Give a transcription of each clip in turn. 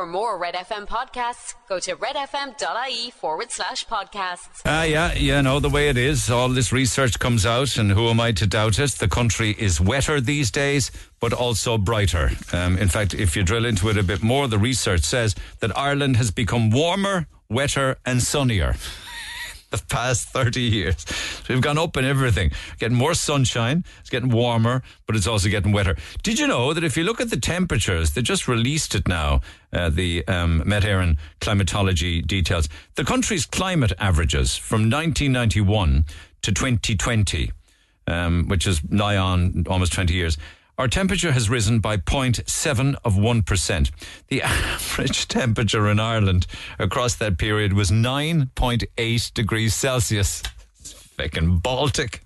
For more Red FM podcasts, go to redfm.ie/podcasts. The way it is, all this research comes out, and who am I to doubt it? The country is wetter these days, but also brighter. In fact, if you drill into it a bit more, the research says that Ireland has become warmer, wetter and sunnier the past 30 years. So we've gone up in everything. Getting more sunshine, it's getting warmer, but it's also getting wetter. Did you know that if you look at the temperatures, they just released it now, the Met Eireann climatology details. The country's climate averages from 1991 to 2020, which is nigh on almost 20 years. Our temperature has risen by 0.7 of 1%. The average temperature in Ireland across that period was 9.8 degrees Celsius. It's feckin' Baltic.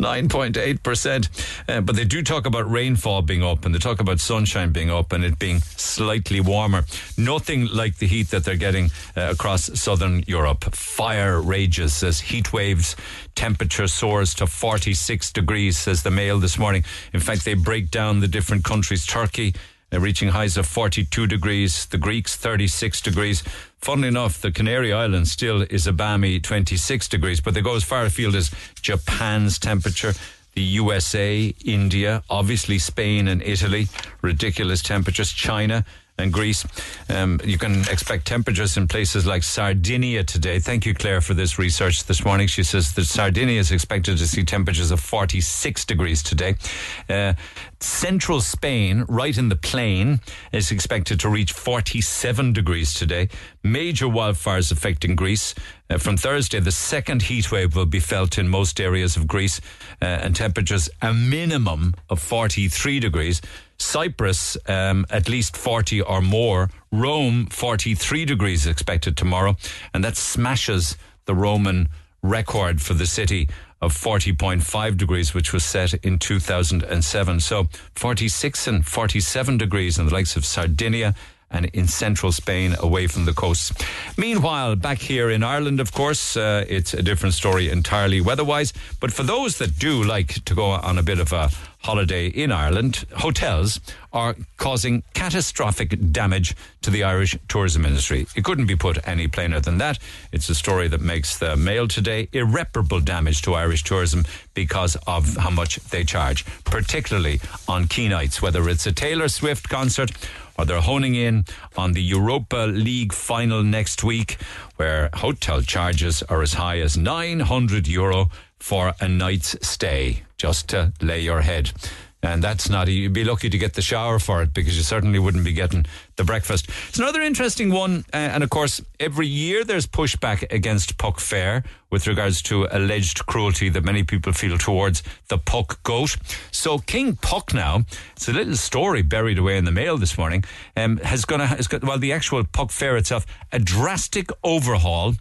9.8%. But they do talk about rainfall being up, and they talk about sunshine being up, and it being slightly warmer. Nothing like the heat that they're getting across southern Europe. Fire rages as heat waves. Temperature soars to 46 degrees, says the Mail this morning. In fact, they break down the different countries. Turkey reaching highs of 42 degrees, the Greeks 36 degrees. Funnily enough, the Canary Islands still is a balmy 26 degrees, but they go as far afield as Japan's temperature, the USA, India, obviously Spain and Italy, ridiculous temperatures, China and Greece. You can expect temperatures in places like Sardinia today. Thank you, Claire, for this research this morning. She says that Sardinia is expected to see temperatures of 46 degrees today. Central Spain, right in the plain, is expected to reach 47 degrees today. Major wildfires affecting Greece. From Thursday, the second heatwave will be felt in most areas of Greece, and temperatures a minimum of 43 degrees. Cyprus, at least 40 or more. Rome, 43 degrees expected tomorrow. And that smashes the Roman record for the city of 40.5 degrees, which was set in 2007. So 46 and 47 degrees in the likes of Sardinia and in central Spain, away from the coasts. Meanwhile, back here in Ireland, of course, it's a different story entirely weather-wise. But for those that do like to go on a bit of a holiday in Ireland, hotels are causing catastrophic damage to the Irish tourism industry. It couldn't be put any plainer than that. It's a story that makes the Mail today. Irreparable damage to Irish tourism because of how much they charge, particularly on key nights, whether it's a Taylor Swift concert or they're honing in on the Europa League final next week, where hotel charges are as high as €900 for a night's stay, just to lay your head. And that's not, you'd be lucky to get the shower for it, because you certainly wouldn't be getting the breakfast. It's another interesting one, and of course, every year there's pushback against Puck Fair with regards to alleged cruelty that many people feel towards the Puck goat. So King Puck now, it's a little story buried away in the Mail this morning, has got the actual Puck Fair itself, a drastic overhaul,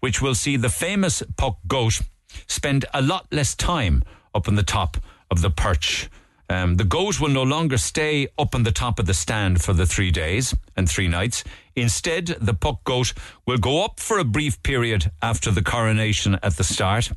which will see the famous Puck goat spend a lot less time up on the top of the perch. The goat will no longer stay up on the top of the stand for the 3 days and 3 nights. Instead, the Puck goat will go up for a brief period after the coronation at the start,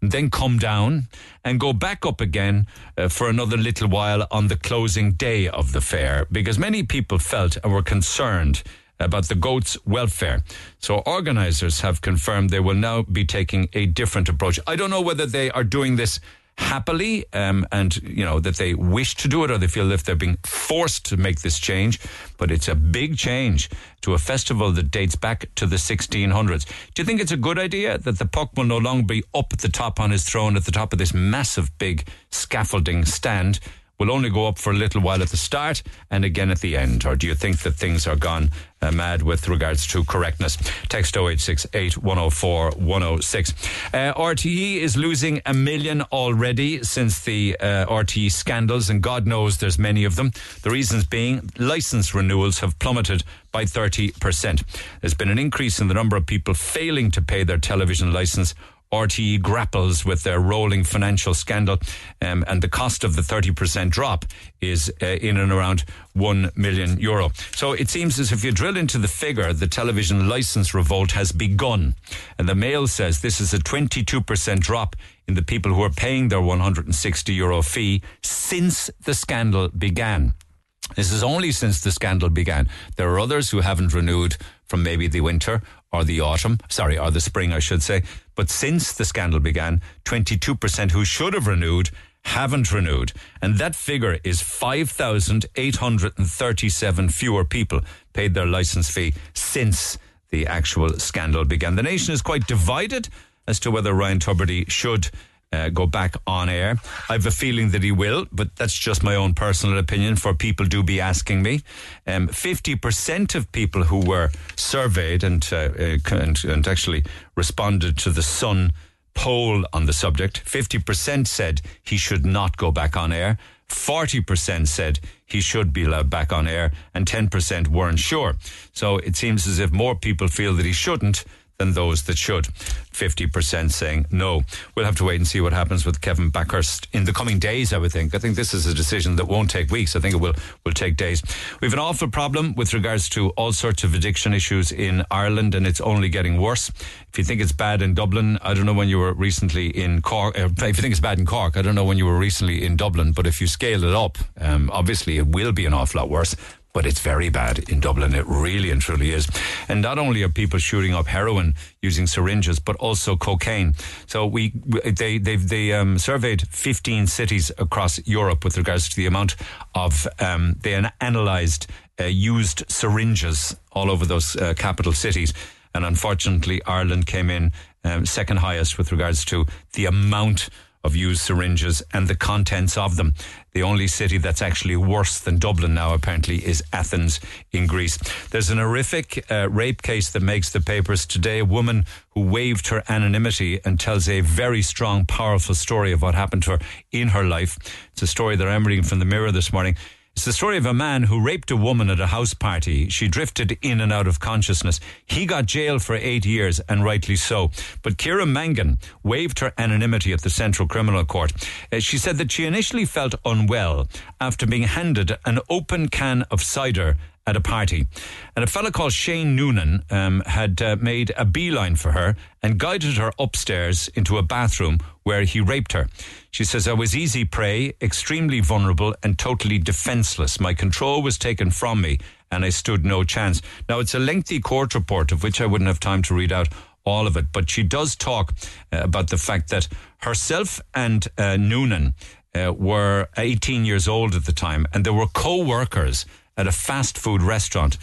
and then come down and go back up again for another little while on the closing day of the fair, because many people felt and were concerned about the goat's welfare. So organisers have confirmed they will now be taking a different approach. I don't know whether they are doing this happily, and you know that they wish to do it, or they feel if they're being forced to make this change, but it's a big change to a festival that dates back to the 1600s. Do you think it's a good idea that the Puck will no longer be up at the top on his throne at the top of this massive big scaffolding stand? Will only go up for a little while at the start and again at the end? Or do you think that things are gone mad with regards to correctness? Text 0868 104 106. RTE is losing $1 million already since the RTE scandals, and God knows there's many of them. The reasons being license renewals have plummeted by 30%. There's been an increase in the number of people failing to pay their television license. RTE grapples with their rolling financial scandal, and the cost of the 30% drop is in and around €1 million. So it seems as if you drill into the figure, the television licence revolt has begun. And the Mail says this is a 22% drop in the people who are paying their €160 fee since the scandal began. This is only since the scandal began. There are others who haven't renewed from maybe the winter or the autumn, or the spring, I should say. But since the scandal began, 22% who should have renewed haven't renewed. And that figure is 5,837 fewer people paid their licence fee since the actual scandal began. The nation is quite divided as to whether Ryan Tuberty should go back on air. I have a feeling that he will, but that's just my own personal opinion, for people do be asking me. 50% of people who were surveyed and actually responded to the Sun poll on the subject, 50% said he should not go back on air, 40% said he should be allowed back on air, and 10% weren't sure. So it seems as if more people feel that he shouldn't than those that should. 50% saying no. We'll have to wait and see what happens with Kevin Backhurst in the coming days, I would think. I think this is a decision that won't take weeks. I think it will take days. We have an awful problem with regards to all sorts of addiction issues in Ireland, and it's only getting worse. If you think it's bad in Dublin, I don't know when you were recently in Cork. If you think it's bad in Cork, I don't know when you were recently in Dublin, but if you scale it up, obviously it will be an awful lot worse. But it's very bad in Dublin. It really and truly is. And not only are people shooting up heroin using syringes, but also cocaine. So they surveyed 15 cities across Europe with regards to the amount of they analysed used syringes all over those capital cities. And unfortunately, Ireland came in second highest with regards to the amount of used syringes and the contents of them. The only city that's actually worse than Dublin now, apparently, is Athens in Greece. There's an horrific rape case that makes the papers today. A woman who waived her anonymity and tells a very strong, powerful story of what happened to her in her life. It's a story that I'm reading from the Mirror this morning. It's the story of a man who raped a woman at a house party. She drifted in and out of consciousness. He got jailed for 8 years, and rightly so. But Kira Mangan waived her anonymity at the Central Criminal Court. She said that she initially felt unwell after being handed an open can of cider at a party. And a fella called Shane Noonan had made a beeline for her and guided her upstairs into a bathroom where he raped her. She says, I was easy prey, extremely vulnerable and totally defenseless. My control was taken from me and I stood no chance. Now, it's a lengthy court report of which I wouldn't have time to read out all of it, but she does talk about the fact that herself and Noonan were 18 years old at the time, and they were co-workers at a fast food restaurant.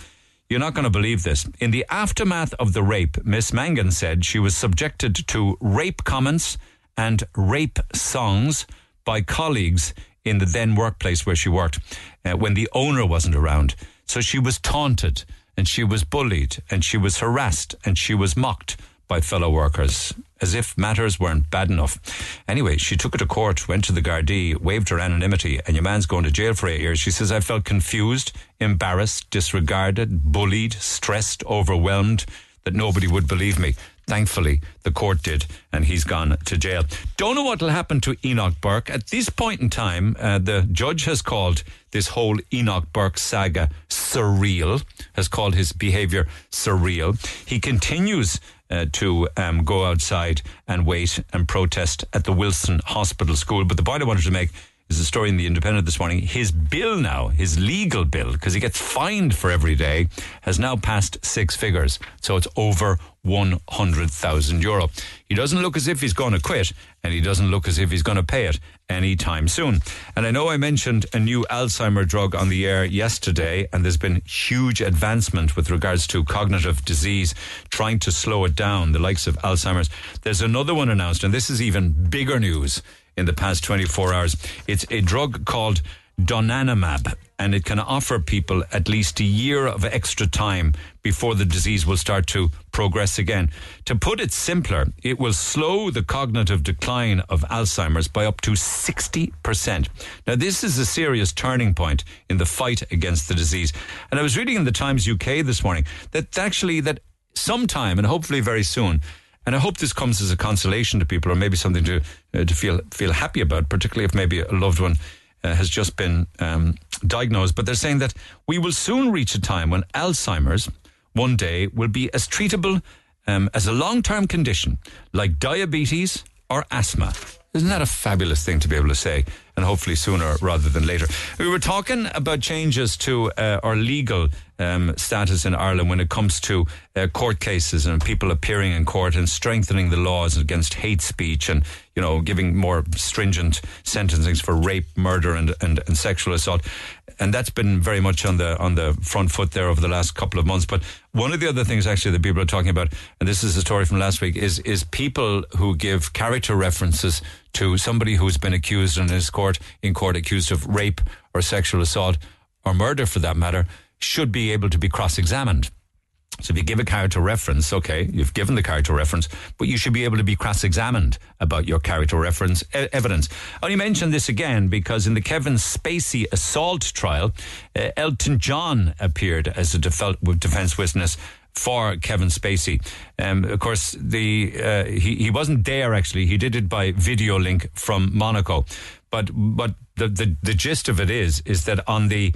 You're not going to believe this. In the aftermath of the rape, Miss Mangan said she was subjected to rape comments and rape songs by colleagues in the then workplace where she worked when the owner wasn't around. So she was taunted and she was bullied and she was harassed and she was mocked by fellow workers, as if matters weren't bad enough. Anyway, she took it to court, went to the Gardaí, waived her anonymity, and your man's going to jail for 8 years. She says, I felt confused, embarrassed, disregarded, bullied, stressed, overwhelmed, that nobody would believe me. Thankfully, the court did, and he's gone to jail. Don't know what will happen to Enoch Burke. At this point in time, the judge has called this whole Enoch Burke saga surreal, has called his behaviour surreal. He continues to go outside and wait and protest at the Wilson Hospital School. But the point I wanted to make is a story in the Independent this morning. His bill now, his legal bill, because he gets fined for every day, has now passed six figures. So it's over €100,000. He doesn't look as if he's going to quit, and he doesn't look as if he's going to pay it anytime soon. And I know I mentioned a new Alzheimer's drug on the air yesterday, and there's been huge advancement with regards to cognitive disease, trying to slow it down, the likes of Alzheimer's. There's another one announced, and this is even bigger news in the past 24 hours. It's a drug called donanemab, and it can offer people at least a year of extra time before the disease will start to progress again. To put it simpler, it will slow the cognitive decline of Alzheimer's by up to 60%. Now, this is a serious turning point in the fight against the disease. And I was reading in the Times UK this morning that actually that sometime, and hopefully very soon, and I hope this comes as a consolation to people, or maybe something to feel happy about, particularly if maybe a loved one has just been diagnosed. But they're saying that we will soon reach a time when Alzheimer's one day will be as treatable as a long-term condition like diabetes or asthma. Isn't that a fabulous thing to be able to say? And hopefully sooner rather than later. We were talking about changes to our legal status in Ireland when it comes to court cases and people appearing in court and strengthening the laws against hate speech and, you know, giving more stringent sentencings for rape, murder and sexual assault. And that's been very much on the front foot there over the last couple of months. But one of the other things actually that people are talking about, and this is a story from last week, is people who give character references to somebody who's been accused and is in court accused of rape or sexual assault or murder for that matter should be able to be cross-examined. So if you give a character reference, okay, you've given the character reference, but you should be able to be cross-examined about your character reference evidence. I only mention this again because in the Kevin Spacey assault trial, Elton John appeared as a defense witness for Kevin Spacey. Of course, he wasn't there actually. He did it by video link from Monaco. But the gist of it is that on the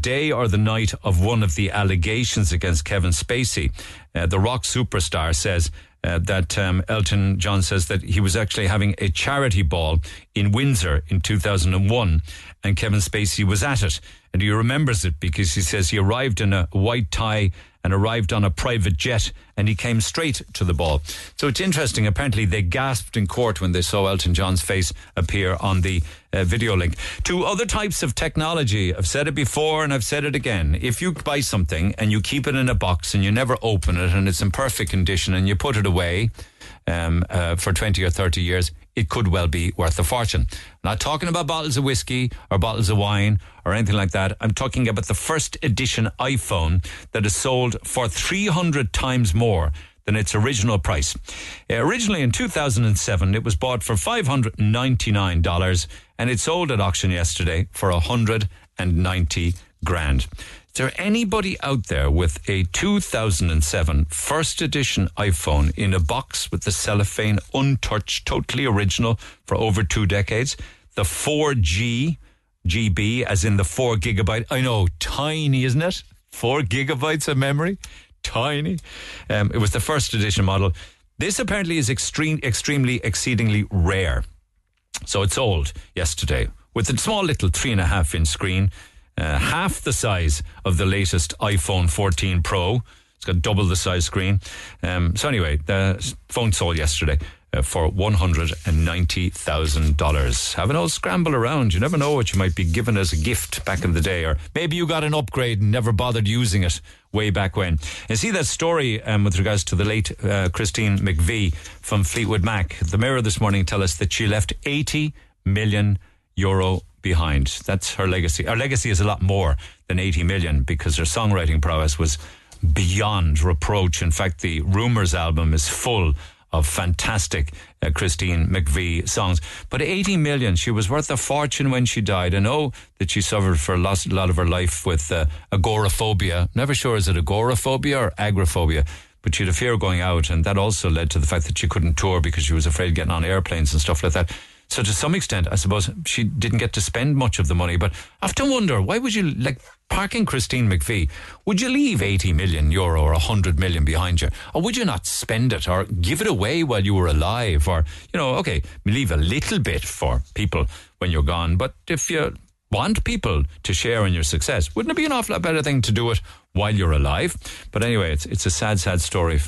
day or the night of one of the allegations against Kevin Spacey, the rock superstar says that Elton John says that he was actually having a charity ball in Windsor in 2001 and Kevin Spacey was at it. And he remembers it because he says he arrived in a white tie and arrived on a private jet and he came straight to the ball. So it's interesting. Apparently they gasped in court when they saw Elton John's face appear on the video link. Two other types of technology. I've said it before and I've said it again. If you buy something and you keep it in a box and you never open it and it's in perfect condition and you put it away for 20 or 30 years, it could well be worth a fortune. I'm not talking about bottles of whiskey or bottles of wine or anything like that. I'm talking about the first edition iPhone that is sold for 300 times more than its original price. Originally in 2007, it was bought for $599 and it sold at auction yesterday for $190,000. Is there anybody out there with a 2007 first edition iPhone in a box with the cellophane untouched, totally original for over 2 decades? The 4G, GB as in the 4 gigabyte. I know, tiny, isn't it? 4 gigabytes of memory. Tiny. It was the first edition model. This apparently is exceedingly rare. So it sold yesterday with a small little 3.5-inch screen. Half the size of the latest iPhone 14 Pro. It's got double the size screen. So anyway, the phone sold yesterday for $190,000. Have an old scramble around. You never know what you might be given as a gift back in the day. Or maybe you got an upgrade and never bothered using it way back when. And see that story with regards to the late Christine McVie from Fleetwood Mac. The Mirror this morning tell us that she left €80 million behind. That's her legacy. Her legacy is a lot more than 80 million because her songwriting prowess was beyond reproach. In fact, the Rumours album is full of fantastic Christine McVie songs. But 80 million, she was worth a fortune when she died. I know that she suffered for a lot of her life with agoraphobia. Never sure, is it agoraphobia or agoraphobia? But she had a fear of going out, and that also led to the fact that she couldn't tour because she was afraid of getting on airplanes and stuff like that. So to some extent, I suppose she didn't get to spend much of the money. But I often wonder, why would you, like parking Christine McVie, would you leave €80 million or €100 million behind you? Or would you not spend it or give it away while you were alive? Or, you know, okay, leave a little bit for people when you're gone. But if you want people to share in your success, wouldn't it be an awful lot better thing to do it while you're alive? But anyway, it's a sad, sad story.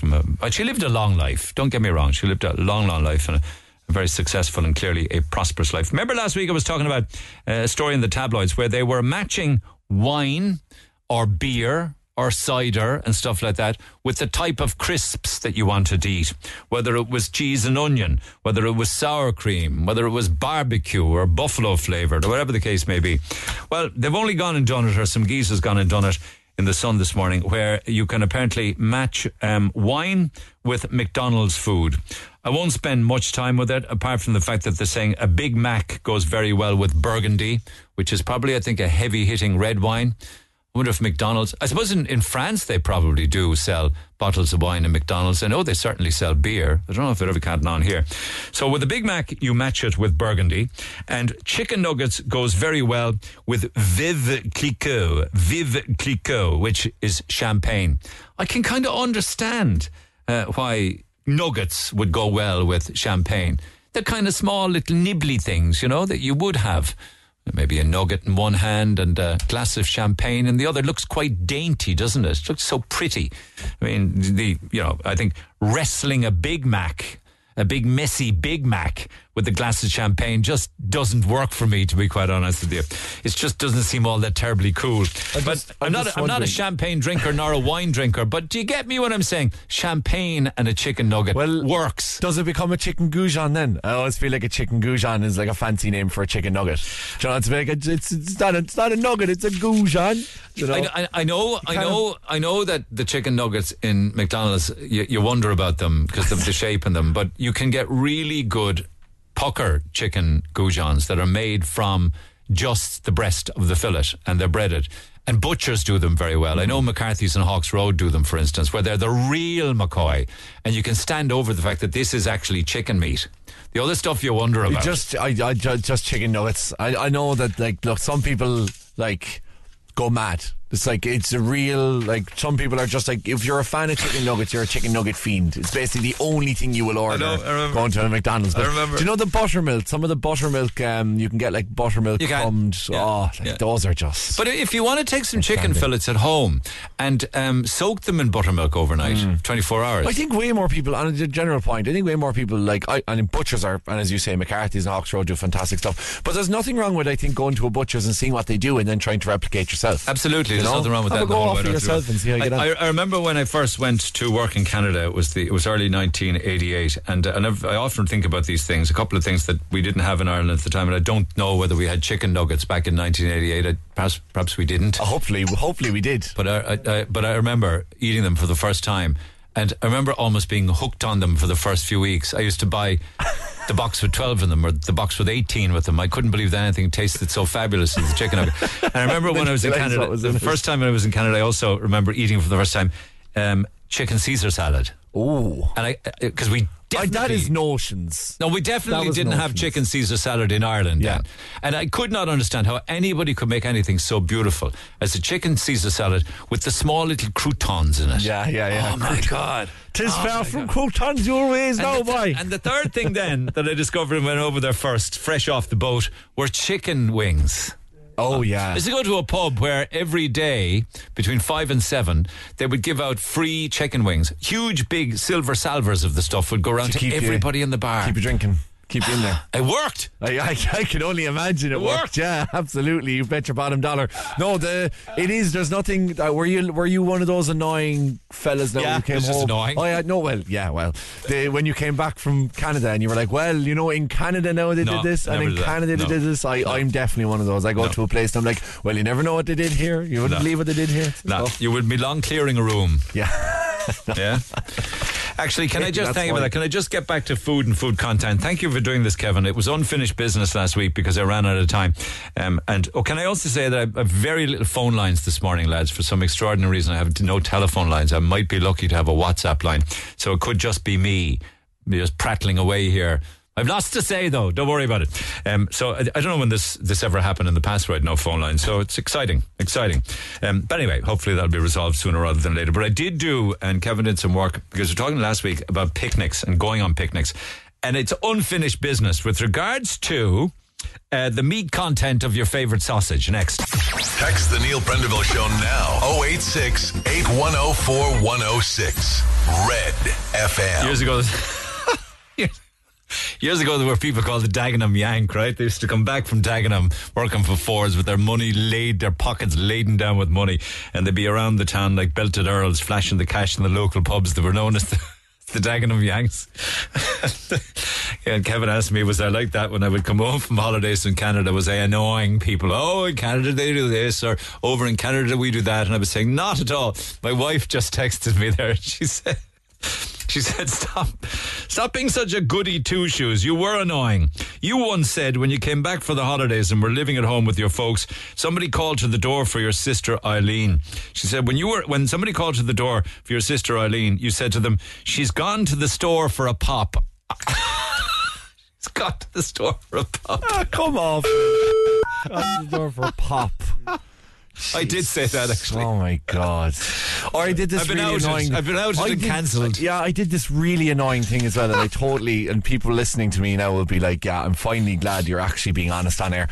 She lived a long life. Don't get me wrong. She lived a long, long life and very successful and clearly a prosperous life. Remember last week I was talking about a story in the tabloids where they were matching wine or beer or cider and stuff like that with the type of crisps that you wanted to eat, whether it was cheese and onion, whether it was sour cream, whether it was barbecue or buffalo flavoured or whatever the case may be. Well, they've only gone and done it, or some geese has gone and done it in the Sun this morning, where you can apparently match wine with McDonald's food. I won't spend much time with it, apart from the fact that they're saying a Big Mac goes very well with Burgundy, which is probably, I think, a heavy-hitting red wine. I wonder if McDonald's... I suppose in France they probably do sell bottles of wine in McDonald's. I know they certainly sell beer. I don't know if they're ever counting on here. So with the Big Mac, you match it with Burgundy. And chicken nuggets goes very well with Vive Clicquot, which is champagne. I can kind of understand why nuggets would go well with champagne. the kind of small little nibbly things, you know, that you would have. Maybe a nugget in one hand and a glass of champagne in the other. It looks quite dainty, doesn't it? It looks so pretty. I mean, I think wrestling a Big Mac, a big messy Big Mac with a glass of champagne just doesn't work for me, to be quite honest with you. It just doesn't seem all that terribly cool. I'm not a champagne drinker nor a wine drinker, but do you get me what I'm saying? Champagne and a chicken nugget works. Does it become a chicken goujon then? I always feel like a chicken goujon is like a fancy name for a chicken nugget. Do you know what I mean? It's not a nugget, it's a goujon. You know? I know that the chicken nuggets in McDonald's, you wonder about them because of the shape in them, but you can get really good pucker chicken goujons that are made from just the breast of the fillet, and they're breaded. And butchers do them very well. I know McCarthy's and Hawks Road do them, for instance, where they're the real McCoy, and you can stand over the fact that this is actually chicken meat. The other stuff you wonder about. Just chicken nuggets. I know that, like, look, some people, like, go mad. It's like, it's a real, like, some people are just like, if you're a fan of chicken nuggets, you're a chicken nugget fiend. It's basically the only thing you will order going to a McDonald's. But I remember. Do you know the buttermilk? Some of the buttermilk, you can get, like, buttermilk crumbed. Yeah. Oh, like, yeah. Those are just... But if you want to take some chicken fillets at home and soak them in buttermilk overnight, 24 hours. I think way more people, on a general point, butchers are, and as you say, McCarthy's and Hawks Road do fantastic stuff. But there's nothing wrong with, I think, going to a butcher's and seeing what they do and then trying to replicate yourself. Absolutely. There's nothing wrong with that. I remember when I first went to work in Canada, it was early 1988, and I often think about these things, a couple of things that we didn't have in Ireland at the time, and I don't know whether we had chicken nuggets back in 1988. Perhaps we didn't. Hopefully we did. But I remember eating them for the first time, and I remember almost being hooked on them for the first few weeks. I used to buy... the box with 12 in them, or the box with 18 with them. I couldn't believe that anything tasted so fabulous as the chicken nugget. And I remember when I was in Canada, the first time when I was in Canada, I also remember eating for the first time chicken Caesar salad. Oh, and because we definitely, that is notions. No, we definitely didn't have chicken Caesar salad in Ireland. Yeah, then. And I could not understand how anybody could make anything so beautiful as a chicken Caesar salad with the small little croutons in it. Yeah. Oh my God! Tis far from croutons your ways now, boy. And the third thing then that I discovered and went over there first, fresh off the boat, were chicken wings. Oh, yeah. I used to go to a pub where every day, between 5 and 7, they would give out free chicken wings. Huge, big silver salvers of the stuff would go around to everybody in the bar. Keep you drinking. Keep you in there. It worked. I can only imagine it worked. Yeah, absolutely. You bet your bottom dollar. No, there's nothing. Were you one of those annoying fellas that when you came home? Yeah, just annoying. Oh, yeah, no, well, yeah, well. When you came back from Canada and you were like, well, you know, in Canada now they did this, and in Canada they did this. I'm definitely one of those. I go to a place and I'm like, well, you never know what they did here. You wouldn't believe what they did here. No, you would be long clearing a room. Yeah. Yeah. Actually, can I just get back to food and food content? Thank you for doing this, Kevin. It was unfinished business last week because I ran out of time. And can I also say that I have very little phone lines this morning, lads. For some extraordinary reason, I have no telephone lines. I might be lucky to have a WhatsApp line. So it could just be me just prattling away here. I've lots to say, though. Don't worry about it. So I don't know when this ever happened in the past where I had no phone line. So it's exciting. But anyway, hopefully that'll be resolved sooner rather than later. But I did do, and Kevin did some work, because we were talking last week about picnics and going on picnics. And it's unfinished business with regards to the meat content of your favourite sausage. Next. Text the Neil Prendeville Show now. 086-8104-106. Red FM. Years ago, there were people called the Dagenham Yank, right? They used to come back from Dagenham working for Fords with their money their pockets laden down with money, and they'd be around the town like belted earls, flashing the cash in the local pubs. They were known as the Dagenham Yanks. And Kevin asked me, was I like that when I would come home from holidays in Canada? Was I annoying people? Oh, in Canada they do this, or over in Canada we do that. And I was saying, not at all. My wife just texted me there, and she said, stop being such a goody two-shoes. You were annoying. You once said when you came back for the holidays and were living at home with your folks, somebody called to the door for your sister Eileen. She said when somebody called to the door for your sister Eileen, you said to them, she's gone to the store for a pop. She's gone to the store for a pop. Oh, come off. Gone to the store for a pop. Jeez. I did say that, actually. Oh my god. Or I did this really annoying. I've been outed and cancelled. Yeah, I did this really annoying thing as well that I totally, and people listening to me now will be like, yeah, I'm finally glad you're actually being honest on air.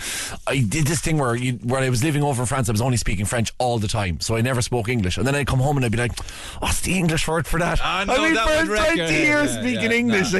I did this thing where when I was living over in France, I was only speaking French all the time, so I never spoke English, and then I'd come home and I'd be like, what's the English word for that? No, I mean, that for 20 years speaking English.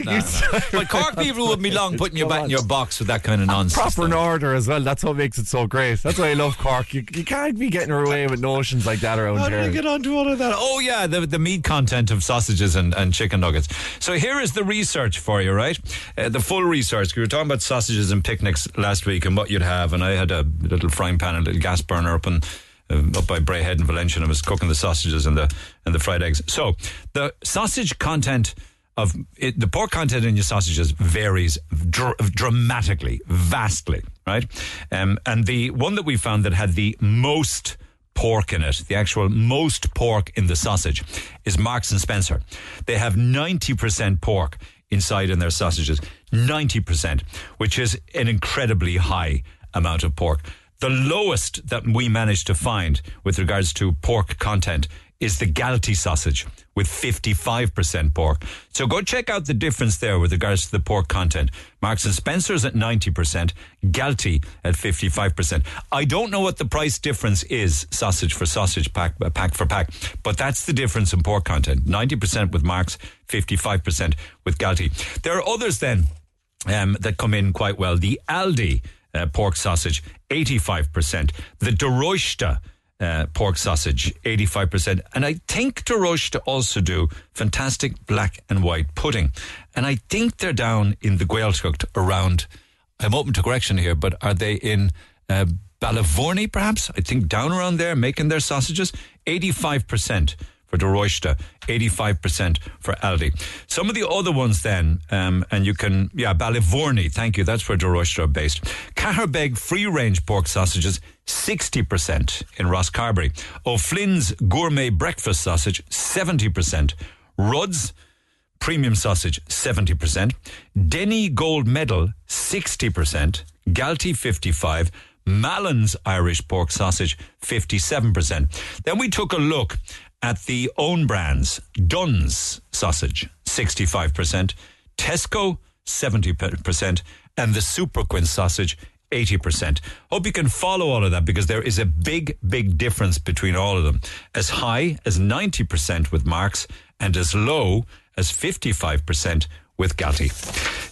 But Cork people would be long putting you back in your box with that kind of nonsense. Proper in order as well, that's what makes it so great. That's why I love Cork. You can't be getting away with notions like that around here. How do you get onto all of that? Oh yeah, the meat content of sausages and chicken nuggets. So here is the research for you, right? The full research. We were talking about sausages and picnics last week and what you'd have, and I had a little frying pan, a little gas burner up by Brayhead in Valencia, and I was cooking the sausages and the fried eggs. So the sausage content of it, the pork content in your sausages varies dramatically, vastly, right? And the one that we found that had the most pork in it, the actual most pork in the sausage, is Marks and Spencer. They have 90% pork inside in their sausages, 90%, which is an incredibly high amount of pork. The lowest that we managed to find with regards to pork content is the Galtee sausage with 55% pork. So go check out the difference there with regards to the pork content. Marks and Spencer's at 90%, Galtee at 55%. I don't know what the price difference is, sausage for sausage, pack for pack, but that's the difference in pork content. 90% with Marks, 55% with Galtee. There are others then that come in quite well. The Aldi pork sausage, 85%. The De Róiste pork sausage, 85%. And I think De Róiste also do fantastic black and white pudding. And I think they're down in the Gaeltacht around, I'm open to correction here, but are they in Ballyvourney perhaps? I think down around there making their sausages. 85% for De Róiste, 85% for Aldi. Some of the other ones then, and you can, yeah, Ballyvourney, thank you, that's where De Róiste are based. Carrigaline free-range pork sausages, 60% in Rosscarbery. O'Flynn's gourmet breakfast sausage, 70%. Rudd's premium sausage, 70%. Denny gold medal, 60%. Galtee, 55%. Mallon's Irish pork sausage, 57%. Then we took a look at the own brands. Dunnes sausage, 65%. Tesco, 70%. And the Super Quinn sausage, 80%. Hope you can follow all of that, because there is a big, big difference between all of them. As high as 90% with Marks and as low as 55% with Galtee.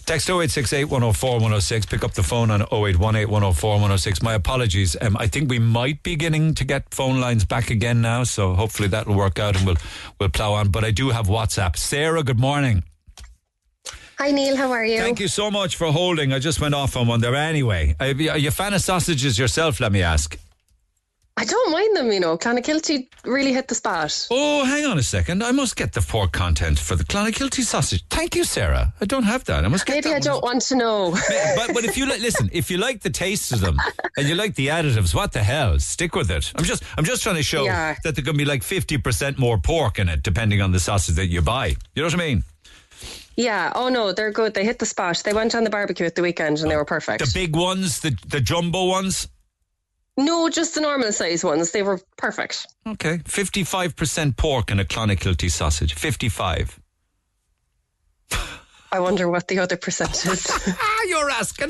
Text 0868 104 106. Pick up the phone on 0818 104 106. My apologies. I think we might be beginning to get phone lines back again now, so hopefully that'll work out and we'll plough on. But I do have WhatsApp. Sarah, good morning. Hi Neil, how are you? Thank you so much for holding. I just went off on one there anyway. Are you a fan of sausages yourself, let me ask? I don't mind them, you know. Clonakilty really hit the spot. Oh, hang on a second. I must get the pork content for the Clonakilty sausage. Thank you, Sarah. I don't have that. I must get. Maybe I don't want to know. But if you listen, if you like the taste of them and you like the additives, what the hell? Stick with it. I'm just trying to show that there can be like 50% more pork in it, depending on the sausage that you buy. You know what I mean? Yeah, oh no, they're good. They hit the spot. They went on the barbecue at the weekend and they were perfect. The big ones, the jumbo ones? No, just the normal size ones. They were perfect. Okay, 55% pork in a Clonakilty sausage. 55. I wonder what the other percent is. You're asking,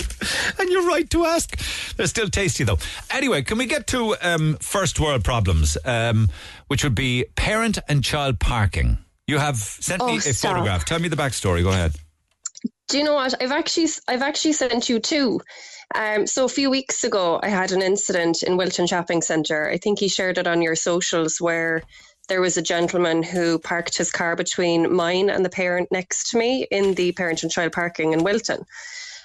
and you're right to ask. They're still tasty though. Anyway, can we get to first world problems, which would be parent and child parking? You have sent me a photograph. Tell me the backstory. Go ahead. Do you know what? I've actually sent you two. So a few weeks ago, I had an incident in Wilton Shopping Centre. I think he shared it on your socials, where there was a gentleman who parked his car between mine and the parent next to me in the parent and child parking in Wilton.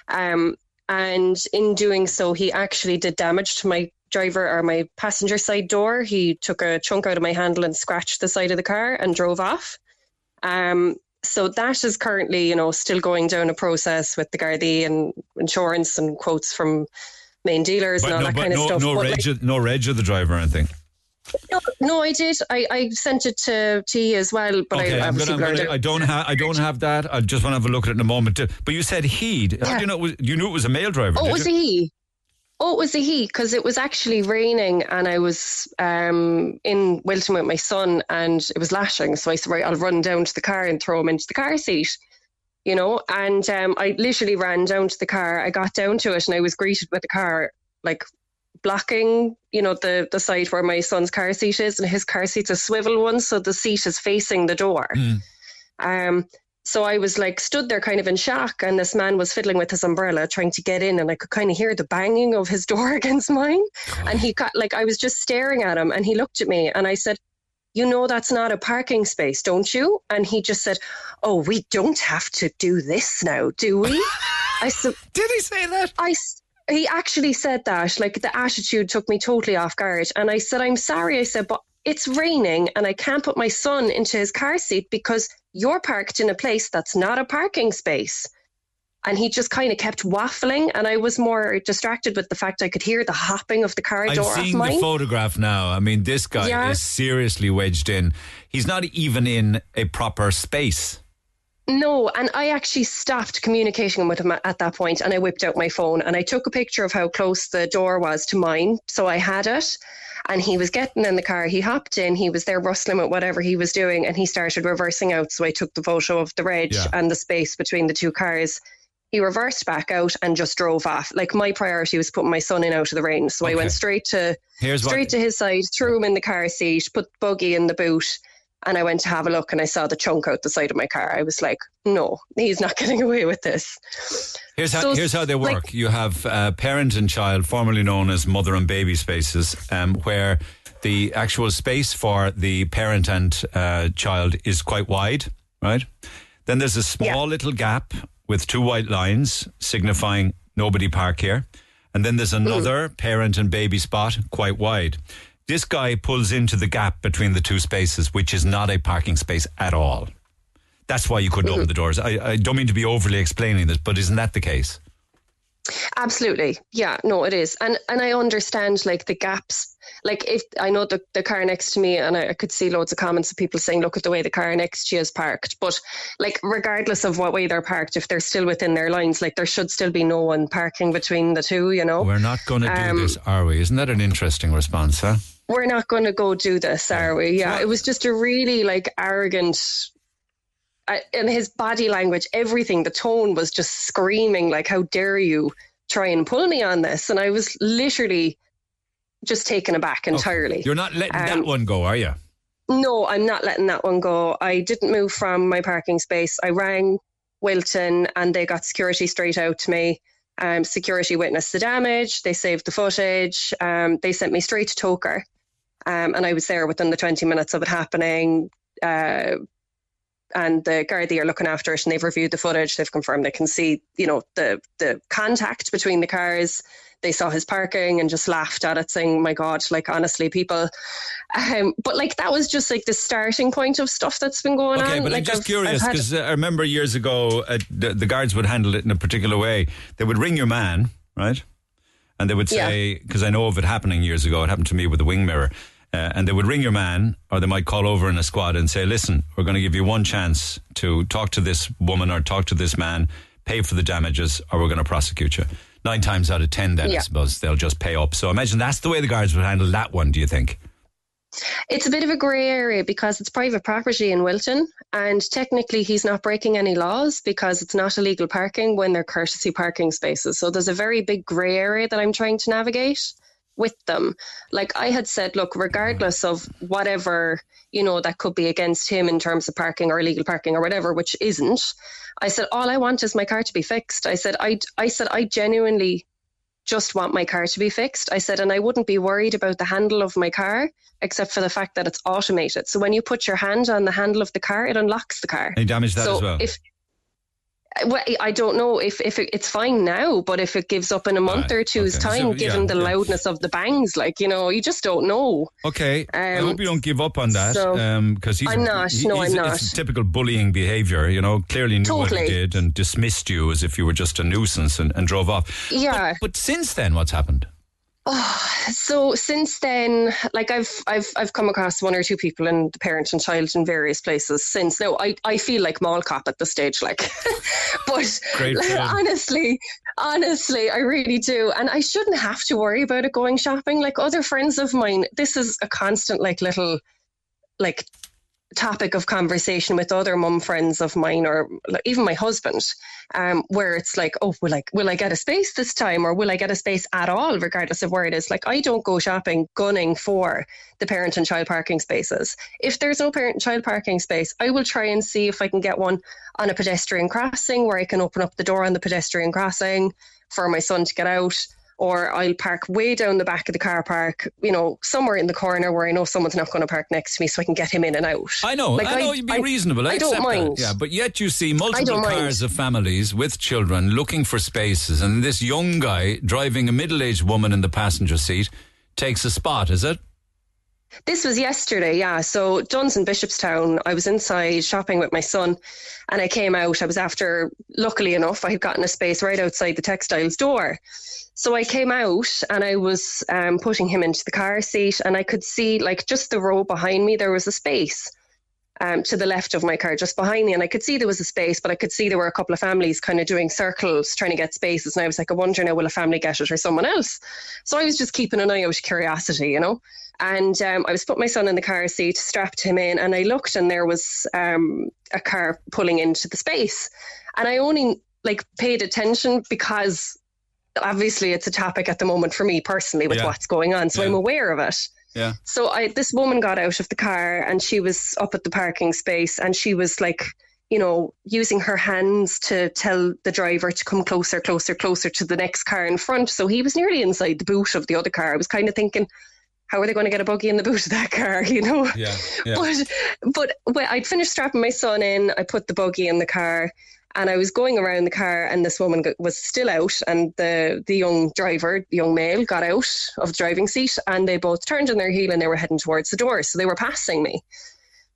And in doing so, he actually did damage to my driver or my passenger side door. He took a chunk out of my handle and scratched the side of the car and drove off. So that is currently, you know, still going down a process with the Gardaí and insurance and quotes from main dealers and all that kind of stuff. No reg of the driver or anything? No, I did. I sent it to you as well, but okay, I don't have that. I just want to have a look at it in a moment. But you said he. Yeah. You know, you knew it was a male driver. Oh, was it he? Oh, it was the heat, because it was actually raining and I was in Wilton with my son and it was lashing. So I said, right, I'll run down to the car and throw him into the car seat, you know. And I literally ran down to the car. I got down to it and I was greeted with the car, like, blocking, you know, the side where my son's car seat is, and his car seat's a swivel one, so the seat is facing the door. So I was like stood there kind of in shock, and this man was fiddling with his umbrella trying to get in, and I could kind of hear the banging of his door against mine. Oh. And he got like, I was just staring at him, and he looked at me and I said, you know, that's not a parking space, don't you? And he just said, oh, we don't have to do this now, do we? I said, did he say that? He actually said that. Like, the attitude took me totally off guard. And I said, I'm sorry. I said, but it's raining and I can't put my son into his car seat because you're parked in a place that's not a parking space. And he just kind of kept waffling, and I was more distracted with the fact I could hear the hopping of the car door off mine. I'm seeing the photograph now. I mean, this guy is seriously wedged in. He's not even in a proper space. No, and I actually stopped communicating with him at that point, and I whipped out my phone and I took a picture of how close the door was to mine. So I had it, and he was getting in the car. He hopped in, he was there rustling at whatever he was doing, and he started reversing out. So I took the photo of the reg and the space between the two cars. He reversed back out and just drove off. Like, my priority was putting my son in out of the rain. So I went straight to his side, threw him in the car seat, put the buggy in the boot. And I went to have a look and I saw the chunk out the side of my car. I was like, no, he's not getting away with this. Here's how they work. Like, you have parent and child, formerly known as mother and baby spaces, where the actual space for the parent and child is quite wide, right? Then there's a small little gap with two white lines signifying nobody park here. And then there's another parent and baby spot quite wide. This guy pulls into the gap between the two spaces, which is not a parking space at all. That's why you couldn't open the doors. I don't mean to be overly explaining this, but isn't that the case? Absolutely. Yeah, no, it is. And I understand, like, the gaps. Like, if I know the car next to me, and I could see loads of comments of people saying, look at the way the car next to you is parked. But, like, regardless of what way they're parked, if they're still within their lines, like, there should still be no one parking between the two, you know. We're not going to do this, are we? Isn't that an interesting response, huh? We're not going to go do this, are we? Yeah, it was just a really, like, arrogant... and his body language, everything, the tone was just screaming, like, how dare you try and pull me on this? And I was literally just taken aback entirely. Okay. You're not letting that one go, are you? No, I'm not letting that one go. I didn't move from my parking space. I rang Wilton and they got security straight out to me. Security witnessed the damage. They saved the footage. They sent me straight to Toker. And I was there within the 20 minutes of it happening. And the Gardaí are looking after it, and they've reviewed the footage. They've confirmed they can see, you know, the contact between the cars. They saw his parking and just laughed at it, saying, my God, like, honestly, people. But, like, that was just, like, the starting point of stuff that's been going on. Okay, but like, I'm just curious, because I remember years ago, the guards would handle it in a particular way. They would ring your man, right? And they would say, because I know of it happening years ago, it happened to me with the wing mirror. And they would ring your man, or they might call over in a squad and say, listen, we're going to give you one chance to talk to this woman or talk to this man, pay for the damages, or we're going to prosecute you. 9 times out of 10 then, I suppose, they'll just pay up. So I imagine that's the way the guards would handle that one, do you think? It's a bit of a grey area because it's private property in Wilton, and technically he's not breaking any laws because it's not illegal parking when they're courtesy parking spaces. So there's a very big grey area that I'm trying to navigate with them. Like, I had said, look, regardless of whatever, you know, that could be against him in terms of parking or illegal parking or whatever, which isn't, I said, all I want is my car to be fixed. I said, I genuinely just want my car to be fixed. I said, and I wouldn't be worried about the handle of my car, except for the fact that it's automated. So when you put your hand on the handle of the car, it unlocks the car. And damage that as well. Well, I don't know if it's fine now, but if it gives up in a month or two's time, so, given the loudness of the bangs, like, you know, you just don't know. Okay, I hope you don't give up on that, because I'm not. It's typical bullying behaviour, you know, clearly knew what he did and dismissed you as if you were just a nuisance and drove off. Yeah. But since then, what's happened? Oh, so since then, like I've come across one or two people in the parent and child in various places since. Now I feel like mall cop at this stage, like, but like, honestly, I really do. And I shouldn't have to worry about it going shopping. Like other friends of mine, this is a constant little topic of conversation with other mum friends of mine, or like, even my husband, where it's like, oh, will I get a space this time, or will I get a space at all, regardless of where it is? Like, I don't go shopping gunning for the parent and child parking spaces. If there's no parent and child parking space, I will try and see if I can get one on a pedestrian crossing where I can open up the door on the pedestrian crossing for my son to get out. Or I'll park way down the back of the car park, you know, somewhere in the corner where I know someone's not going to park next to me, so I can get him in and out. I know you'd be reasonable. I don't mind. That. Yeah, but yet you see multiple cars of families with children looking for spaces, and this young guy driving a middle-aged woman in the passenger seat takes a spot, is it? This was yesterday, yeah. So Dunnes in Bishopstown, I was inside shopping with my son and I came out. I was after, luckily enough, I had gotten a space right outside the textiles door. So I came out and I was putting him into the car seat, and I could see like just the row behind me, there was a space to the left of my car just behind me. And I could see there was a space, but I could see there were a couple of families kind of doing circles trying to get spaces. And I was like, I wonder now, will a family get it or someone else? So I was just keeping an eye out of curiosity, you know. And I was putting my son in the car seat, strapped him in, and I looked and there was a car pulling into the space. And I only like paid attention because obviously it's a topic at the moment for me personally with what's going on. So I'm aware of it. Yeah. So this woman got out of the car and she was up at the parking space, and she was like, you know, using her hands to tell the driver to come closer to the next car in front. So he was nearly inside the boot of the other car. I was kind of thinking, how are they going to get a buggy in the boot of that car, you know? Yeah, yeah. But when I'd finished strapping my son in, I put the buggy in the car and I was going around the car, and this woman was still out, and the young driver, young male, got out of the driving seat, and they both turned on their heel and they were heading towards the door. So they were passing me.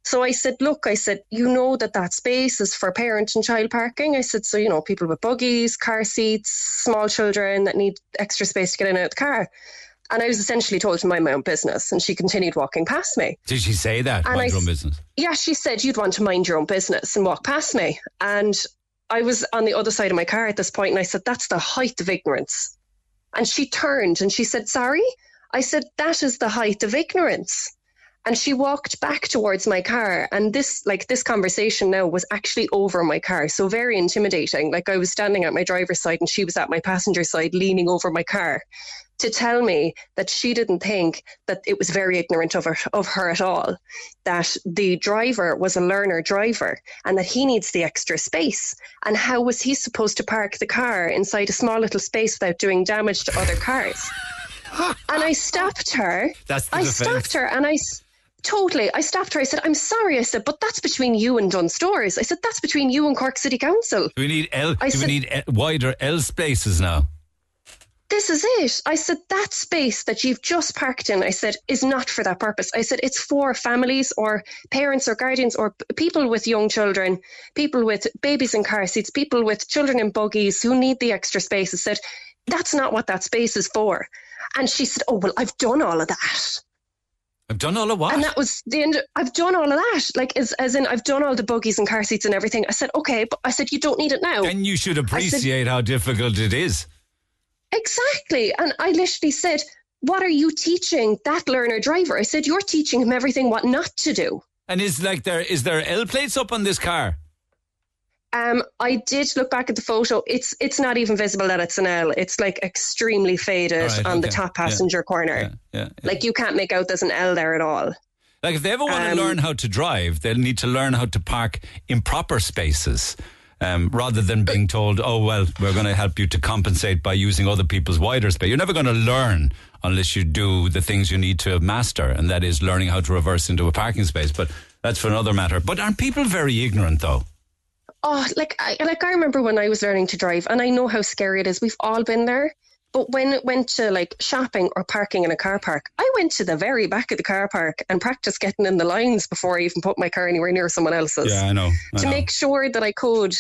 So I said, look, I said, you know that space is for parent and child parking. I said, so, you know, people with buggies, car seats, small children that need extra space to get in and out of the car. And I was essentially told to mind my own business, and she continued walking past me. Did she say that? And mind your own business? Yeah, she said, you'd want to mind your own business and walk past me. And I was on the other side of my car at this point, and I said, that's the height of ignorance. And she turned and she said, sorry? I said, that is the height of ignorance. And she walked back towards my car. And this conversation now was actually over my car. So very intimidating. Like, I was standing at my driver's side and she was at my passenger side leaning over my car to tell me that she didn't think that it was very ignorant of her at all, that the driver was a learner driver and that he needs the extra space. And how was he supposed to park the car inside a small little space without doing damage to other cars? And I stopped her. I stopped her. I said, I'm sorry. I said, but that's between you and Dunnes Stores. I said, that's between you and Cork City Council. Do we need wider L spaces now? This is it. I said, that space that you've just parked in, I said, is not for that purpose. I said, it's for families or parents or guardians or people with young children, people with babies in car seats, people with children in buggies who need the extra space. I said, that's not what that space is for. And she said, oh, well, I've done all of that. I've done all of what? And that was the end. I've done all of that. Like, as in, I've done all the buggies and car seats and everything. I said, okay, but I said, you don't need it now. Then you should appreciate how difficult it is. Exactly. And I literally said, what are you teaching that learner driver? I said, you're teaching him everything what not to do. And is there L plates up on this car? I did look back at the photo. It's not even visible that it's an L. It's like extremely faded the top passenger corner. Yeah. Like, you can't make out there's an L there at all. Like, if they ever want to learn how to drive, they'll need to learn how to park in proper spaces. Rather than being told, oh, well, we're going to help you to compensate by using other people's wider space. You're never going to learn unless you do the things you need to master, and that is learning how to reverse into a parking space. But that's for another matter. But aren't people very ignorant, though? Oh, I remember when I was learning to drive, and I know how scary it is. We've all been there. But when it went to like shopping or parking in a car park, I went to the very back of the car park and practiced getting in the lines before I even put my car anywhere near someone else's. Yeah, I know. To make sure that I could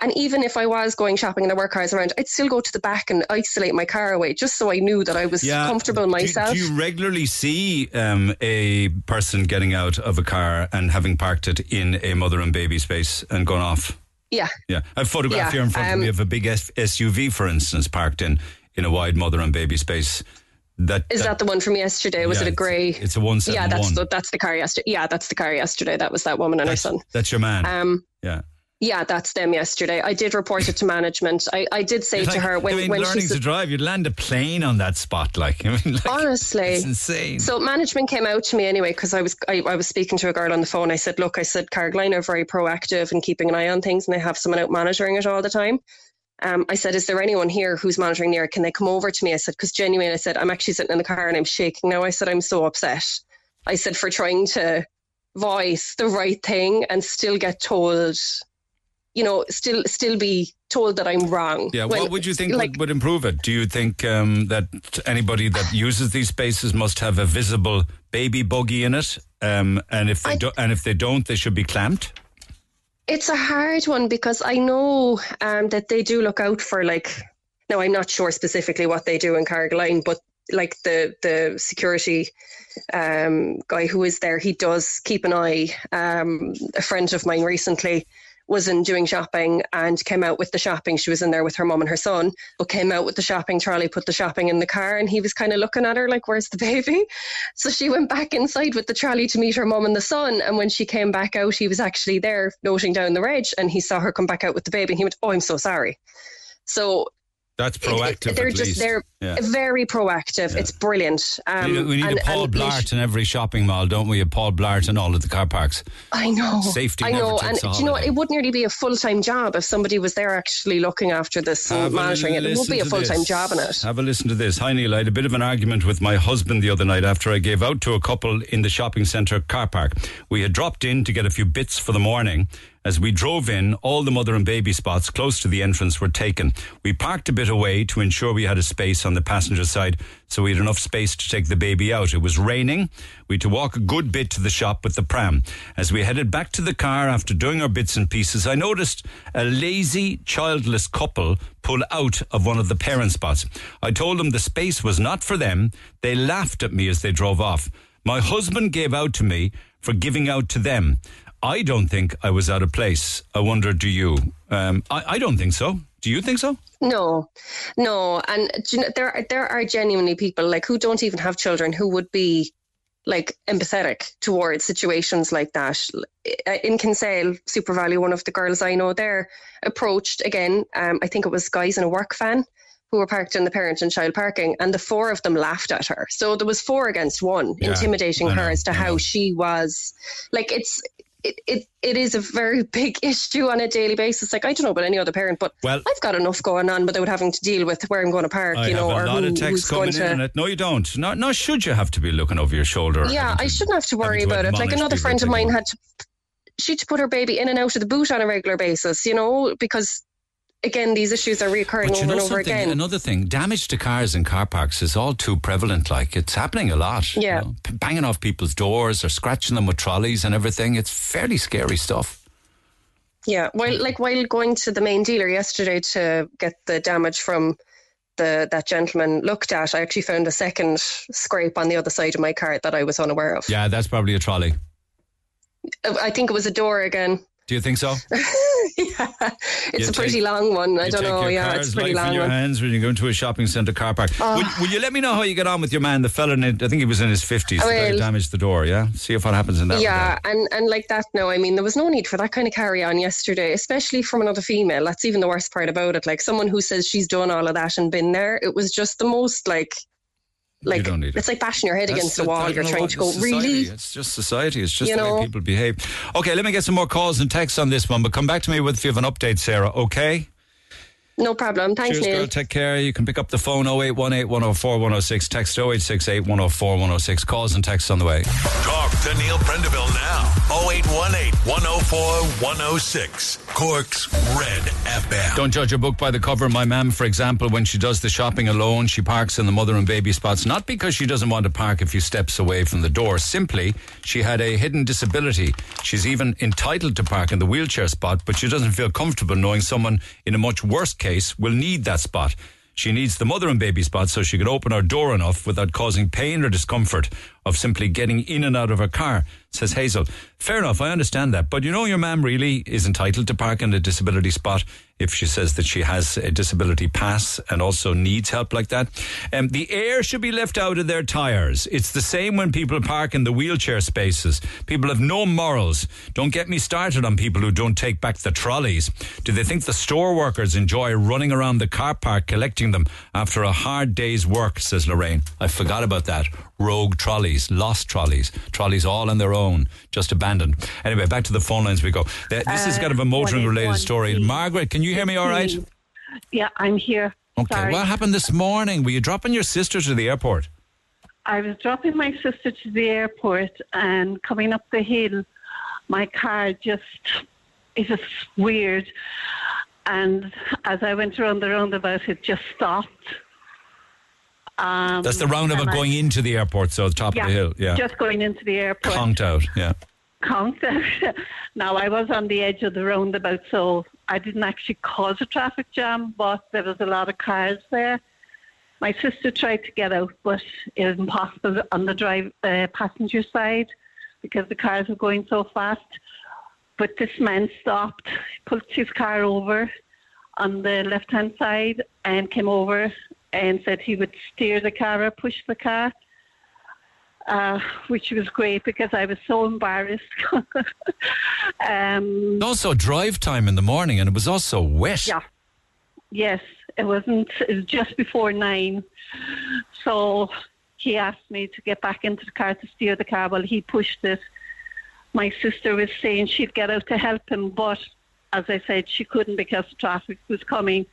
And even if I was going shopping and there were cars around, I'd still go to the back and isolate my car away just so I knew that I was comfortable myself. Do you regularly see a person getting out of a car and having parked it in a mother and baby space and gone off? Yeah. Yeah. I've photographed here in front of me of a big SUV, for instance, parked in a wide mother and baby space. Is that the one from yesterday? Was it a grey? It's a 171. Yeah, that's the car yesterday. Yeah, that's the car yesterday. That was that woman and her son. That's your man. Yeah, that's them yesterday. I did report it to management. I did say to her when learning to drive, you'd land a plane on that spot. Honestly, it's insane. So management came out to me anyway because I was speaking to a girl on the phone. I said, look, Carrigaline are very proactive and keeping an eye on things, and they have someone out monitoring it all the time. I said, is there anyone here who's monitoring near? Can they come over to me? I said, because genuinely, I said, I'm actually sitting in the car and I'm shaking now. I said, I'm so upset. I said, for trying to voice the right thing and still get told, still be told that I'm wrong. Yeah, what would you think would improve it? Do you think that anybody that uses these spaces must have a visible baby buggy in it? And if they don't, they should be clamped? It's a hard one because I know that they do look out for, now I'm not sure specifically what they do in Carrigaline, but the security guy who is there, he does keep an eye. A friend of mine recently was in doing shopping and came out with the shopping. She was in there with her mum and her son, but came out with the shopping trolley, put the shopping in the car, and he was kind of looking at her like, where's the baby? So she went back inside with the trolley to meet her mum and the son, and when she came back out, he was actually there noting down the reg, and he saw her come back out with the baby, and he went, oh, I'm so sorry. So that's proactive. They're very proactive. Yeah. It's brilliant. We need a Paul Blart in every shopping mall, don't we? A Paul Blart in all of the car parks. I know. Safety. I know. And do you know what? It would nearly be a full-time job if somebody was there actually looking after this and monitoring it. It would be a full-time job in it. Have a listen to this. Hi Neil, I had a bit of an argument with my husband the other night after I gave out to a couple in the shopping centre car park. We had dropped in to get a few bits for the morning. As we drove in, all the mother and baby spots close to the entrance were taken. We parked a bit away to ensure we had a space on the passenger side, so we had enough space to take the baby out. It was raining. We had to walk a good bit to the shop with the pram. As we headed back to the car after doing our bits and pieces, I noticed a lazy, childless couple pull out of one of the parent spots. I told them the space was not for them. They laughed at me as they drove off. My husband gave out to me for giving out to them. I don't think I was out of place. I wonder, do you? I don't think so. Do you think so? No. And you know, there are genuinely people who don't even have children who would be empathetic towards situations like that. In Kinsale, Super Value, one of the girls I know there approached again. I think it was guys in a work van who were parked in the parent and child parking, and the four of them laughed at her. So there was 4 against 1, intimidating her as to how she was. It is a very big issue on a daily basis. I don't know about any other parent, but I've got enough going on without having to deal with where I'm going to park, or who's going to... No, you don't. Nor should you have to be looking over your shoulder. Yeah, I shouldn't have to worry about it. Another friend of mine had to put her baby in and out of the boot on a regular basis, because... Again, these issues are recurring over and over again. Another thing, damage to cars and car parks is all too prevalent. It's happening a lot. Yeah. Banging off people's doors or scratching them with trolleys and everything. It's fairly scary stuff. Yeah. Well, while going to the main dealer yesterday to get the damage from that gentleman looked at, I actually found a second scrape on the other side of my car that I was unaware of. Yeah, that's probably a trolley. I think it was a door again. Do you think so? Yeah, it's a pretty long one. I don't know. Yeah, it's pretty long. You take your car's life in your hands when you go into a shopping centre car park. Will you let me know how you get on with your man, the fella? I think he was in his 50s. The guy who damaged the door. Yeah, see if what happens in that. Yeah, and like that. No, I mean there was no need for that kind of carry on yesterday, especially from another female. That's even the worst part about it. Someone who says she's done all of that and been there. It was just the most it's bashing your head against the wall. You're trying to go, really? It's just society. It's just the way people behave. Okay, let me get some more calls and texts on this one, but come back to me if you have an update, Sarah, okay? No problem. Thanks, Neil. Girl, take care. You can pick up the phone 0818 104 106. Text 0868 104 106. Calls and texts on the way. Talk to Neil Prendeville now. 0818 104 106. Cork's Red FM. Don't judge a book by the cover. My mum, for example, when she does the shopping alone, she parks in the mother and baby spots, not because she doesn't want to park a few steps away from the door. Simply, she had a hidden disability. She's even entitled to park in the wheelchair spot, but she doesn't feel comfortable knowing someone in a much worse case will need that spot. She needs the mother and baby spot so she can open her door enough without causing pain or discomfort of simply getting in and out of her car, says Hazel. Fair enough, I understand that. But you know, your ma'am really is entitled to park in a disability spot if she says that she has a disability pass and also needs help like that. The air should be left out of their tyres. It's the same when people park in the wheelchair spaces. People have no morals. Don't get me started on people who don't take back the trolleys. Do they think the store workers enjoy running around the car park collecting them after a hard day's work, says Lorraine. I forgot about that. Rogue trolleys, lost trolleys, trolleys all on their own, just abandoned. Anyway, back to the phone lines we go. This is kind of a motoring-related story. Please. Margaret, can you hear me all right? Yeah, I'm here. Okay, sorry. What happened this morning? Were you dropping your sister to the airport? I was dropping my sister to the airport, and coming up the hill, my car just weird. And as I went around the roundabout, it just stopped. That's the roundabout going into the airport, so the top of the hill. Yeah, just going into the airport. Conked out, yeah. Conked out. Now, I was on the edge of the roundabout, so I didn't actually cause a traffic jam, but there was a lot of cars there. My sister tried to get out, but it was impossible on the passenger side because the cars were going so fast. But this man stopped, pulled his car over on the left-hand side and came over and said he would steer the car or push the car, which was great because I was so embarrassed. Also drive time in the morning, and it was also wet. Yeah. Yes, it was just before 9. So he asked me to get back into the car to steer the car while he pushed it. My sister was saying she'd get out to help him, but as I said, she couldn't because the traffic was coming.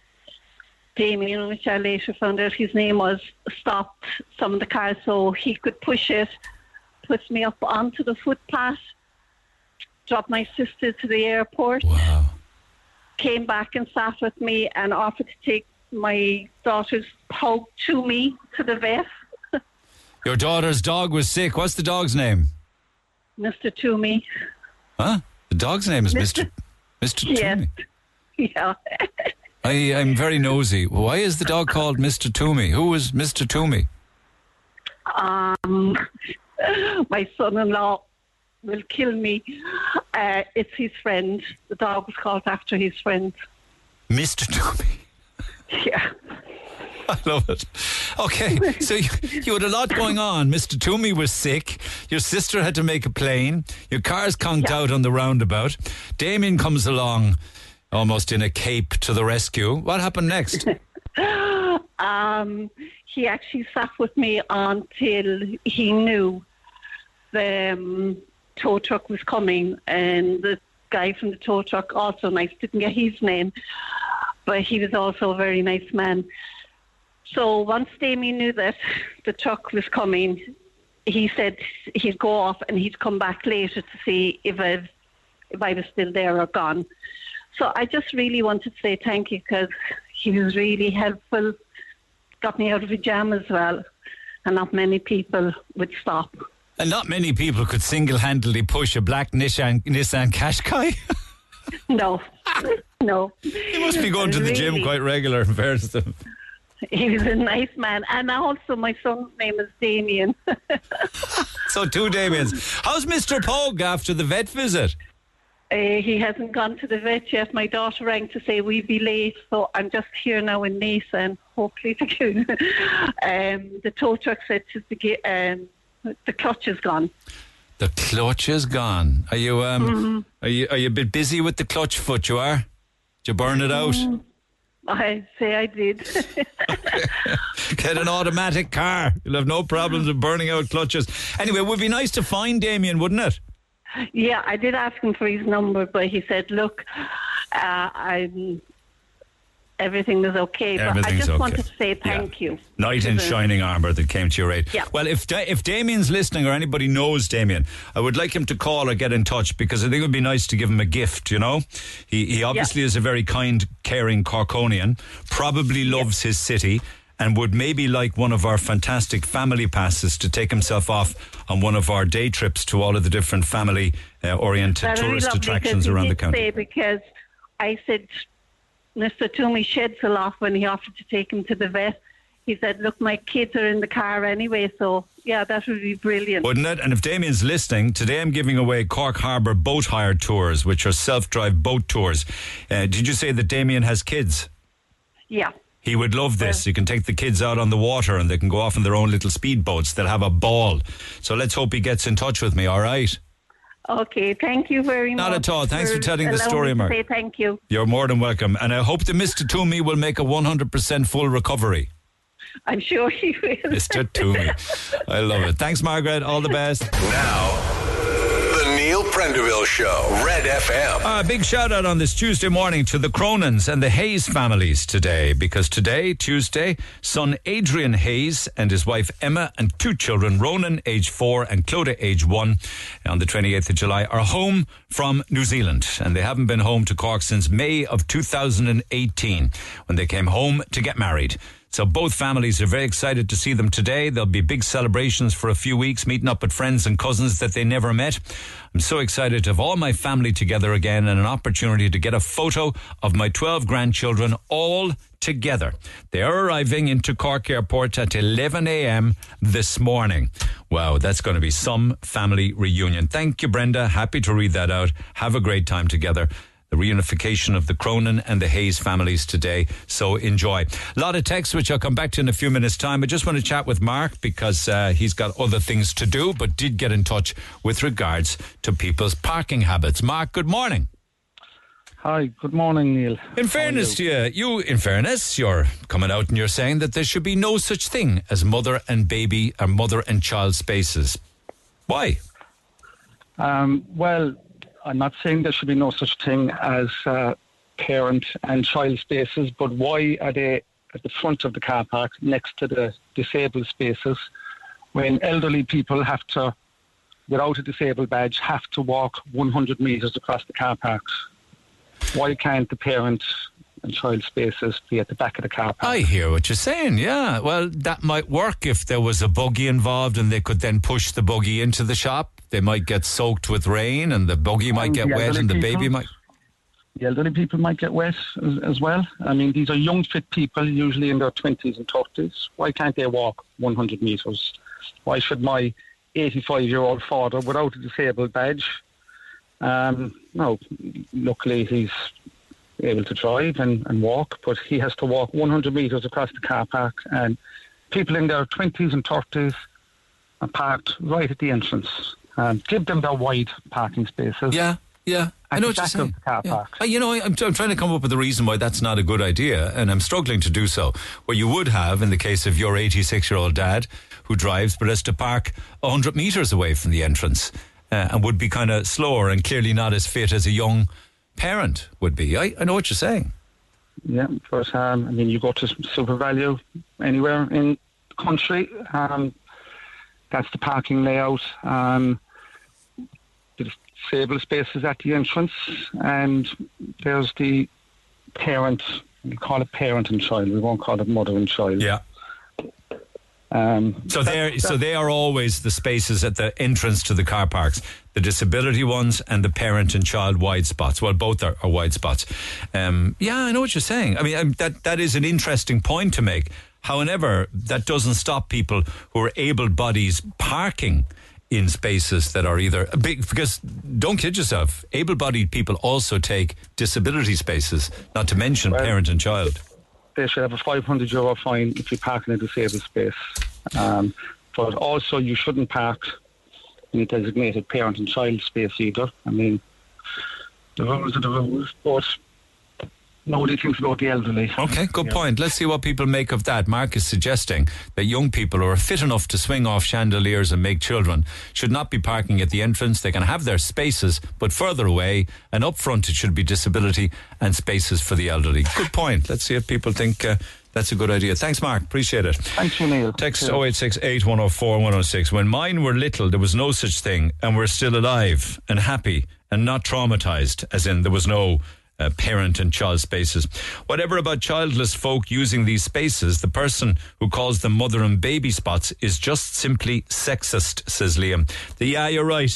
Damien, which I later found out his name was, stopped some of the cars so he could push it, put me up onto the footpath, dropped my sister to the airport, wow, came back and sat with me and offered to take my daughter's pug to me to the vet. Your daughter's dog was sick. What's the dog's name? Mr. Toomey. Huh? The dog's name is Mr. Toomey? Yeah. I'm very nosy. Why is the dog called Mr. Toomey? Who is Mr. Toomey? My son-in-law will kill me. It's his friend. The dog was called after his friend. Mr. Toomey? Yeah. I love it. Okay, so you had a lot going on. Mr. Toomey was sick. Your sister had to make a plane. Your car's conked out on the roundabout. Damien comes along almost in a cape to the rescue. What happened next? He actually sat with me until he knew the tow truck was coming, and the guy from the tow truck, also nice, didn't get his name, but he was also a very nice man. So once Damien knew that the truck was coming, he said he'd go off and he'd come back later to see if I was still there or gone. So I just really wanted to say thank you because he was really helpful, got me out of a jam as well, and not many people would stop. And not many people could single-handedly push a black Nissan Qashqai? No, no. He must be going to the gym quite regular in fairness to him. He was a nice man. And also my son's name is Damien. So two Damiens. How's Mr. Pogue after the vet visit? He hasn't gone to the vet yet. My daughter rang to say we'd be late, so I'm just here now in Nice and hopefully to go. The tow truck said the clutch is gone. The clutch is gone. Are you are you a bit busy with the clutch foot? You are. Did you burn it out? I say I did. Get an automatic car. You'll have no problems with burning out clutches. Anyway, it would be nice to find Damien, wouldn't it? Yeah, I did ask him for his number, but he said, look, everything is okay. But I just want to say thank you. Knight in shining armour that came to your aid. Yeah. Well, if Damien's listening or anybody knows Damien, I would like him to call or get in touch, because I think it would be nice to give him a gift, you know. He obviously is a very kind, caring Corkonian, probably loves his city, and would maybe like one of our fantastic family passes to take himself off on one of our day trips to all of the different family-oriented tourist attractions around the country. Because I said, Mr. Toomey shed fell off when he offered to take him to the vet. He said, look, my kids are in the car anyway, so yeah, that would be brilliant. Wouldn't it? And if Damien's listening, today I'm giving away Cork Harbour boat hire tours, which are self-drive boat tours. Did you say that Damien has kids? Yeah. He would love this. You can take the kids out on the water and they can go off in their own little speedboats. They'll have a ball. So let's hope he gets in touch with me, all right? Okay, thank you very much. Not at all. Thanks for telling the story, Mark. Thank you. You're more than welcome. And I hope that Mr. Toomey will make a 100% full recovery. I'm sure he will. Mr. Toomey. I love it. Thanks, Margaret. All the best. Now, Neil Prendeville Show, Red FM. A big shout out on this Tuesday morning to the Cronans and the Hayes families today, because today, Tuesday, son Adrian Hayes and his wife Emma and two children, Ronan, age 4, and Clodagh, age 1, on the 28th of July, are home from New Zealand. And they haven't been home to Cork since May of 2018, when they came home to get married. So both families are very excited to see them today. There'll be big celebrations for a few weeks, meeting up with friends and cousins that they never met. I'm so excited to have all my family together again, and an opportunity to get a photo of my 12 grandchildren all together. They are arriving into Cork Airport at 11 a.m. this morning. Wow, that's going to be some family reunion. Thank you, Brenda. Happy to read that out. Have a great time together. The reunification of the Cronin and the Hayes families today, so enjoy. A lot of texts, which I'll come back to in a few minutes' time. I just want to chat with Mark, because he's got other things to do, but did get in touch with regards to people's parking habits. Mark, good morning. Hi, good morning, Neil. In fairness to you, in fairness, you're coming out and you're saying that there should be no such thing as mother and baby or mother and child spaces. Why? Well, I'm not saying there should be no such thing as parent and child spaces, but why are they at the front of the car park next to the disabled spaces when elderly people have to, without a disabled badge, have to walk 100 metres across the car parks? Why can't the parent and child spaces be at the back of the car park? I hear what you're saying, yeah. Well, that might work if there was a buggy involved and they could then push the buggy into the shop. They might get soaked with rain, and the buggy might get wet, and the baby might... The elderly people might get wet as well. I mean, these are young, fit people, usually in their 20s and 30s. Why can't they walk 100 metres? Why should my 85-year-old father, without a disabled badge... no, luckily he's able to drive and walk, but he has to walk 100 metres across the car park, and people in their 20s and 30s are parked right at the entrance. Give them their wide parking spaces. Yeah. I know what you're saying. You know, I'm trying to come up with a reason why that's not a good idea, and I'm struggling to do so. Well, you would have, in the case of your 86-year-old dad who drives but has to park 100 metres away from the entrance, and would be kind of slower and clearly not as fit as a young parent would be. I know what you're saying. Yeah, but I mean, you go to Super Value anywhere in the country, that's the parking layout. The disabled spaces at the entrance, and there's the parent, we call it parent and child, we won't call it mother and child. Yeah. So they are always the spaces at the entrance to the car parks, the disability ones and the parent and child wide spots. Well, both are wide spots. Yeah, I know what you're saying. I mean, that is an interesting point to make. However, that doesn't stop people who are able bodies parking in spaces that are either big, because don't kid yourself, able-bodied people also take disability spaces, not to mention parent and child. They should have a €500 fine if you park in a disabled space. But also you shouldn't park in a designated parent and child space either. I mean, the rules are the rules, but know the truth about the elderly. Okay, good point. Let's see what people make of that. Mark is suggesting that young people who are fit enough to swing off chandeliers and make children should not be parking at the entrance. They can have their spaces, but further away, and up front it should be disability and spaces for the elderly. Good point. Let's see if people think that's a good idea. Thanks, Mark. Appreciate it. Thanks, Neil. Text 0868 104 106. When mine were little, there was no such thing, and we're still alive and happy and not traumatised, as in there was no... parent and child spaces. Whatever about childless folk using these spaces, the person who calls them mother and baby spots is just simply sexist, says Liam. Yeah, you're right.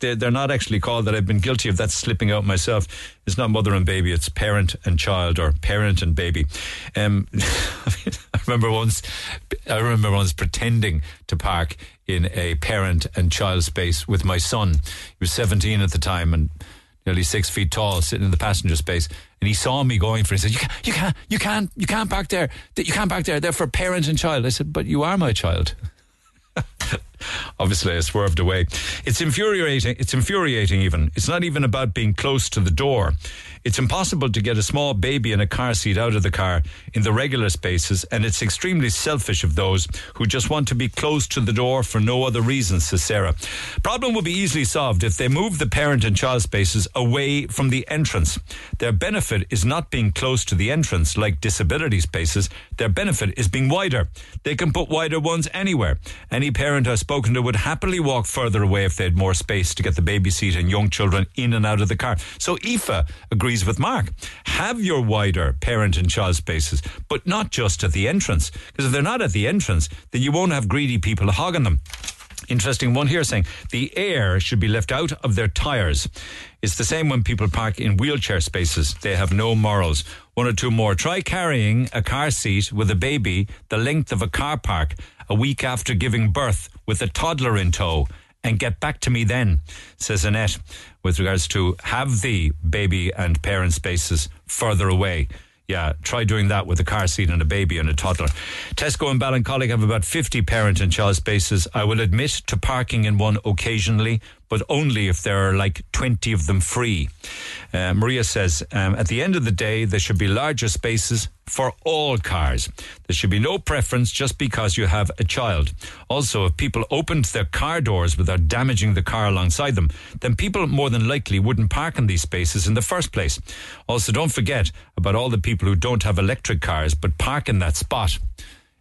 They're not actually called that. I've been guilty of that slipping out myself. It's not mother and baby, it's parent and child or parent and baby. I remember once pretending to park in a parent and child space with my son. He was 17 at the time and nearly 6 feet tall, sitting in the passenger space, and he saw me going for it. He said, you can't park there. You can't park there. They're for parent and child. I said, but you are my child. Obviously, I swerved away. It's infuriating even. It's not even about being close to the door. It's impossible to get a small baby in a car seat out of the car in the regular spaces, and it's extremely selfish of those who just want to be close to the door for no other reason, says Sarah. Problem will be easily solved if they move the parent and child spaces away from the entrance. Their benefit is not being close to the entrance like disability spaces. Their benefit is being wider. They can put wider ones anywhere. Any parent I spoken to would happily walk further away if they had more space to get the baby seat and young children in and out of the car. So Aoife agrees with Mark. Have your wider parent and child spaces, but not just at the entrance. Because if they're not at the entrance, then you won't have greedy people hogging them. Interesting one here saying the air should be left out of their tyres. It's the same when people park in wheelchair spaces. They have no morals. One or two more. Try carrying a car seat with a baby the length of a car park a week after giving birth with a toddler in tow and get back to me then, says Annette, with regards to have the baby and parent spaces further away. Yeah, try doing that with a car seat and a baby and a toddler. Tesco and Ballincollig have about 50 parent and child spaces. I will admit to parking in one occasionally, but only if there are like 20 of them free. Maria says, at the end of the day, there should be larger spaces for all cars. There should be no preference just because you have a child. Also, if people opened their car doors without damaging the car alongside them, then people more than likely wouldn't park in these spaces in the first place. Also, don't forget about all the people who don't have electric cars but park in that spot.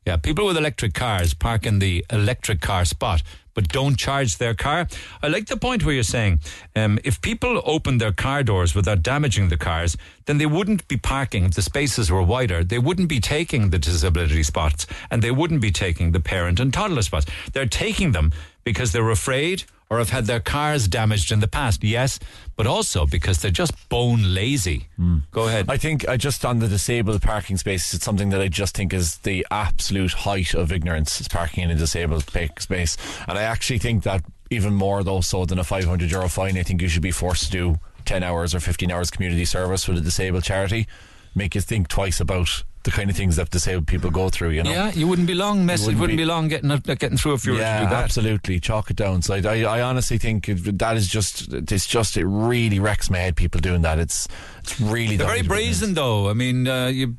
Yeah, people with electric cars park in the electric car spot but don't charge their car. I like the point where you're saying if people open their car doors without damaging the cars, then they wouldn't be parking. If the spaces were wider, they wouldn't be taking the disability spots and they wouldn't be taking the parent and toddler spots. They're taking them because they're afraid or have had their cars damaged in the past, yes, but also because they're just bone lazy. Go ahead. I think on the disabled parking space, it's something that I just think is the absolute height of ignorance, is parking in a disabled space. And I actually think that even more, though, so than a €500 fine, I think you should be forced to do 10 hours or 15 hours community service with a disabled charity. Make you think twice about the kind of things that disabled people go through, you know. Yeah, you wouldn't be long messing. It wouldn't be long getting through if you were to do that. Yeah, absolutely. Chalk it down. So I honestly think that is just. It really wrecks my head. People doing that. It's really. They're very brazen, though. I mean,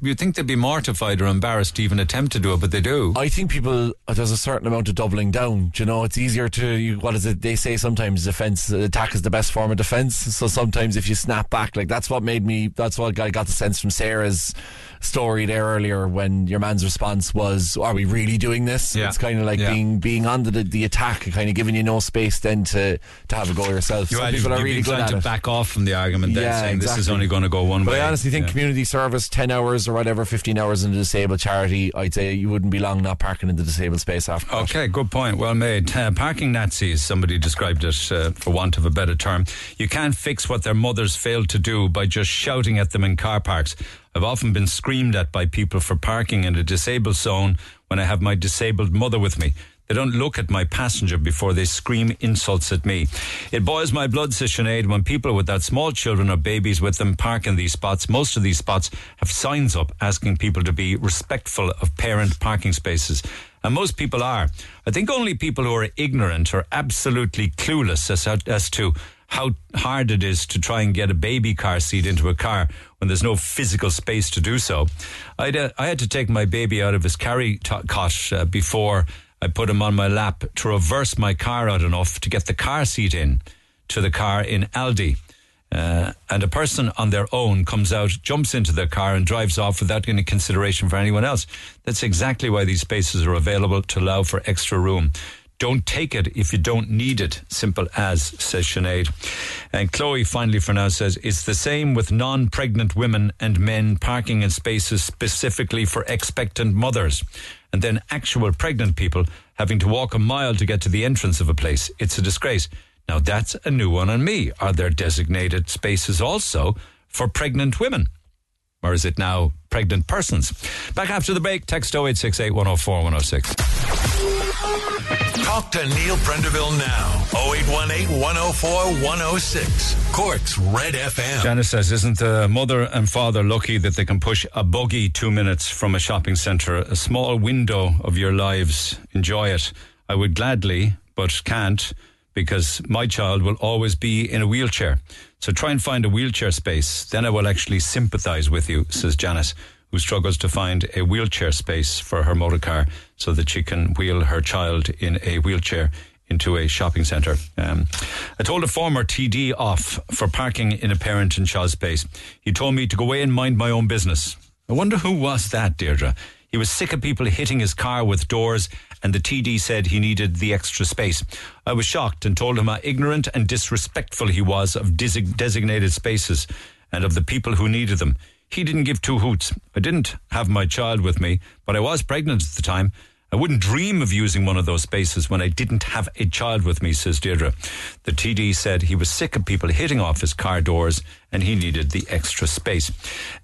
you think they'd be mortified or embarrassed to even attempt to do it, but they do. I think people. There's a certain amount of doubling down. Do you know, it's easier to. What is it they say? Sometimes attack is the best form of defense. So sometimes if you snap back, like that's what made me. That's what I got the sense from Sarah's story there earlier when your man's response was, are we really doing this? Yeah. It's kind of like being on the attack and kind of giving you no space then to have a go yourself. People are really inclined to back off from the argument then, saying exactly. This is only going to go one way. But I honestly think community service, 10 hours or whatever, 15 hours in a disabled charity, I'd say you wouldn't be long not parking in the disabled space after. Okay, good point. Well made. Parking Nazis, somebody described it for want of a better term. You can't fix what their mothers failed to do by just shouting at them in car parks. I've often been screamed at by people for parking in a disabled zone when I have my disabled mother with me. They don't look at my passenger before they scream insults at me. It boils my blood, says Sinead, when people without small children or babies with them park in these spots. Most of these spots have signs up asking people to be respectful of parent parking spaces. And most people are. I think only people who are ignorant or absolutely clueless as to how hard it is to try and get a baby car seat into a car when there's no physical space to do so. I had to take my baby out of his carry cot before I put him on my lap to reverse my car out enough to get the car seat in to the car in Aldi. And a person on their own comes out, jumps into their car and drives off without any consideration for anyone else. That's exactly why these spaces are available, to allow for extra room. Don't take it if you don't need it. Simple as, says Sinead. And Chloe, finally for now, says, it's the same with non-pregnant women and men parking in spaces specifically for expectant mothers, and then actual pregnant people having to walk a mile to get to the entrance of a place. It's a disgrace. Now that's a new one on me. Are there designated spaces also for pregnant women? Or is it now pregnant persons? Back after the break. Text 0868 104 106. Talk to Neil Prenderville now. 0818 104 106. Cork's Red FM. Janice says, isn't the mother and father lucky that they can push a buggy 2 minutes from a shopping centre? A small window of your lives. Enjoy it. I would gladly, but can't, because my child will always be in a wheelchair. So try and find a wheelchair space. Then I will actually sympathise with you, says Janice, who struggles to find a wheelchair space for her motorcar so that she can wheel her child in a wheelchair into a shopping centre. I told a former TD off for parking in a parent and child space. He told me to go away and mind my own business. I wonder who was that, Deirdre? He was sick of people hitting his car with doors, and the TD said he needed the extra space. I was shocked and told him how ignorant and disrespectful he was of designated spaces and of the people who needed them. He didn't give two hoots. I didn't have my child with me, but I was pregnant at the time. I wouldn't dream of using one of those spaces when I didn't have a child with me, says Deirdre. The TD said he was sick of people hitting off his car doors and he needed the extra space.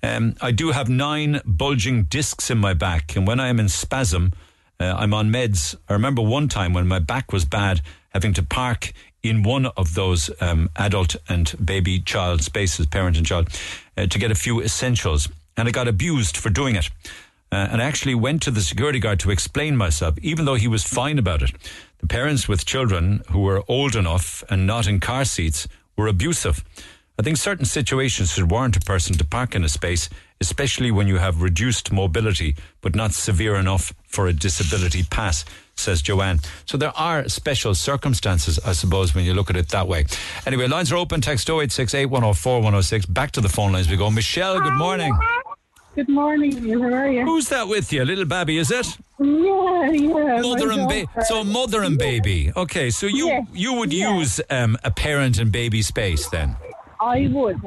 I do have 9 bulging discs in my back, and when I am in spasm, I'm on meds. I remember one time when my back was bad, having to park in one of those adult and baby child spaces, parent and child, to get a few essentials. And I got abused for doing it. And I actually went to the security guard to explain myself, even though he was fine about it. The parents with children who were old enough and not in car seats were abusive. I think certain situations should warrant a person to park in a space, especially when you have reduced mobility, but not severe enough for a disability pass, says Joanne. So there are special circumstances, I suppose, when you look at it that way. Anyway, lines are open. Text 0868 104 106. Back to the phone lines we go. Michelle, good morning. Good morning, Neil. How are you? Who's that with you? Little Babby, is it? Yeah. Mother and baby. So mother and baby. Okay, so you would use a parent and baby space then? I would.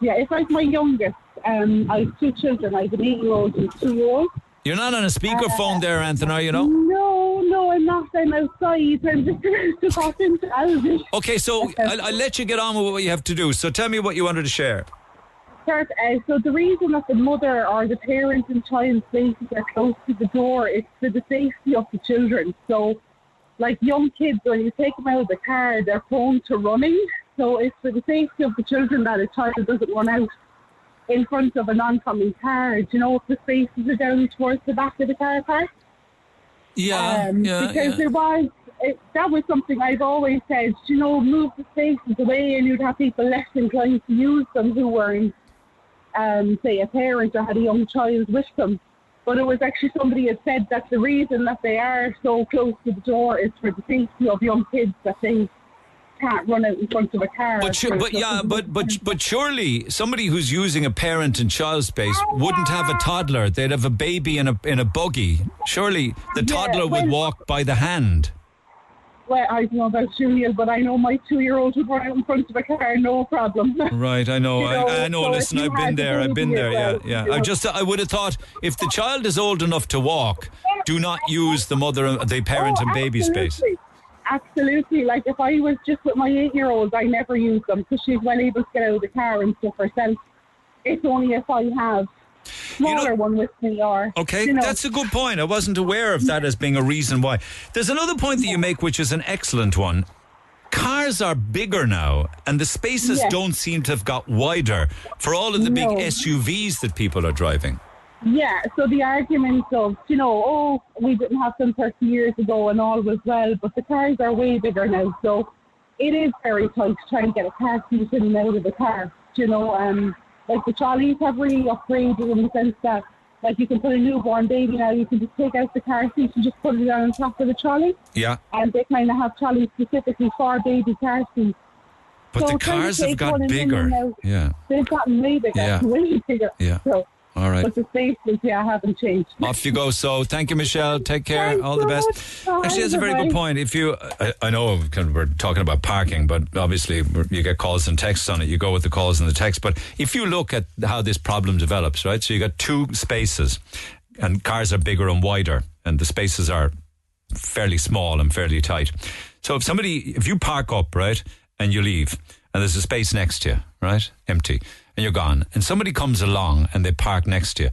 Yeah, if I was my youngest, I have 2 children. I have an 8-year-old and 2-year-old. You're not on a speakerphone there, Anthony, are you? No, I'm not. I'm outside. I'm just going to pop into Aldi. Okay, so I'll let you get on with what you have to do. So tell me what you wanted to share. So the reason that the mother or the parent and child spaces are close to the door is for the safety of the children. So, like young kids, when you take them out of the car, they're prone to running. So it's for the safety of the children that a child doesn't run out in front of an oncoming car. Do you know if the spaces are down towards the back of the car park? Yeah. Because there was... that was something I've always said, you know, move the spaces away and you'd have people less inclined to use them who weren't... say a parent or had a young child with them. But it was actually somebody had said that the reason that they are so close to the door is for the safety of young kids, that they can't run out in front of a car. But surely somebody who's using a parent and child space wouldn't have a toddler. They'd have a baby in a buggy. Surely the toddler would walk by the hand. Well, I don't know about you, Neil, but I know my 2-year-old would run out in front of a car, no problem. Right, I know. I know. So listen, I've been there. Yeah. I would have thought if the child is old enough to walk, do not use the parent and baby space. Absolutely. Like if I was just with my 8-year-old, I never used them because she's well able to get out of the car and stuff herself. It's only if I have smaller one with me or... Okay, that's a good point. I wasn't aware of that as being a reason why. There's another point that you make, which is an excellent one. Cars are bigger now, and the spaces don't seem to have got wider for all of the big SUVs that people are driving. Yeah, so the argument of, we didn't have them 30 years ago and all was well, but the cars are way bigger now, so it is very tight to try and get a car to get in and out of the car, you know. Like the trolleys have really upgraded in the sense that, like, you can put a newborn baby now, you can just take out the car seat and just put it on top of the trolley. Yeah. And they kind of have trolleys specifically for baby car seats. But so the cars have got bigger. Yeah. They've gotten way bigger. Yeah. Way bigger. Yeah. So, all right. But the spaces, yeah, haven't changed. Off you go. So, thank you, Michelle. Take care. Thanks all so the best. Much. Actually, that's a very good point. If you, I know we're talking about parking, but obviously you get calls and texts on it. You go with the calls and the texts. But if you look at how this problem develops, right? So you got two spaces, and cars are bigger and wider, and the spaces are fairly small and fairly tight. So if you park up, right? And you leave, and there's a space next to you, right? Empty. And you're gone. And somebody comes along and they park next to you.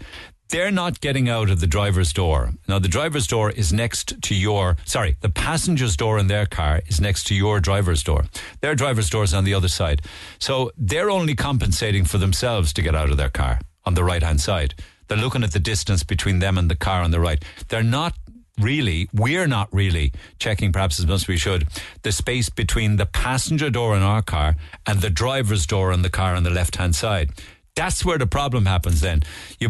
They're not getting out of the driver's door. Now, the driver's door is next to the passenger's door in their car is next to your driver's door. Their driver's door is on the other side. So they're only compensating for themselves to get out of their car on the right-hand side. They're looking at the distance between them and the car on the right. We're not really checking, perhaps as much as we should, the space between the passenger door in our car and the driver's door in the car on the left-hand side. That's where the problem happens then. You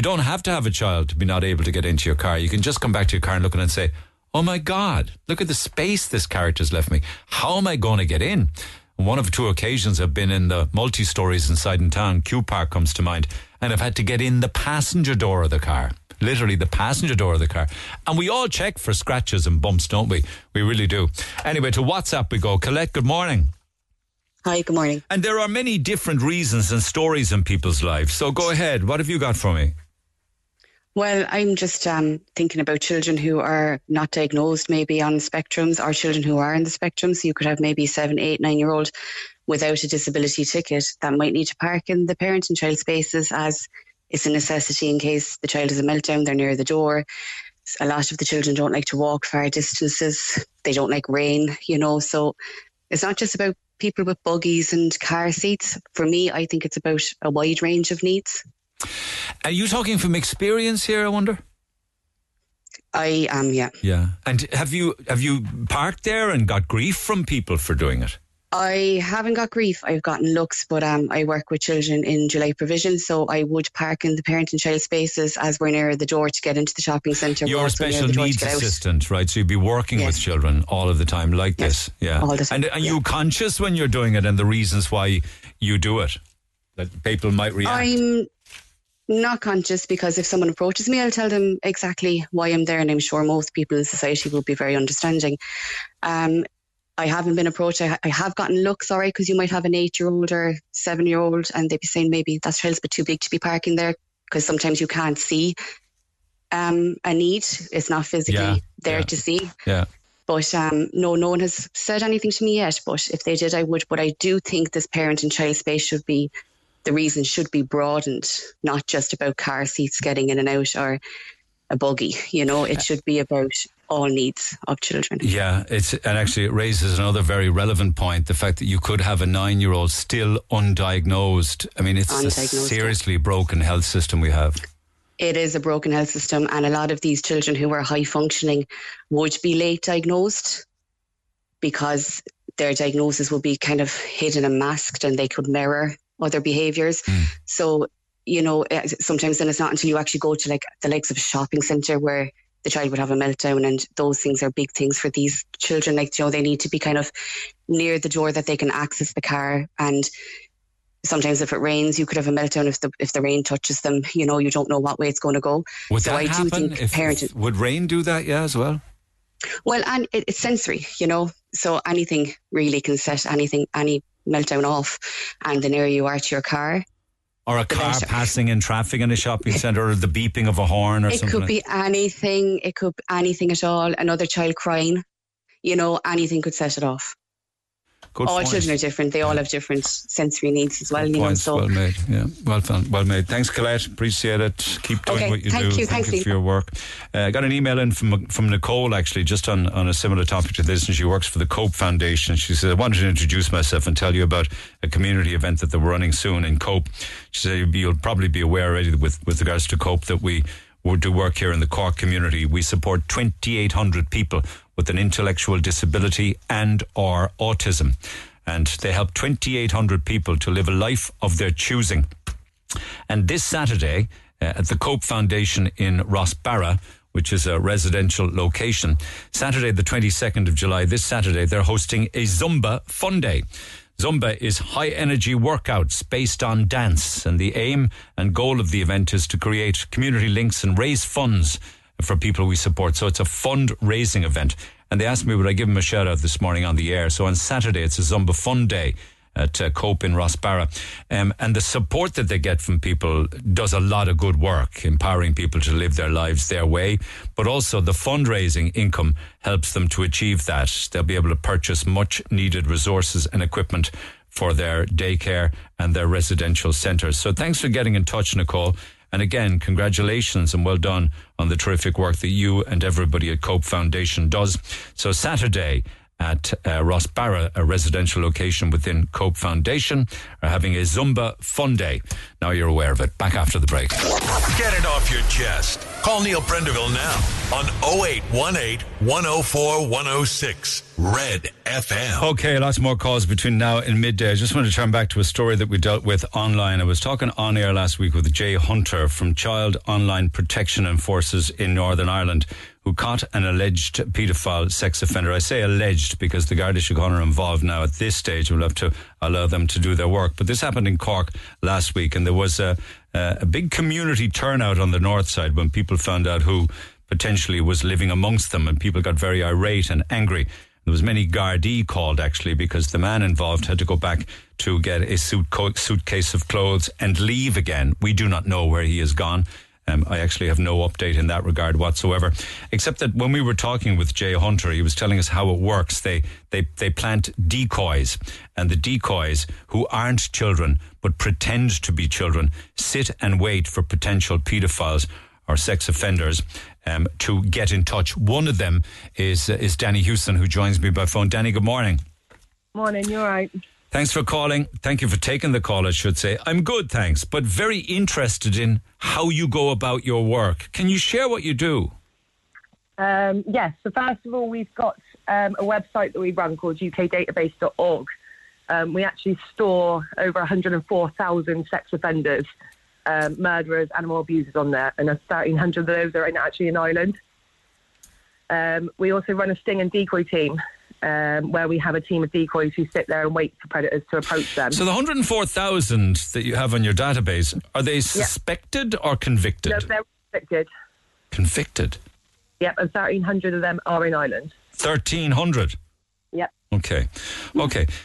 don't have to have a child to be not able to get into your car. You can just come back to your car and look at it and say, oh my God, look at the space this character's left me. How am I going to get in? On one of two occasions I've been in the multi-stories inside in town, Q Park comes to mind, and I've had to get in the passenger door of the car. Literally the passenger door of the car. And we all check for scratches and bumps, don't we? We really do. Anyway, to WhatsApp we go. Colette, good morning. Hi, good morning. And there are many different reasons and stories in people's lives. So go ahead. What have you got for me? Well, I'm just thinking about children who are not diagnosed maybe on spectrums or children who are on the spectrum. So you could have maybe 7, 8, 9-year-old without a disability ticket that might need to park in the parent and child spaces as it's a necessity in case the child has a meltdown, they're near the door. A lot of the children don't like to walk far distances. They don't like rain, you know. So it's not just about people with buggies and car seats. For me, I think it's about a wide range of needs. Are you talking from experience here, I wonder? I am, yeah. Yeah. And have you parked there and got grief from people for doing it? I haven't got grief. I've gotten looks, but I work with children in July provision, so I would park in the parent and child spaces as we're near the door to get into the shopping centre. You're a special needs assistant, right? So you'd be working with children all of the time like this. Yeah. All the time. And are you conscious when you're doing it and the reasons why you do it? That people might react? I'm not conscious because if someone approaches me, I'll tell them exactly why I'm there, and I'm sure most people in society will be very understanding. I haven't been approached. I have gotten looks, all right, because you might have an 8-year-old or 7-year-old and they'd be saying maybe that child's a bit too big to be parking there because sometimes you can't see a need. It's not physically there to see. Yeah. But no one has said anything to me yet. But if they did, I would. But I do think this parent and child space should be, the reason should be broadened, not just about car seats getting in and out or a buggy. You know, it should be about all needs of children. Yeah, it raises another very relevant point, the fact that you could have a 9-year-old still undiagnosed. I mean, it's a seriously broken health system we have. It is a broken health system, and a lot of these children who are high functioning would be late diagnosed because their diagnosis will be kind of hidden and masked and they could mirror other behaviours. Mm. So, you know, sometimes then it's not until you actually go to like the likes of a shopping centre where the child would have a meltdown, and those things are big things for these children. Like, you know, they need to be kind of near the door that they can access the car. And sometimes if it rains, you could have a meltdown if the rain touches them. You know, you don't know what way it's going to go. Would that happen? Would rain do that? Yeah, as well. Well, and it's sensory, you know, so anything really can set any meltdown off. And the nearer you are to your car. Or a car passing in traffic in a shopping centre, or the beeping of a horn or something. It could be anything. It could be anything at all. Another child crying. You know, anything could set it off. All children are different. They all have different sensory needs as well. You know, so. Well made. Yeah. Well done. Well made. Thanks, Colette. Appreciate it. Keep doing what you do. Thank you for your work. I got an email in from Nicole, actually, just on a similar topic to this, and she works for the Cope Foundation. She said, I wanted to introduce myself and tell you about a community event that they're running soon in Cope. She said, you'll probably be aware already with regards to Cope that we do work here in the Cork community. We support 2,800 people with an intellectual disability and or autism. And they help 2,800 people to live a life of their choosing. And this Saturday at the Cope Foundation in Rossbarra, which is a residential location, Saturday the 22nd of July, this Saturday, they're hosting a Zumba Fun Day. Zumba is high-energy workouts based on dance, and the aim and goal of the event is to create community links and raise funds for people we support. So it's a fundraising event. And they asked me would I give them a shout-out this morning on the air. So on Saturday, it's a Zumba Fun Day at Cope in Rossbarra. And the support that they get from people does a lot of good work, empowering people to live their lives their way. But also the fundraising income helps them to achieve that. They'll be able to purchase much-needed resources and equipment for their daycare and their residential centres. So thanks for getting in touch, Nicole. And again, congratulations and well done on the terrific work that you and everybody at Cope Foundation does. So Saturday at Rossbarra, a residential location within Cope Foundation, are having a Zumba Fun Day. Now you're aware of it. Back after the break. Get it off your chest. Call Neil Prendeville now on 0818 104 106 Red FM. Okay, lots more calls between now and midday. I just want to turn back to a story that we dealt with online. I was talking on air last week with Jay Hunter from Child Online Protection Enforcers in Northern Ireland, who caught an alleged paedophile sex offender. I say alleged because the Garda Síochána are involved now at this stage. We'll have to allow them to do their work. But this happened in Cork last week, and there was a big community turnout on the north side when people found out who potentially was living amongst them, and people got very irate and angry. There was many Gardaí called, actually, because the man involved had to go back to get a suitcase of clothes and leave again. We do not know where he has gone. I actually have no update in that regard whatsoever, except that when we were talking with Jay Hunter, he was telling us how it works. They plant decoys, and the decoys, who aren't children but pretend to be children, sit and wait for potential paedophiles or sex offenders to get in touch. One of them is Danny Houston, who joins me by phone. Danny, good morning. Morning, you're right. Thanks for calling. Thank you for taking the call, I should say. I'm good, thanks, but very interested in how you go about your work. Can you share what you do? Yes. So first of all, we've got a website that we run called ukdatabase.org. We actually store over 104,000 sex offenders, murderers, animal abusers on there, and 1,300 of those are actually in Ireland. We also run a sting and decoy team, where we have a team of decoys who sit there and wait for predators to approach them. So the 104,000 that you have on your database, are they suspected or convicted? No, they're convicted. Convicted? Yep, and 1,300 of them are in Ireland. 1,300? Yep. Okay.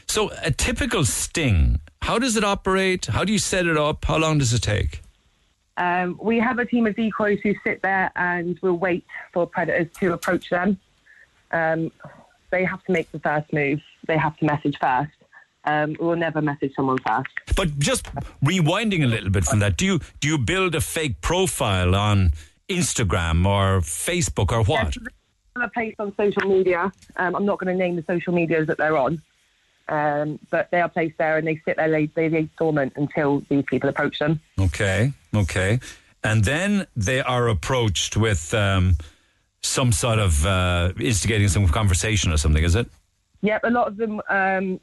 So a typical sting, how does it operate? How do you set it up? How long does it take? We have a team of decoys who sit there and will wait for predators to approach them. They have to make the first move. They have to message first. We'll never message someone first. But just rewinding a little bit from that, do you build a fake profile on Instagram or Facebook or what? Yes, a place on social media. I'm not going to name the social medias that they're on, but they are placed there and they sit there. They lay dormant until these people approach them. Okay. And then they are approached with some sort of instigating some conversation or something, is it? Yep, a lot of them,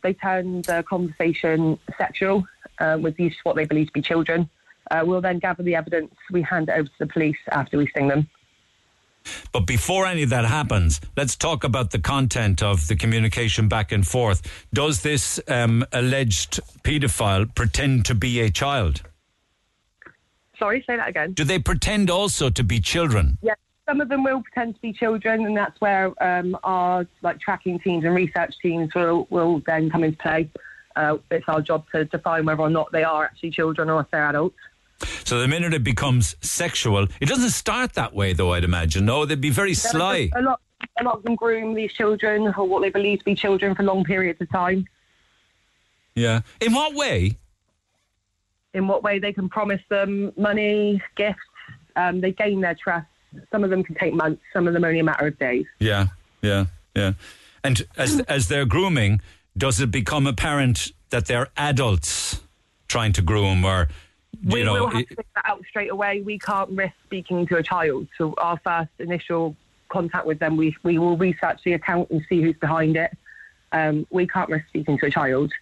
they turn the conversation sexual with these, what they believe to be children. We'll then gather the evidence. We hand it over to the police after we sting them. But before any of that happens, let's talk about the content of the communication back and forth. Does this alleged paedophile pretend to be a child? Sorry, say that again. Do they pretend also to be children? Yes. Some of them will pretend to be children, and that's where our tracking teams and research teams will then come into play. It's our job to define whether or not they are actually children or if they're adults. So the minute it becomes sexual, it doesn't start that way, though, I'd imagine. No, they'd be very sly. A lot of them groom these children or what they believe to be children for long periods of time. Yeah. In what way? In what way they can promise them money, gifts. They gain their trust. Some of them can take months, some of them only a matter of days. Yeah. And as they're grooming, does it become apparent that they're adults trying to groom? Or we will have to figure that out straight away. We can't risk speaking to a child. So our first initial contact with them. We will research the account and see who's behind it. We can't risk speaking to a child.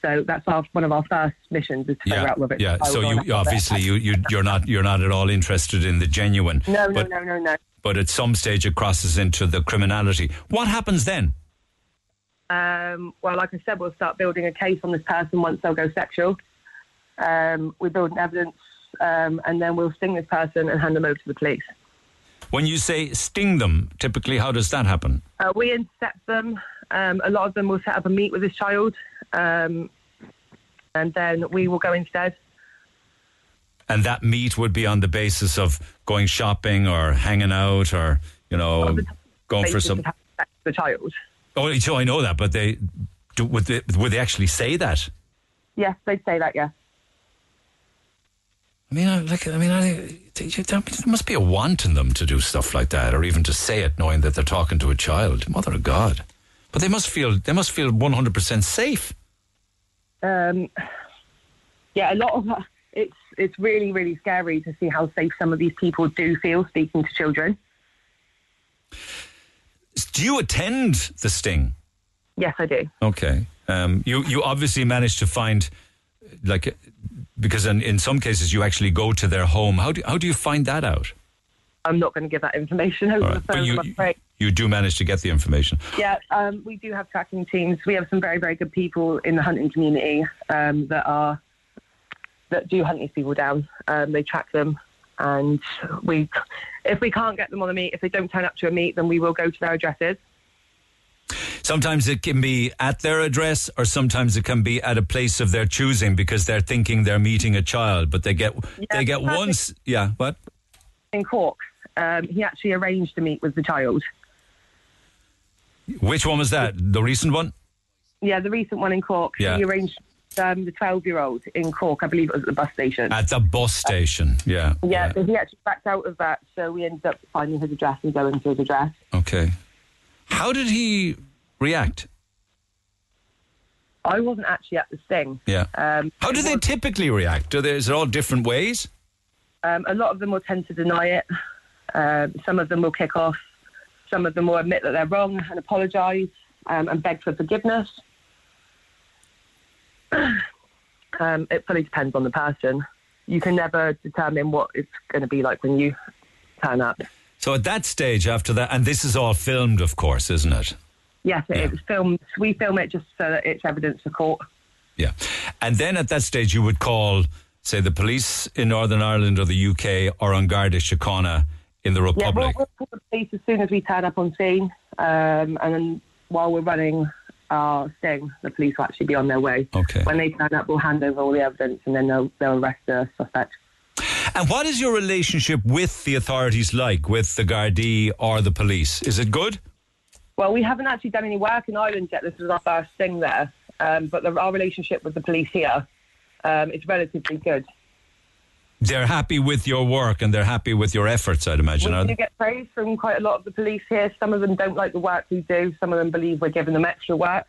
So that's one of our first missions is to figure out whether it's a child. So you obviously you're not at all interested in the genuine. No. But at some stage it crosses into the criminality. What happens then? Well, like I said, we'll start building a case on this person once they'll go sexual. We build an evidence and then we'll sting this person and hand them over to the police. When you say sting them, typically how does that happen? We intercept them. A lot of them will set up a meet with this child and then we will go instead. And that meet would be on the basis of going shopping or hanging out or, going for some... The child. Oh, so I know that, but would they actually say that? Yes, they'd say that, yeah. I mean, there must be a want in them to do stuff like that or even to say it knowing that they're talking to a child. Mother of God. But they must feel 100% safe. Yeah, a lot of... It's really, really scary to see how safe some of these people do feel speaking to children. Do you attend the sting? Yes, I do. Okay. You obviously managed to find, because in some cases you actually go to their home. How do you find that out? I'm not going to give that information over the phone. But you do manage to get the information. Yeah, we do have tracking teams. We have some very, very good people in the hunting community that do hunt these people down. They track them, and if we can't get them on a meet, if they don't turn up to a meet, then we will go to their addresses. Sometimes it can be at their address, or sometimes it can be at a place of their choosing because they're thinking they're meeting a child, but they get once. Yeah, what? In Cork, he actually arranged to meet with the child. Which one was that? The recent one? Yeah, the recent one in Cork. Yeah. He arranged. The 12-year-old in Cork, I believe it was at the bus station. At the bus station, yeah. Yeah, so he actually backed out of that, so we ended up finding his address and going to his address. Okay. How did he react? I wasn't actually at the sting. Yeah. How do they typically react? Is it all different ways? A lot of them will tend to deny it. Some of them will kick off. Some of them will admit that they're wrong and apologise and beg for forgiveness. It fully depends on the person. You can never determine what it's going to be like when you turn up. So at that stage, after that, and this is all filmed, of course, isn't it? Yes, it is filmed. We film it just so that it's evidence for court. Yeah. And then at that stage, you would call, say, the police in Northern Ireland or the UK or on Garda Síochána in the Republic. Yeah, we'll call the police as soon as we turn up on scene. And then while we're running... sting, the police will actually be on their way. Okay. When they turn up, we'll hand over all the evidence and then they'll arrest the suspect. And what is your relationship with the authorities like, with the Gardaí or the police? Is it good? Well, we haven't actually done any work in Ireland yet. This is our first sting there. But our relationship with the police here is relatively good. They're happy with your work and they're happy with your efforts, I'd imagine. We do get praise from quite a lot of the police here. Some of them don't like the work we do. Some of them believe we're giving them extra work.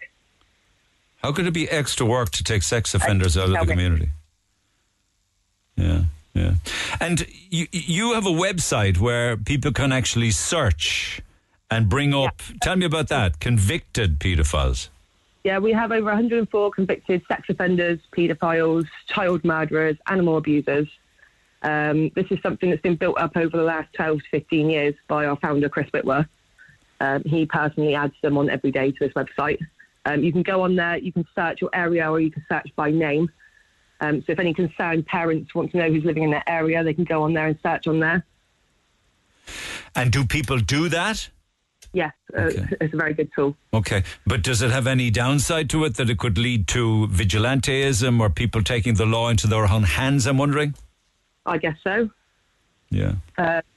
How could it be extra work to take sex offenders out of the community? Yeah, yeah. And you have a website where people can actually search and bring up... Yeah. Tell me about that. Convicted paedophiles. Yeah, we have over 104 convicted sex offenders, paedophiles, child murderers, animal abusers. This is something that's been built up over the last 12 to 15 years by our founder, Chris Whitworth. He personally adds them on every day to his website. You can go on there, you can search your area or you can search by name. So if any concerned parents want to know who's living in their area, they can go on there and search on there. And do people do that? Yes, okay. It's a very good tool. Okay, but does it have any downside to it that it could lead to vigilantism or people taking the law into their own hands, I'm wondering? I guess so. Yeah.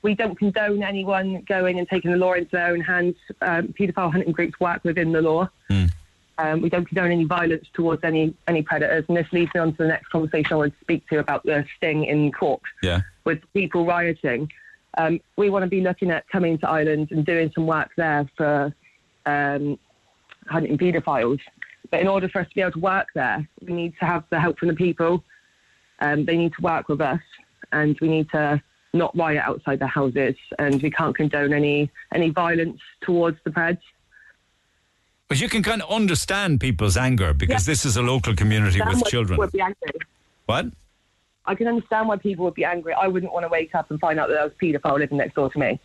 We don't condone anyone going and taking the law into their own hands. Paedophile hunting groups work within the law. Mm. We don't condone any violence towards any predators. And this leads me on to the next conversation I want to speak to about the sting in Cork. Yeah. With people rioting. We want to be looking at coming to Ireland and doing some work there for hunting paedophiles. But in order for us to be able to work there, we need to have the help from the people. They need to work with us. And we need to not riot outside their houses, and we can't condone any violence towards the Preds. But you can kind of understand people's anger, because this is a local community with children. Would be angry. What? I can understand why people would be angry. I wouldn't want to wake up and find out that there was a paedophile living next door to me.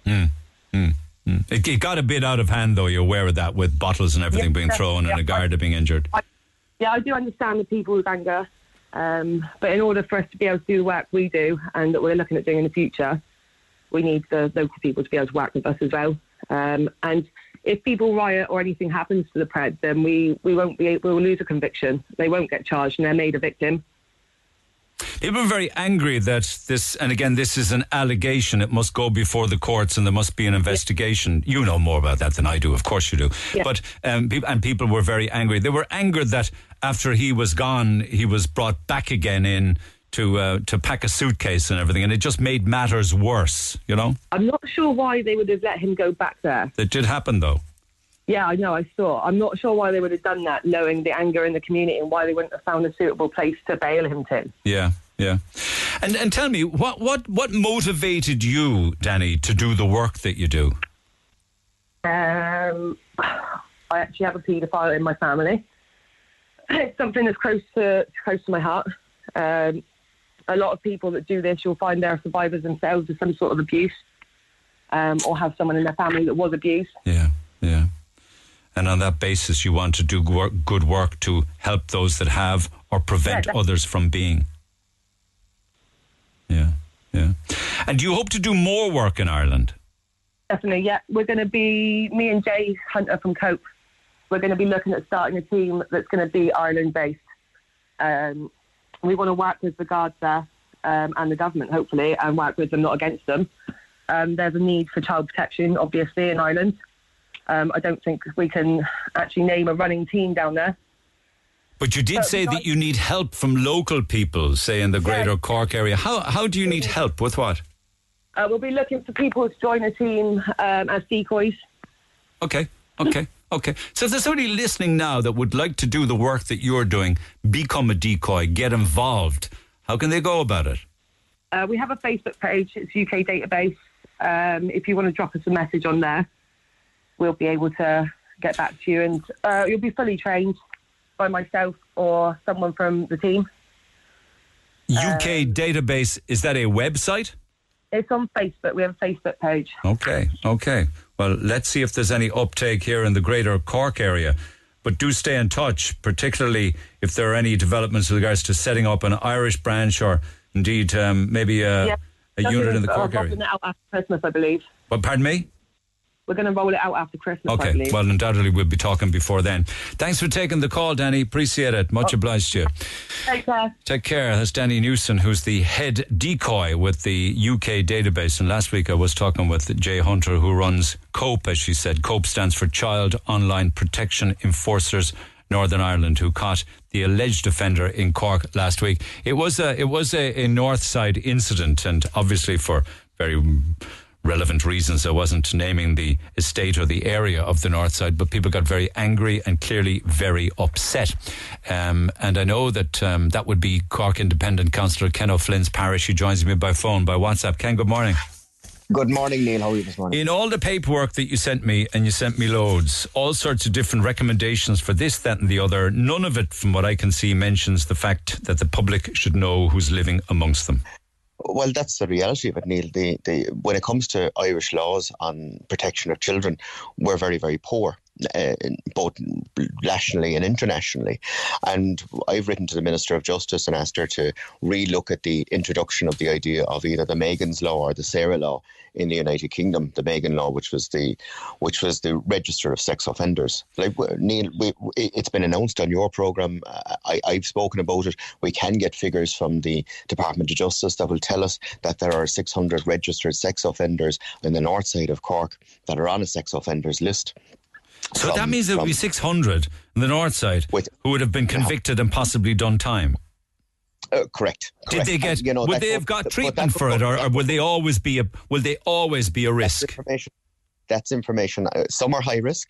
It got a bit out of hand, though. You're aware of that, with bottles and everything being thrown and a garda being injured. I do understand the people's anger. But in order for us to be able to do the work we do and that we're looking at doing in the future, we need the local people to be able to work with us as well. And if people riot or anything happens to the Preds, then we won't be able, we'll lose a conviction. They won't get charged and they're made a victim. People are very angry that this, and again, this is an allegation. It must go before the courts and there must be an investigation. You know more about that than I do. Of course you do. Yeah. But and people were very angry. They were angered that after he was gone, he was brought back again in to pack a suitcase and everything. And it just made matters worse, you know? I'm not sure why they would have let him go back there. It did happen, though. Yeah, I know, I saw. I'm not sure why they would have done that, knowing the anger in the community, and why they wouldn't have found a suitable place to bail him to. Yeah, yeah. And tell me, what motivated you, Danny, to do the work that you do? I actually have a paedophile in my family. It's something that's close to my heart. A lot of people that do this, you'll find they're survivors themselves of some sort of abuse, or have someone in their family that was abused. Yeah, yeah. And on that basis, you want to do good work to help those that have, or prevent others from being. Yeah, yeah. And do you hope to do more work in Ireland? Definitely, yeah. We're going to be, me and Jay Hunter from Cope, we're going to be looking at starting a team that's going to be Ireland-based. We want to work with the guards there, and the government, hopefully, and work with them, not against them. There's a need for child protection, obviously, in Ireland. I don't think we can actually name a running team down there. But you did say that you need help from local people, say in the greater Cork area. How do you need help with what? We'll be looking for people to join a team as decoys. Okay. So if there's somebody listening now that would like to do the work that you're doing, become a decoy, get involved, how can they go about it? We have a Facebook page. It's UK Database. If you want to drop us a message on there, we'll be able to get back to you, and you'll be fully trained by myself or someone from the team. UK Database, is that a website? It's on Facebook. We have a Facebook page. Okay. Well, let's see if there's any uptake here in the greater Cork area. But do stay in touch, particularly if there are any developments with regards to setting up an Irish branch, or indeed maybe a unit in the Cork area. It out after Christmas, I believe. But pardon me? We're going to roll it out after Christmas, I believe. Well, undoubtedly we'll be talking before then. Thanks for taking the call, Danny. Appreciate it. Much obliged to you. Take care. Take care. That's Danny Newson, who's the head decoy with the UK Database. And last week I was talking with Jay Hunter, who runs COPE, as she said. COPE stands for Child Online Protection Enforcers Northern Ireland, who caught the alleged offender in Cork last week. It was a Northside incident, and obviously for very relevant reasons. I wasn't naming the estate or the area of the north side, but people got very angry and clearly very upset. And I know that that would be Cork Independent Councillor Ken O'Flynn's parish, who joins me by phone, by WhatsApp. Ken, good morning. Good morning, Neil. How are you this morning? In all the paperwork that you sent me, and you sent me loads, all sorts of different recommendations for this, that and the other, none of it, from what I can see, mentions the fact that the public should know who's living amongst them. Well, that's the reality of it, Neil. When it comes to Irish laws on protection of children, we're very, very poor, both nationally and internationally. And I've written to the Minister of Justice and asked her to relook at the introduction of the idea of either the Megan's Law or the Sarah Law in the United Kingdom. The Megan Law, which was the register of sex offenders. Like, Neil, it's been announced on your programme. I've spoken about it. We can get figures from the Department of Justice that will tell us that there are 600 registered sex offenders in the north side of Cork that are on a sex offenders list. So that means there would be 600 in the north side who would have been convicted and possibly done time. Correct. Did they get? And, you know, would they have got treatment for it, or will they always be a risk? That's information. Some are high risk.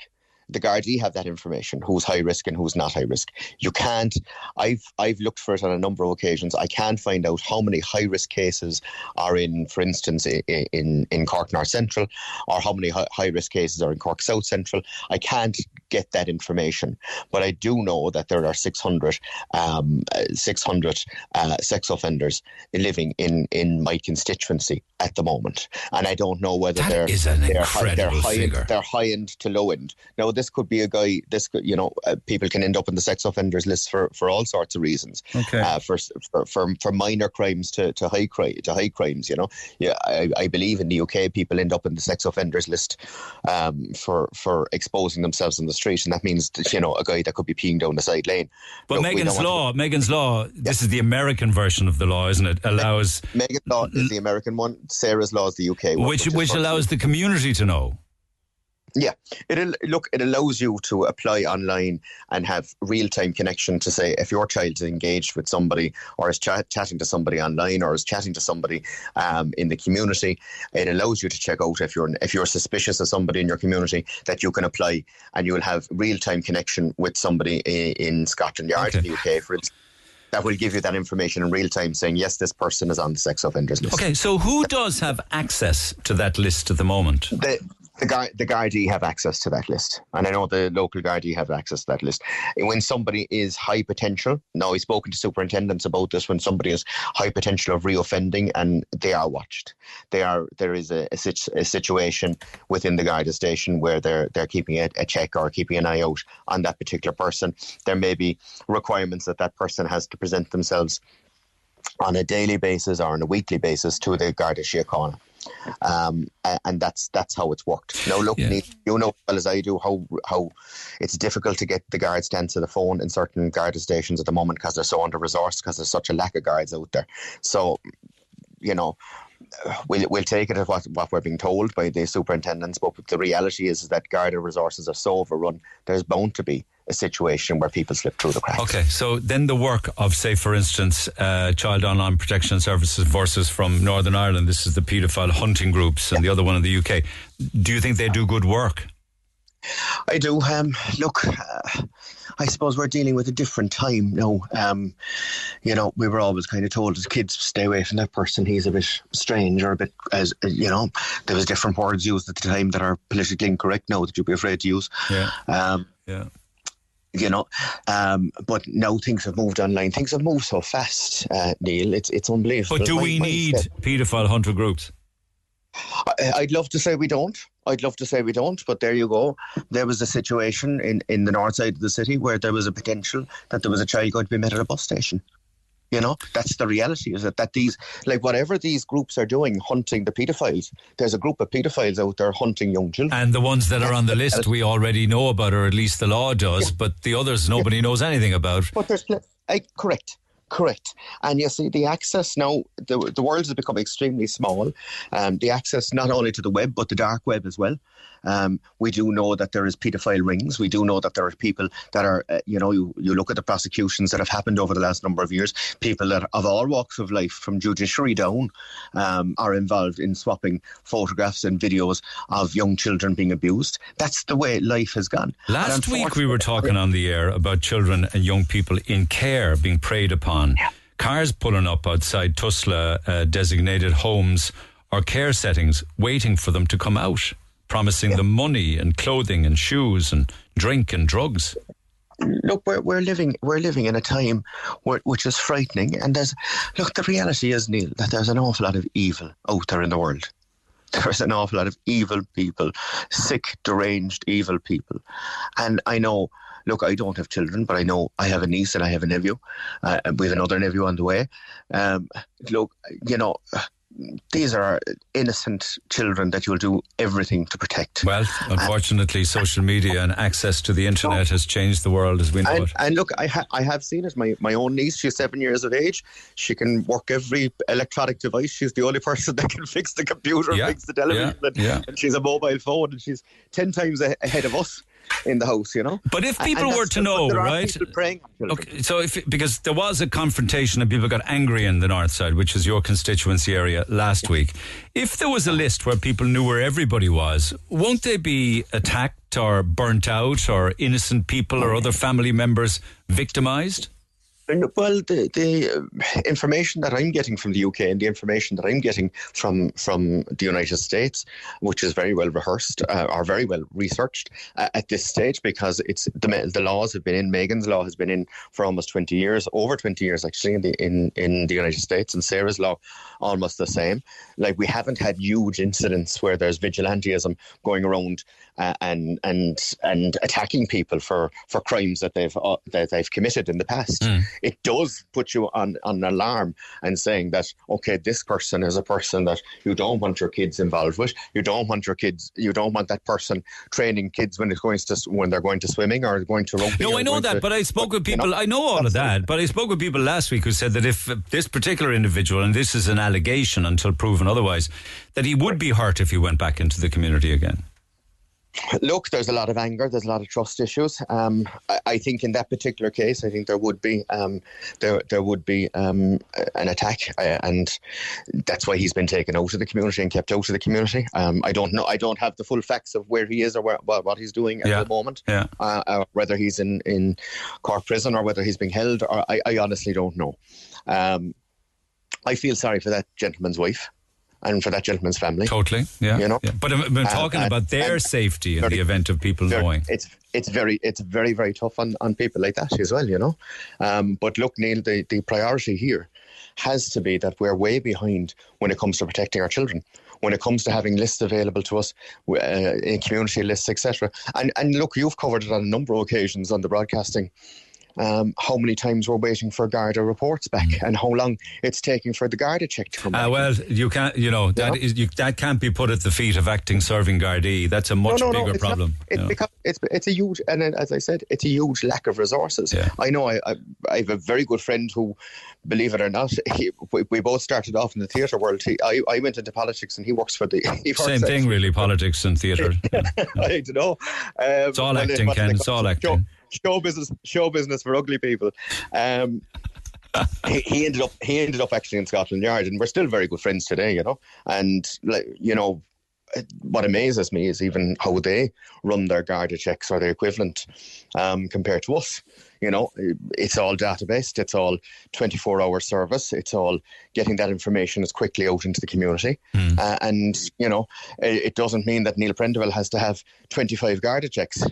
the Gardaí have that information, who's high risk and who's not high risk. You can't, I've looked for it on a number of occasions, I can't find out how many high risk cases are in, for instance, in Cork North Central, or how many high risk cases are in Cork South Central. I can't get that information, but I do know that there are 600 sex offenders living in my constituency at the moment, and I don't know whether they're high end to low end. Now this could be a guy. This could, people can end up in the sex offenders list for all sorts of reasons. Okay. For minor crimes to high crimes. I believe in the UK people end up in the sex offenders list for exposing themselves in the street, and that means a guy that could be peeing down the side lane. But Megan's Law, this is the American version of the law, isn't it? Allows Megan's Law is the American one. Sarah's Law is the UK one, which allows the community to know. Yeah, it allows you to apply online and have real-time connection to say if your child is engaged with somebody or is chatting to somebody online or is chatting to somebody in the community. It allows you to check out if you're suspicious of somebody in your community, that you can apply and you will have real-time connection with somebody in Scotland Yard, in the UK, for instance. That will give you that information in real time saying, yes, this person is on the sex offenders list. Okay, so who does have access to that list at the moment? The Gardaí have access to that list. And I know the local Gardaí have access to that list. When somebody is high potential, now I've spoken to superintendents about this, when somebody is high potential of reoffending and they are watched. There is a situation within the Garda station where they're keeping a check or keeping an eye out on that particular person. There may be requirements that person has to present themselves on a daily basis or on a weekly basis to the Garda Síochána. And that's how it's worked. Now, look, Niamh, you know as well as I do how it's difficult to get the guards to answer the phone in certain Garda stations at the moment because they're so under-resourced, because there's such a lack of guards out there. So, we'll take it at what we're being told by the superintendents, but the reality is that Garda resources are so overrun, there's bound to be a situation where people slip through the cracks. Okay, so then the work of, say, for instance, Child Online Protection Services forces from Northern Ireland, this is the paedophile hunting groups, and the other one in the UK, do you think they do good work? I do. I suppose we're dealing with a different time now. We were always kind of told as kids, stay away from that person, he's a bit strange or a bit, there was different words used at the time that are politically incorrect now that you'd be afraid to use. But now things have moved online. Things have moved so fast, Neil. It's unbelievable. But do we need paedophile hunter groups? I'd love to say we don't. But there you go. There was a situation in the north side of the city where there was a potential that there was a child going to be met at a bus station. That's the reality, is that these, like whatever these groups are doing, hunting the paedophiles, there's a group of paedophiles out there hunting young children. And the ones that are on the list we already know about, or at least the law does, but the others nobody knows anything about. But there's, correct. And you see, the access now, the world has become extremely small. The access not only to the web, but the dark web as well. We do know that there is paedophile rings. We do know that there are people that are, you look at the prosecutions that have happened over the last number of years, people that of all walks of life, from judiciary down, are involved in swapping photographs and videos of young children being abused. That's the way life has gone. Last week we were talking on the air about children and young people in care being preyed upon. Yeah. Cars pulling up outside Tusla designated homes or care settings waiting for them to come out, promising them money and clothing and shoes and drink and drugs. Look, we're living in a time which is frightening. And the reality is, Neil, that there's an awful lot of evil out there in the world. There's an awful lot of evil people, sick, deranged, evil people. And I know, look, I don't have children, but I know I have a niece and I have a nephew. We have another nephew on the way. These are innocent children that you'll do everything to protect. Well, unfortunately, social media and access to the internet has changed the world as we know it. And look, I have seen it. My own niece, she's 7 years of age. She can work every electronic device. She's the only person that can fix the computer, fix the television. And she's a mobile phone, and she's 10 times ahead of us in the house, But if people were to know, right? Okay, so because there was a confrontation and people got angry in the north side, which is your constituency area last week. If there was a list where people knew where everybody was, won't they be attacked attacked or burnt out or innocent people or other family members victimised? Well, the information that I'm getting from the UK and the information that I'm getting from the United States, which is very well rehearsed, or very well researched at this stage, because it's the laws have been in, Megan's law has been in for almost 20 years, over 20 years actually in the United States, and Sarah's law almost the same. Like, we haven't had huge incidents where there's vigilantism going around and attacking people for crimes that they've committed in the past. Mm. It does put you on alarm and saying that, okay, this person is a person that you don't want your kids involved with. You don't want that person training kids when they're going to swimming or going to rugby. No, I know that, but I spoke with people. I know all of that, but I spoke with people last week who said that if this particular individual, and this is an allegation until proven otherwise, that he would be hurt if he went back into the community again. Look, there's a lot of anger, there's a lot of trust issues. I think in that particular case, I think there would be an attack, and that's why he's been taken out of the community and kept out of the community. I don't know, I don't have the full facts of where he is or what he's doing at the moment. Yeah. Whether he's in Cork prison or whether he's being held, or I honestly don't know. I feel sorry for that gentleman's wife. And for that gentleman's family, totally, yeah. You know, yeah. But I'm talking about their safety in the event of people knowing. It's very, very tough on people like that as well, you know. But look, Neil, the priority here has to be that we're way behind when it comes to protecting our children, when it comes to having lists available to us, community lists, etc. And look, you've covered it on a number of occasions on the broadcasting. How many times we're waiting for Garda reports back, and how long it's taking for the Garda check to come back. Well, you can't, you know, that is, that can't be put at the feet of acting serving Gardaí. That's a much bigger problem. It's a huge, and as I said, it's a huge lack of resources. Yeah. I know I have a very good friend who, believe it or not, we both started off in the theatre world. I went into politics, and he works for the same thing, really, politics and theatre. Yeah. I don't know. It's all acting, Ken. It's all acting. Show business for ugly people. He ended up actually in Scotland Yard, and we're still very good friends today, you know. And, like, you know, what amazes me is even how they run their Garda checks or their equivalent compared to us. You know, it's all databased, it's all 24-hour service, it's all getting that information as quickly out into the community. Mm. And, you know, it doesn't mean that Neil Prendeville has to have 25 Garda checks.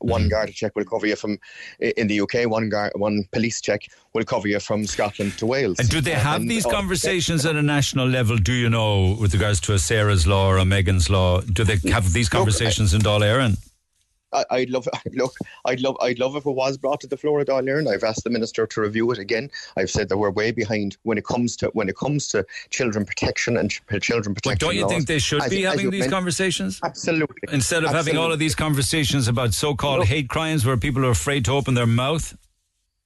One Garda check will cover you from, in the UK, one police check will cover you from Scotland to Wales. And do they have these conversations at a national level, do you know, with regards to a Sarah's Law or a Megan's Law? Do they have these conversations in Dáil Éireann? I'd love if it was brought to the floor at Dáil Éireann. I've asked the minister to review it again. I've said that we're way behind when it comes to children protection and children protection. But don't you think they should be having these conversations? Absolutely. Instead of having all of these conversations about so-called hate crimes where people are afraid to open their mouth.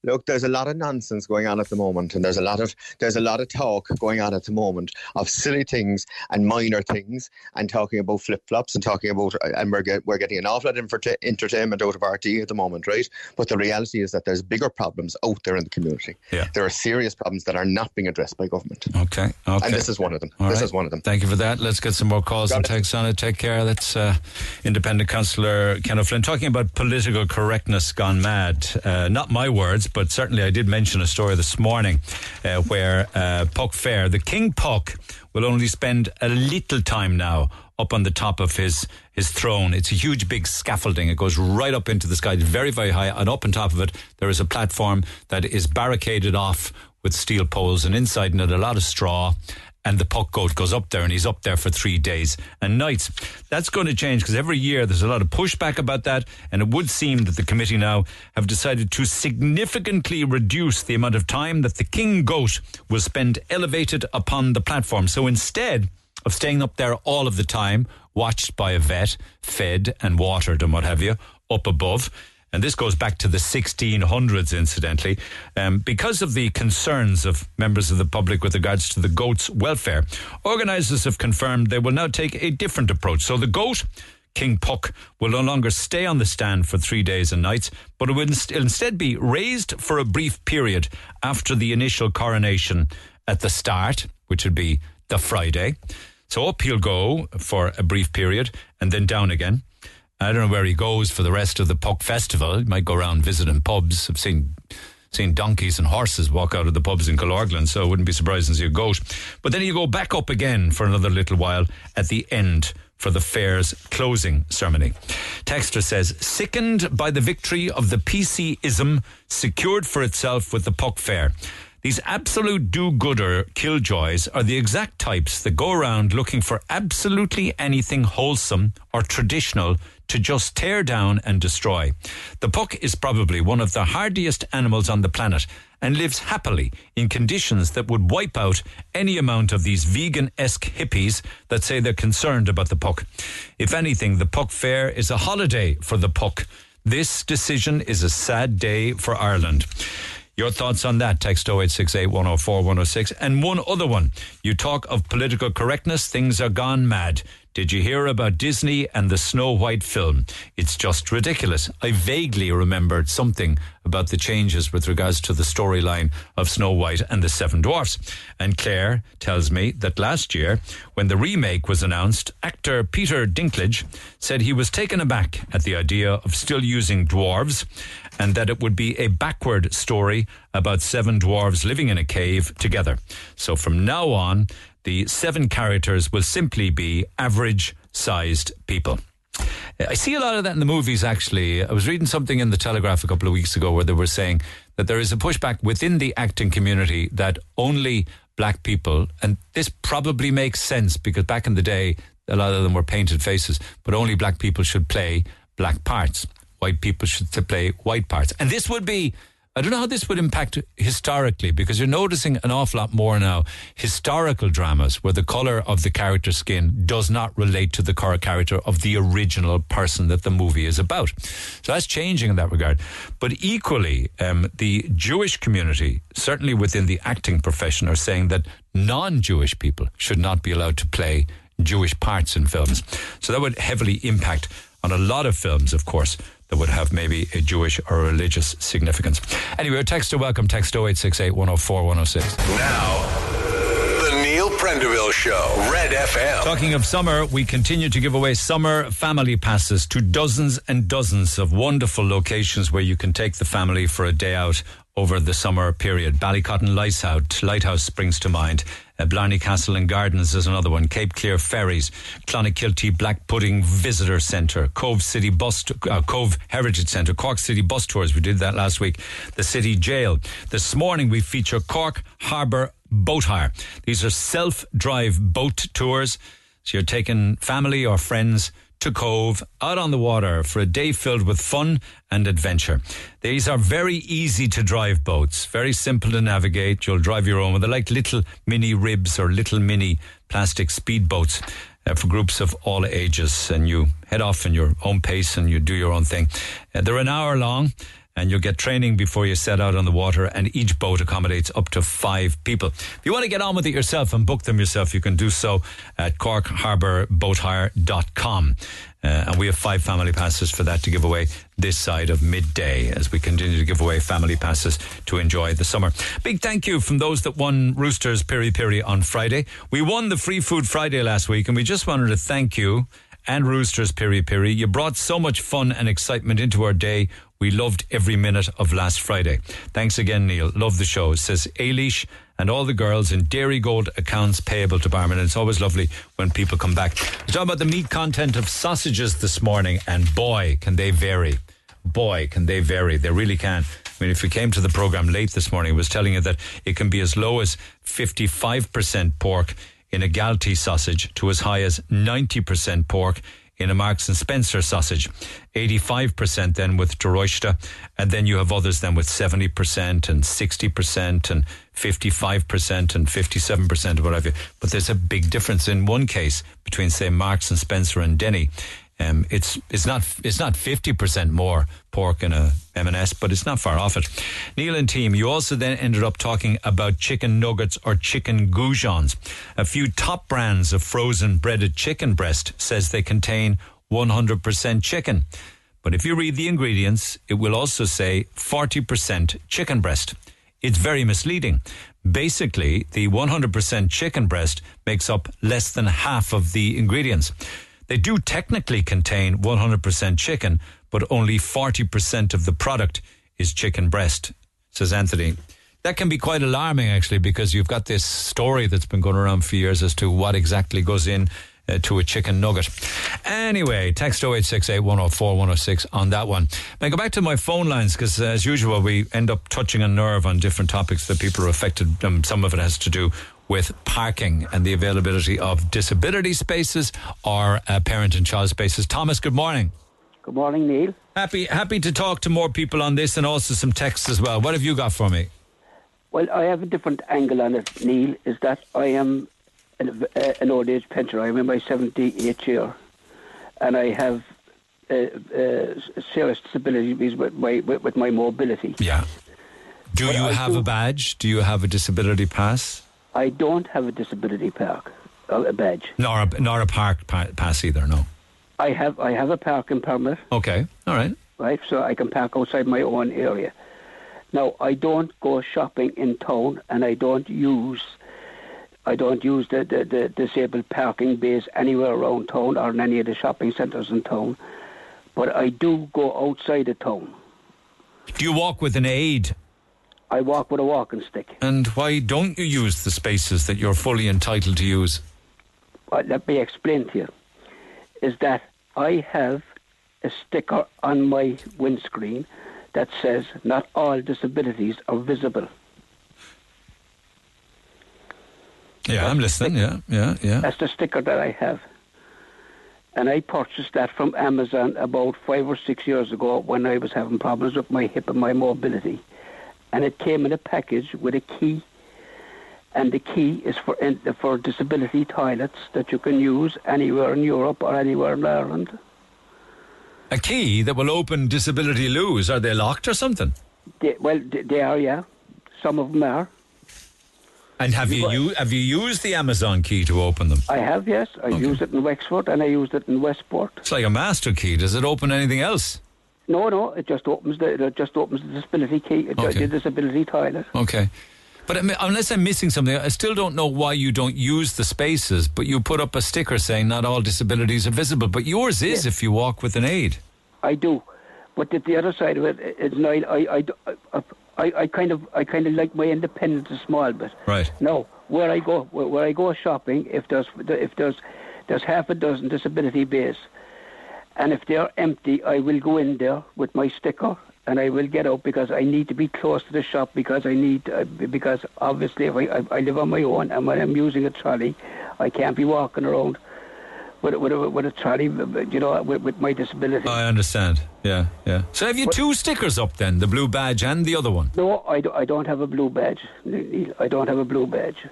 Look, there's a lot of nonsense going on at the moment, and there's a lot of talk going on at the moment of silly things and minor things, and talking about flip-flops and talking about, and we're getting an awful lot of entertainment out of RTE at the moment, right? But the reality is that there's bigger problems out there in the community. Yeah. There are serious problems that are not being addressed by government. Okay. And this is one of them. Thank you for that. Let's get some more calls and texts on it. Take care. That's Independent Councillor Ken O'Flynn talking about political correctness gone mad. Not my words, but certainly I did mention a story this morning where Puck Fair, the King Puck, will only spend a little time now up on the top of his throne. It's a huge big scaffolding. It goes right up into the sky, very, very high, and up on top of it there is a platform that is barricaded off with steel poles, and inside in it a lot of straw, and the Puck Goat goes up there, and he's up there for 3 days and nights. That's going to change, because every year there's a lot of pushback about that, and it would seem that the committee now have decided to significantly reduce the amount of time that the King Goat will spend elevated upon the platform. So instead of staying up there all of the time, watched by a vet, fed and watered and what have you, up above, and this goes back to the 1600s, incidentally, because of the concerns of members of the public with regards to the goat's welfare, organisers have confirmed they will now take a different approach. So the goat, King Puck, will no longer stay on the stand for 3 days and nights, but it will instead be raised for a brief period after the initial coronation at the start, which would be the Friday. So up he'll go for a brief period and then down again. I don't know where he goes for the rest of the Puck Festival. He might go around visiting pubs. I've seen donkeys and horses walk out of the pubs in Carrigaline, so I wouldn't be surprised to see a goat. But then you go back up again for another little while at the end for the fair's closing ceremony. Texter says, sickened by the victory of the PC-ism secured for itself with the Puck Fair. These absolute do-gooder killjoys are the exact types that go around looking for absolutely anything wholesome or traditional to just tear down and destroy. The puck is probably one of the hardiest animals on the planet and lives happily in conditions that would wipe out any amount of these vegan-esque hippies that say they're concerned about the puck. If anything, the Puck Fair is a holiday for the puck. This decision is a sad day for Ireland. Your thoughts on that? Text 0868 104 106. And one other one. You talk of political correctness. Things are gone mad. Did you hear about Disney and the Snow White film? It's just ridiculous. I vaguely remembered something about the changes with regards to the storyline of Snow White and the Seven Dwarfs. And Claire tells me that last year, when the remake was announced, actor Peter Dinklage said he was taken aback at the idea of still using dwarves and that it would be a backward story about seven dwarves living in a cave together. So from now on, the seven characters will simply be average-sized people. I see a lot of that in the movies, actually. I was reading something in the Telegraph a couple of weeks ago where they were saying that there is a pushback within the acting community that only black people, and this probably makes sense because back in the day, a lot of them were painted faces, but only black people should play black parts. White people should play white parts. And this would be... I don't know how this would impact historically, because you're noticing an awful lot more now historical dramas where the colour of the character's skin does not relate to the core character of the original person that the movie is about. So that's changing in that regard. But equally, the Jewish community, certainly within the acting profession, are saying that non-Jewish people should not be allowed to play Jewish parts in films. So that would heavily impact on a lot of films, of course, that would have maybe a Jewish or religious significance. Anyway, text to welcome, text 0868 104 106. Now, the Neil Prendeville Show, Red FM. Talking of summer, we continue to give away summer family passes to dozens and dozens of wonderful locations where you can take the family for a day out over the summer period. Ballycotton Lighthouse springs to mind. Blarney Castle and Gardens is another one. Cape Clear Ferries, Clonakilty Black Pudding Visitor Centre, Cove Heritage Centre, Cork City Bus Tours, we did that last week, the City Jail. This morning we feature Cork Harbour Boat Hire. These are self-drive boat tours, so you're taking family or friends to Cove, out on the water for a day filled with fun and adventure. These are very easy to drive boats, very simple to navigate. You'll drive your own. They're like little mini ribs or little mini plastic speedboats for groups of all ages. And you head off in your own pace and you do your own thing. They're an hour long. And you'll get training before you set out on the water, and each boat accommodates up to 5 people. If you want to get on with it yourself and book them yourself, you can do so at corkharbourboathire.com. And we have 5 family passes for that to give away this side of midday as we continue to give away family passes to enjoy the summer. Big thank you from those that won Roosters Piri Piri on Friday. We won the Free Food Friday last week, and we just wanted to thank you and Roosters Piri Piri. You brought so much fun and excitement into our day. We loved every minute of last Friday. Thanks again, Neil. Love the show, says Ailish and all the girls in Dairy Gold accounts payable department. And it's always lovely when people come back. We're talking about the meat content of sausages this morning, and boy, can they vary. Boy, can they vary. They really can. I mean, if you came to the programme late this morning, I was telling you that it can be as low as 55% pork in a Galtee sausage to as high as 90% pork in a Marks and Spencer sausage. 85% then with De Róiste, and then you have others then with 70% and 60% and 55% and 57% or whatever. But there's a big difference in one case between, say, Marks and Spencer and Denny. It's not 50% more pork in a M&S, but it's not far off it. Neil and team, you also then ended up talking about chicken nuggets or chicken goujons. A few top brands of frozen breaded chicken breast says they contain 100% chicken. But if you read the ingredients, it will also say 40% chicken breast. It's very misleading. Basically, the 100% chicken breast makes up less than half of the ingredients. They do technically contain 100% chicken, but only 40% of the product is chicken breast, says Anthony. That can be quite alarming, actually, because you've got this story that's been going around for years as to what exactly goes in to a chicken nugget. Anyway, text 0868104106 on that one. Now, go back to my phone lines, because as usual, we end up touching a nerve on different topics that people are affected. Some of it has to do with parking and the availability of disability spaces or parent and child spaces. Thomas, good morning. Good morning, Neil. Happy to talk to more people on this, and also some texts as well. What have you got for me? Well, I have a different angle on it, Neil, is that I am an old age pensioner. I'm in my 78th year, and I have serious disabilities with my mobility. Yeah. Do you have a badge? Do you have a disability pass? I don't have a disability badge. Nor a park pass either, no. I have a parking permit. Okay, all right. Right, so I can park outside my own area. Now, I don't go shopping in town, and I don't use the disabled parking bays anywhere around town or in any of the shopping centres in town. But I do go outside of town. Do you walk with an aid? I walk with a walking stick. And why don't you use the spaces that you're fully entitled to use? Well, let me explain to you. Is that I have a sticker on my windscreen that says not all disabilities are visible. Yeah, I'm listening, yeah. That's the sticker that I have. And I purchased that from Amazon about 5 or 6 years ago when I was having problems with my hip and my mobility. And it came in a package with a key, and the key is for disability toilets that you can use anywhere in Europe or anywhere in Ireland. A key that will open disability loos? Are they locked or something? They are, yeah. Some of them are. And have you used the Amazon key to open them? I have, yes. I used it in Wexford, and I used it in Westport. It's like a master key. Does it open anything else? No. It just opens the disability key. The disability toilet. Okay, but unless I'm missing something, I still don't know why you don't use the spaces. But you put up a sticker saying not all disabilities are visible, but yours is if you walk with an aid. I do, but the other side of it is no. I kind of like my independence a small bit. Right. No, where I go shopping, if there's half a dozen disability bays, and if they're empty, I will go in there with my sticker, and I will get out because I need to be close to the shop because obviously if I live on my own, and when I'm using a trolley, I can't be walking around with a trolley, you know, with my disability. I understand. Yeah. So have you two stickers up then, the blue badge and the other one? No, I don't have a blue badge. I don't have a blue badge.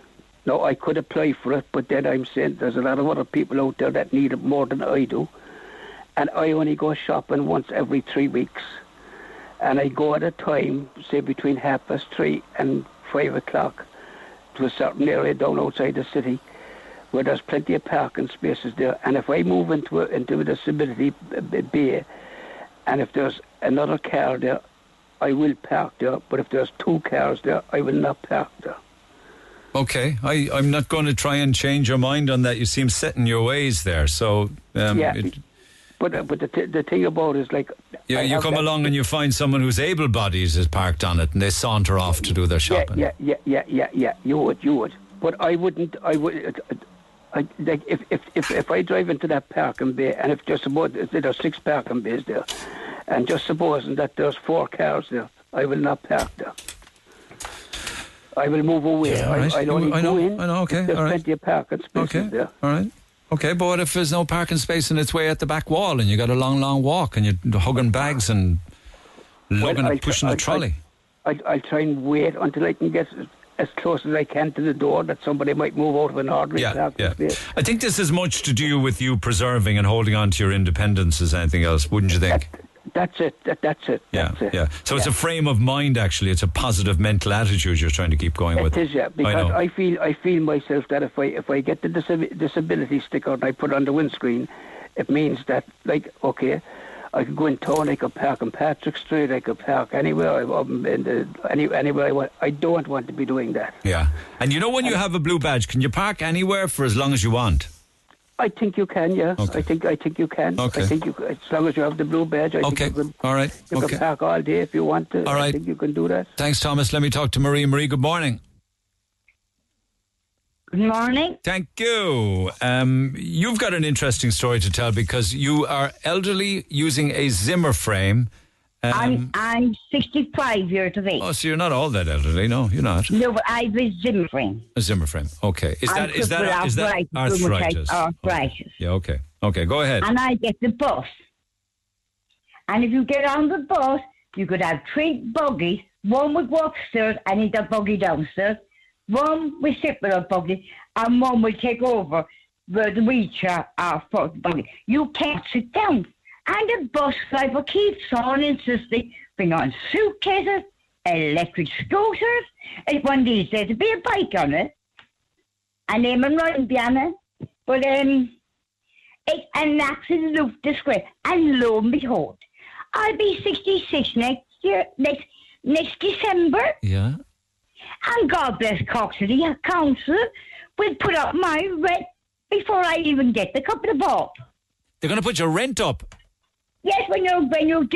No, I could apply for it, but then I'm saying there's a lot of other people out there that need it more than I do. And I only go shopping once every 3 weeks. And I go at a time, say between 3:30 and 5 o'clock, to a certain area down outside the city where there's plenty of parking spaces there. And if I move into a disability bay, and if there's another car there, I will park there. But if there's two cars there, I will not park there. Okay, I'm not going to try and change your mind on that. You seem set in your ways there. So, But the thing about it is like... Yeah, you come along and you find someone who's able-bodied is parked on it, and they saunter off to do their shopping. Yeah. You would. But I wouldn't. If I drive into that parking bay, and if just suppose there's 6 parking bays there, and just supposing that there's 4 cars there, I will not park there. I will move away. Yeah, right. I don't go in. I know. Okay. There's plenty of parking spaces there. All right. Okay, but what if there's no parking space and it's way at the back wall and you got a long walk and you're hugging bags and pushing a trolley? I'll try and wait until I can get as close as I can to the door that somebody might move out of an ordinary parking space. I think this is much to do with you preserving and holding on to your independence as anything else, wouldn't you think? That's it. Yeah. So it's a frame of mind, actually. It's a positive mental attitude you're trying to keep going with. It is, yeah. Because I feel myself that if I get the disability sticker and I put it on the windscreen, it means that, like, okay, I could go in town, I could park on Patrick Street, I could park anywhere anywhere I want. I don't want to be doing that. Yeah. And you know when you have a blue badge, can you park anywhere for as long as you want? I think you can, yeah. Okay. I think you can. Okay. I think you, as long as you have the blue badge, I think you can, all right. You can park all day if you want to. All right. I think you can do that. Thanks, Thomas. Let me talk to Marie. Marie, good morning. Good morning. Thank you. You've got an interesting story to tell because you are elderly using a Zimmer frame. I'm 65 years of age. Oh, so you're not all that elderly? No, you're not. No, but I have a Zimmer frame. A Zimmer frame. Okay. Is that arthritis? Arthritis. Yeah. Okay. Okay. Go ahead. And I get the bus. And if you get on the bus, you could have three buggies. One would go upstairs and either buggy downstairs. One would sit with a buggy, and one would take over with the wheelchair for the buggy. You can't sit down. And the bus driver keeps on insisting, bring on suitcases, electric scooters. One of these days, there'll be a bike on it. And I'm running behind it. But it's an absolute disgrace. And lo and behold, I'll be 66 next year, next December. Yeah. And God bless Cork City Council will put up my rent before I even get the cup of the ball. They're going to put your rent up. Yes, when you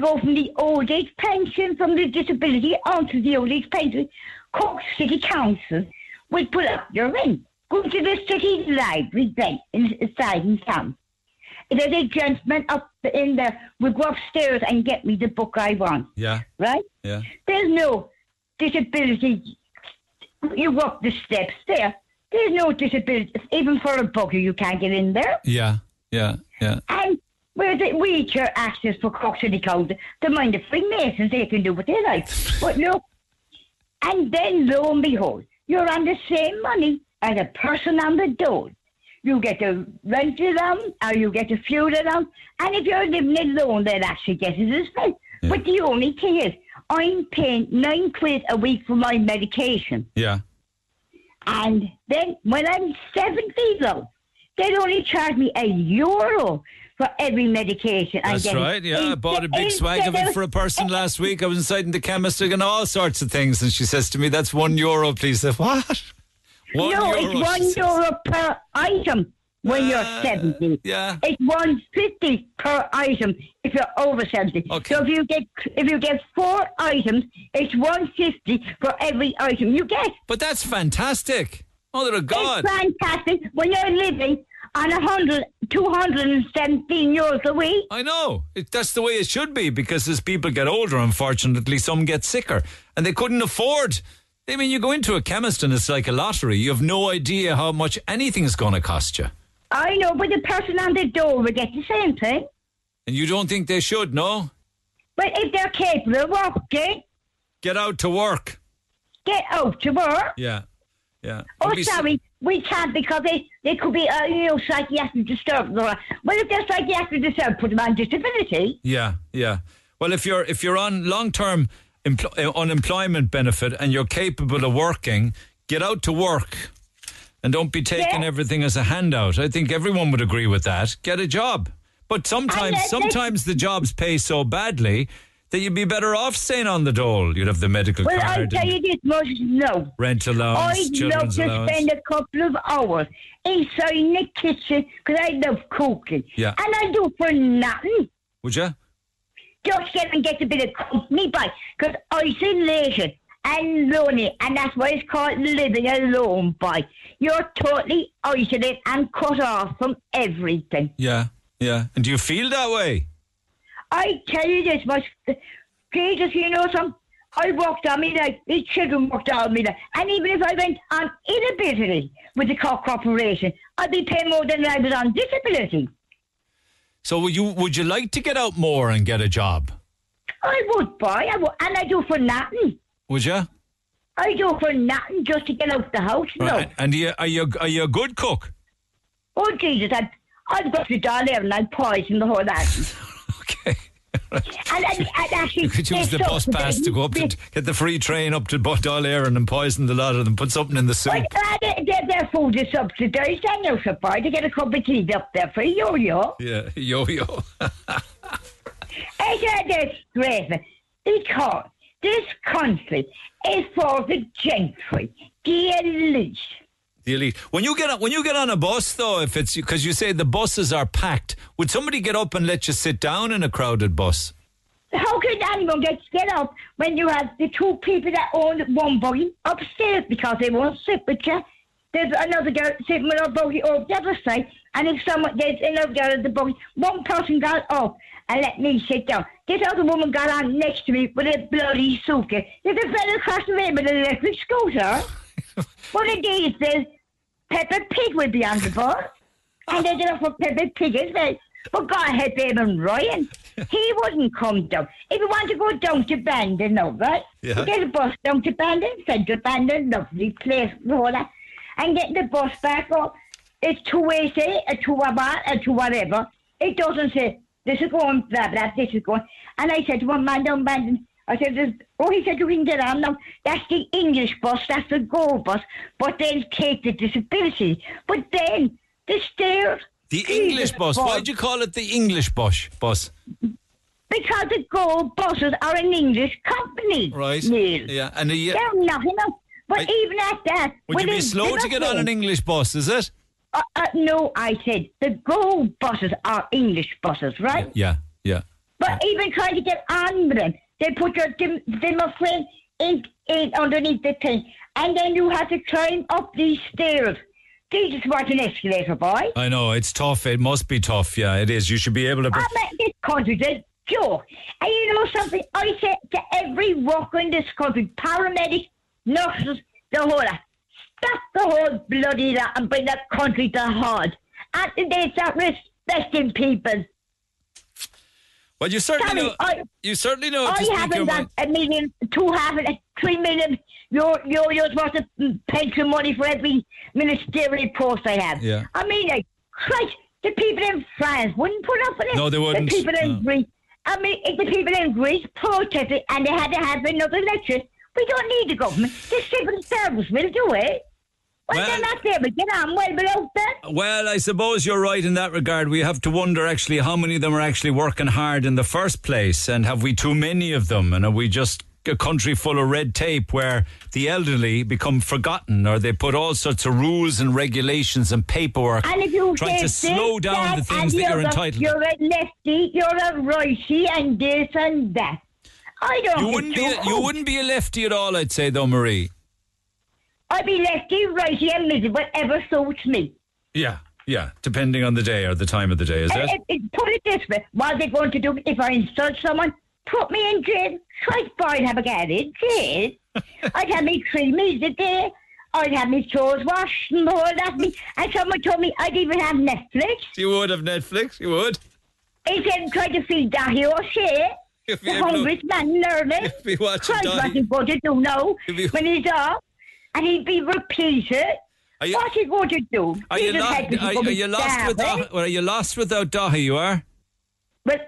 go from the old age pension, from the disability onto the old age pension, Cork City Council will put up your rent. Go to the city library then inside in town. There's a gentleman up in there will go upstairs and get me the book I want. Yeah. Right? Yeah. There's no disability. You walk the steps there. There's no disability. Even for a bugger, you can't get in there. Yeah. And where the wheelchair access for Cork City Council, the mind of Freemasons, they can do what they like. But look, and then lo and behold, you're on the same money as a person on the dole. You get the rent allowance, or you get the fuel allowance, and if you're living alone, that actually gets it as well. Yeah. But the only thing is, I'm paying £9 a week for my medication. Yeah. And then when I'm 70 though, they'd only charge me €1 for every medication. That's right, yeah. I bought a big swag of it for a person last week. I was inside in the chemist and all sorts of things. And she says to me, that's €1, please. I said, what? It's €1 per item when you're 70. Yeah. It's €1.50 per item if you're over 70. Okay. So if you get 4 items, it's €1.50 for every item you get. But that's fantastic. Mother of God. It's fantastic when you're living on 217 euros a week. I know. That's the way it should be, because as people get older, unfortunately, some get sicker and they couldn't afford. I mean, you go into a chemist and it's like a lottery. You have no idea how much anything's going to cost you. I know, but the person on the door will get the same thing. And you don't think they should, no? But if they're capable of working. Get out to work. Yeah. Oh, sorry, we can't, because they could be psychiatric disturbance. Well, if they're psychiatric disturbance, put them on disability. Yeah. Well, if you're on long-term unemployment benefit and you're capable of working, get out to work and don't be taking everything as a handout. I think everyone would agree with that. Get a job. But sometimes the jobs pay so badly that you'd be better off staying on the dole. You'd have the medical card. Well, I'll tell you this much, no. Rent allowance, children's allowance. I'd love to spend a couple of hours inside in the kitchen, because I love cooking. Yeah. And I do for nothing. Would you? Just get a bit of company by, because isolation and lonely, and that's why it's called living alone by. You're totally isolated and cut off from everything. Yeah. And do you feel that way? I tell you this much, Jesus, you know something? I worked all my life, these children worked all my life, and even if I went on inability with the Cork Corporation, I'd be paying more than I was on disability. So would you like to get out more and get a job? I would, boy, and I do for nothing. Would you? I do for nothing just to get out the house, right. No. And are you a good cook? Oh, Jesus, I've got to down there and I'd poison the whole lot. Okay. Right. And actually, you could use the bus pass to go up to get the free train up to Dáil Éireann and poison the lot of them, put something in the soup. Their food is subsidised, and you're supposed to get a cup of tea up there for a yo-yo. Yeah, yo-yo. It's a disgrace, because this country is for the gentry, the elite. The elite. When you get on a bus, though, if it's because you say the buses are packed, would somebody get up and let you sit down in a crowded bus? How can anyone get up when you have the two people that own one buggy upstairs because they won't sit with you? There's another girl sitting with her buggy over the other side, and if someone, there's another girl in the buggy, one person got up and let me sit down. This other woman got on next to me with a bloody suitcase. There's a fella across the way with an electric scooter. One of these days, Peppa Pig will be on the bus, and they're going for Peppa Pig as well. But God help Eamon Ryan. He wouldn't come down. If you want to go down to Bandon, all right? Yeah. Get a bus down to Bandon, Central Bandon, lovely place, all that. And get the bus back up. It's 2 ways, a 2 hour, a 2 whatever. It doesn't say, this is going, blah, blah, this is going. And I said to one man down Bandon, I said, oh, he said, you can get on now. That's the English bus, that's the Go bus. But they'll take the disabilities. But then, the stairs. The English bus. Why do you call it the English bus? Because the Go buses are an English company. Right. Neil. Yeah. And they're not enough. But even at that... Would you be slow to get on an English bus, is it? No, I said the Go buses are English buses, right? Yeah. But even trying to get on with them, they put your dimmer frame in underneath the thing. And then you have to climb up these stairs. They just want an escalator, boy. I know, it's tough. It must be tough. Yeah, it is. You should be able to... I met this country's a joke. And you know something? I say to every worker in this country, paramedics, nurses, the whole... Stop the whole bloody lot and bring that country to hard. And they start respecting people. Well, you certainly know... I haven't got 1 million, 2, half, 3 million... You're supposed to pay some money for every ministerial post I have. Yeah. I mean, like, Christ, the people in France wouldn't put up with it. No, they wouldn't. The people in Greece. I mean, the people in Greece protested and they had to have another election. We don't need the government. The civil service will do it. Well, they're not there, but get on well below that. Well, I suppose you're right in that regard. We have to wonder actually how many of them are actually working hard in the first place, and have we too many of them, and are we just... a country full of red tape where the elderly become forgotten, or they put all sorts of rules and regulations and paperwork and trying to slow down the things that you're entitled to. You're a lefty, you're a righty, and this and that. I don't you wouldn't be a lefty at all, I'd say, though, Marie. I'd be lefty, righty and middle, whatever suits me. Yeah, depending on the day or the time of the day, is it? Put it this way, what are they going to do if I insult someone? Put me in jail. I'd fine have a gal in jail. I'd have me 3 meals a day. I'd have me chores washed and all that. And someone told me I'd even have Netflix. You would have Netflix, you would. He said, try to feed Dahi O'Shea. The hungriest man learning. Christ, what he's going to do now when he's off. And he'd be repeated. What's he going to do? Are you lost without Dahi, you are? Well,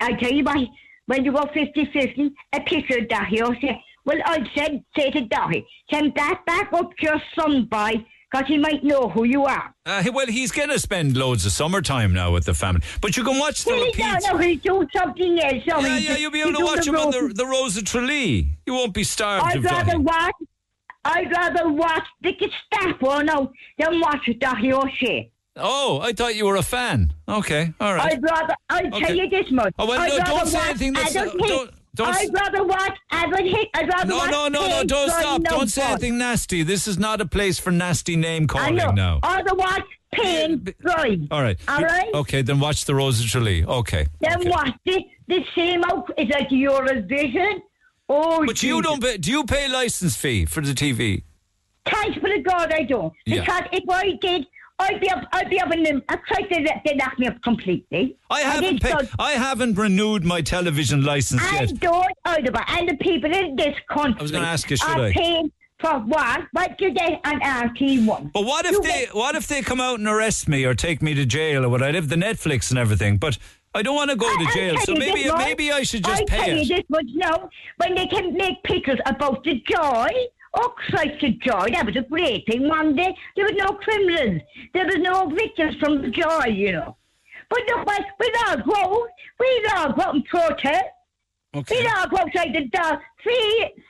I tell you what... When you go 50-50, a picture of Dahi, I'll say, well, I'd say to Dahi, send that back up to your son, boy, because he might know who you are. Well, he's going to spend loads of summertime now with the family. But you can watch the repeats. No, he's doing something else. Yeah, you'll be able to watch him on the Rose of Tralee. You won't be starved of Dahi. I'd rather watch the Gestapo now than watch Dahi O'Shea. Oh, I thought you were a fan. Okay, all right. I'll tell you this much. Oh, well, don't say anything that's... Don't stop. Don't say anything nasty. This is not a place for nasty name calling now. I'd rather watch Pain Drive. All right? Okay, then watch the Rose of Tralee. Okay. Then watch it. The same out. It's like Eurovision. Oh, but you don't pay... Do you pay license fee for the TV? Thanks for the God I don't. Because if I did... I'd be up in them. I tried to knock me up completely. I haven't renewed my television licence yet. I don't either, and the people in this country. I was going to ask you, should I? Paying for what? What do they on RT1? But what if they come out and arrest me or take me to jail or what? I'd have the Netflix and everything, but I don't want to go to jail. So maybe I should just pay it. I tell you this much now. When they can make pictures about the joy. Oh, Christ, the joy. That was a great thing one day. There was no criminals. There was no victims from the joy, you know. But look, we'll all go and protest. Okay. We'll all go outside the door.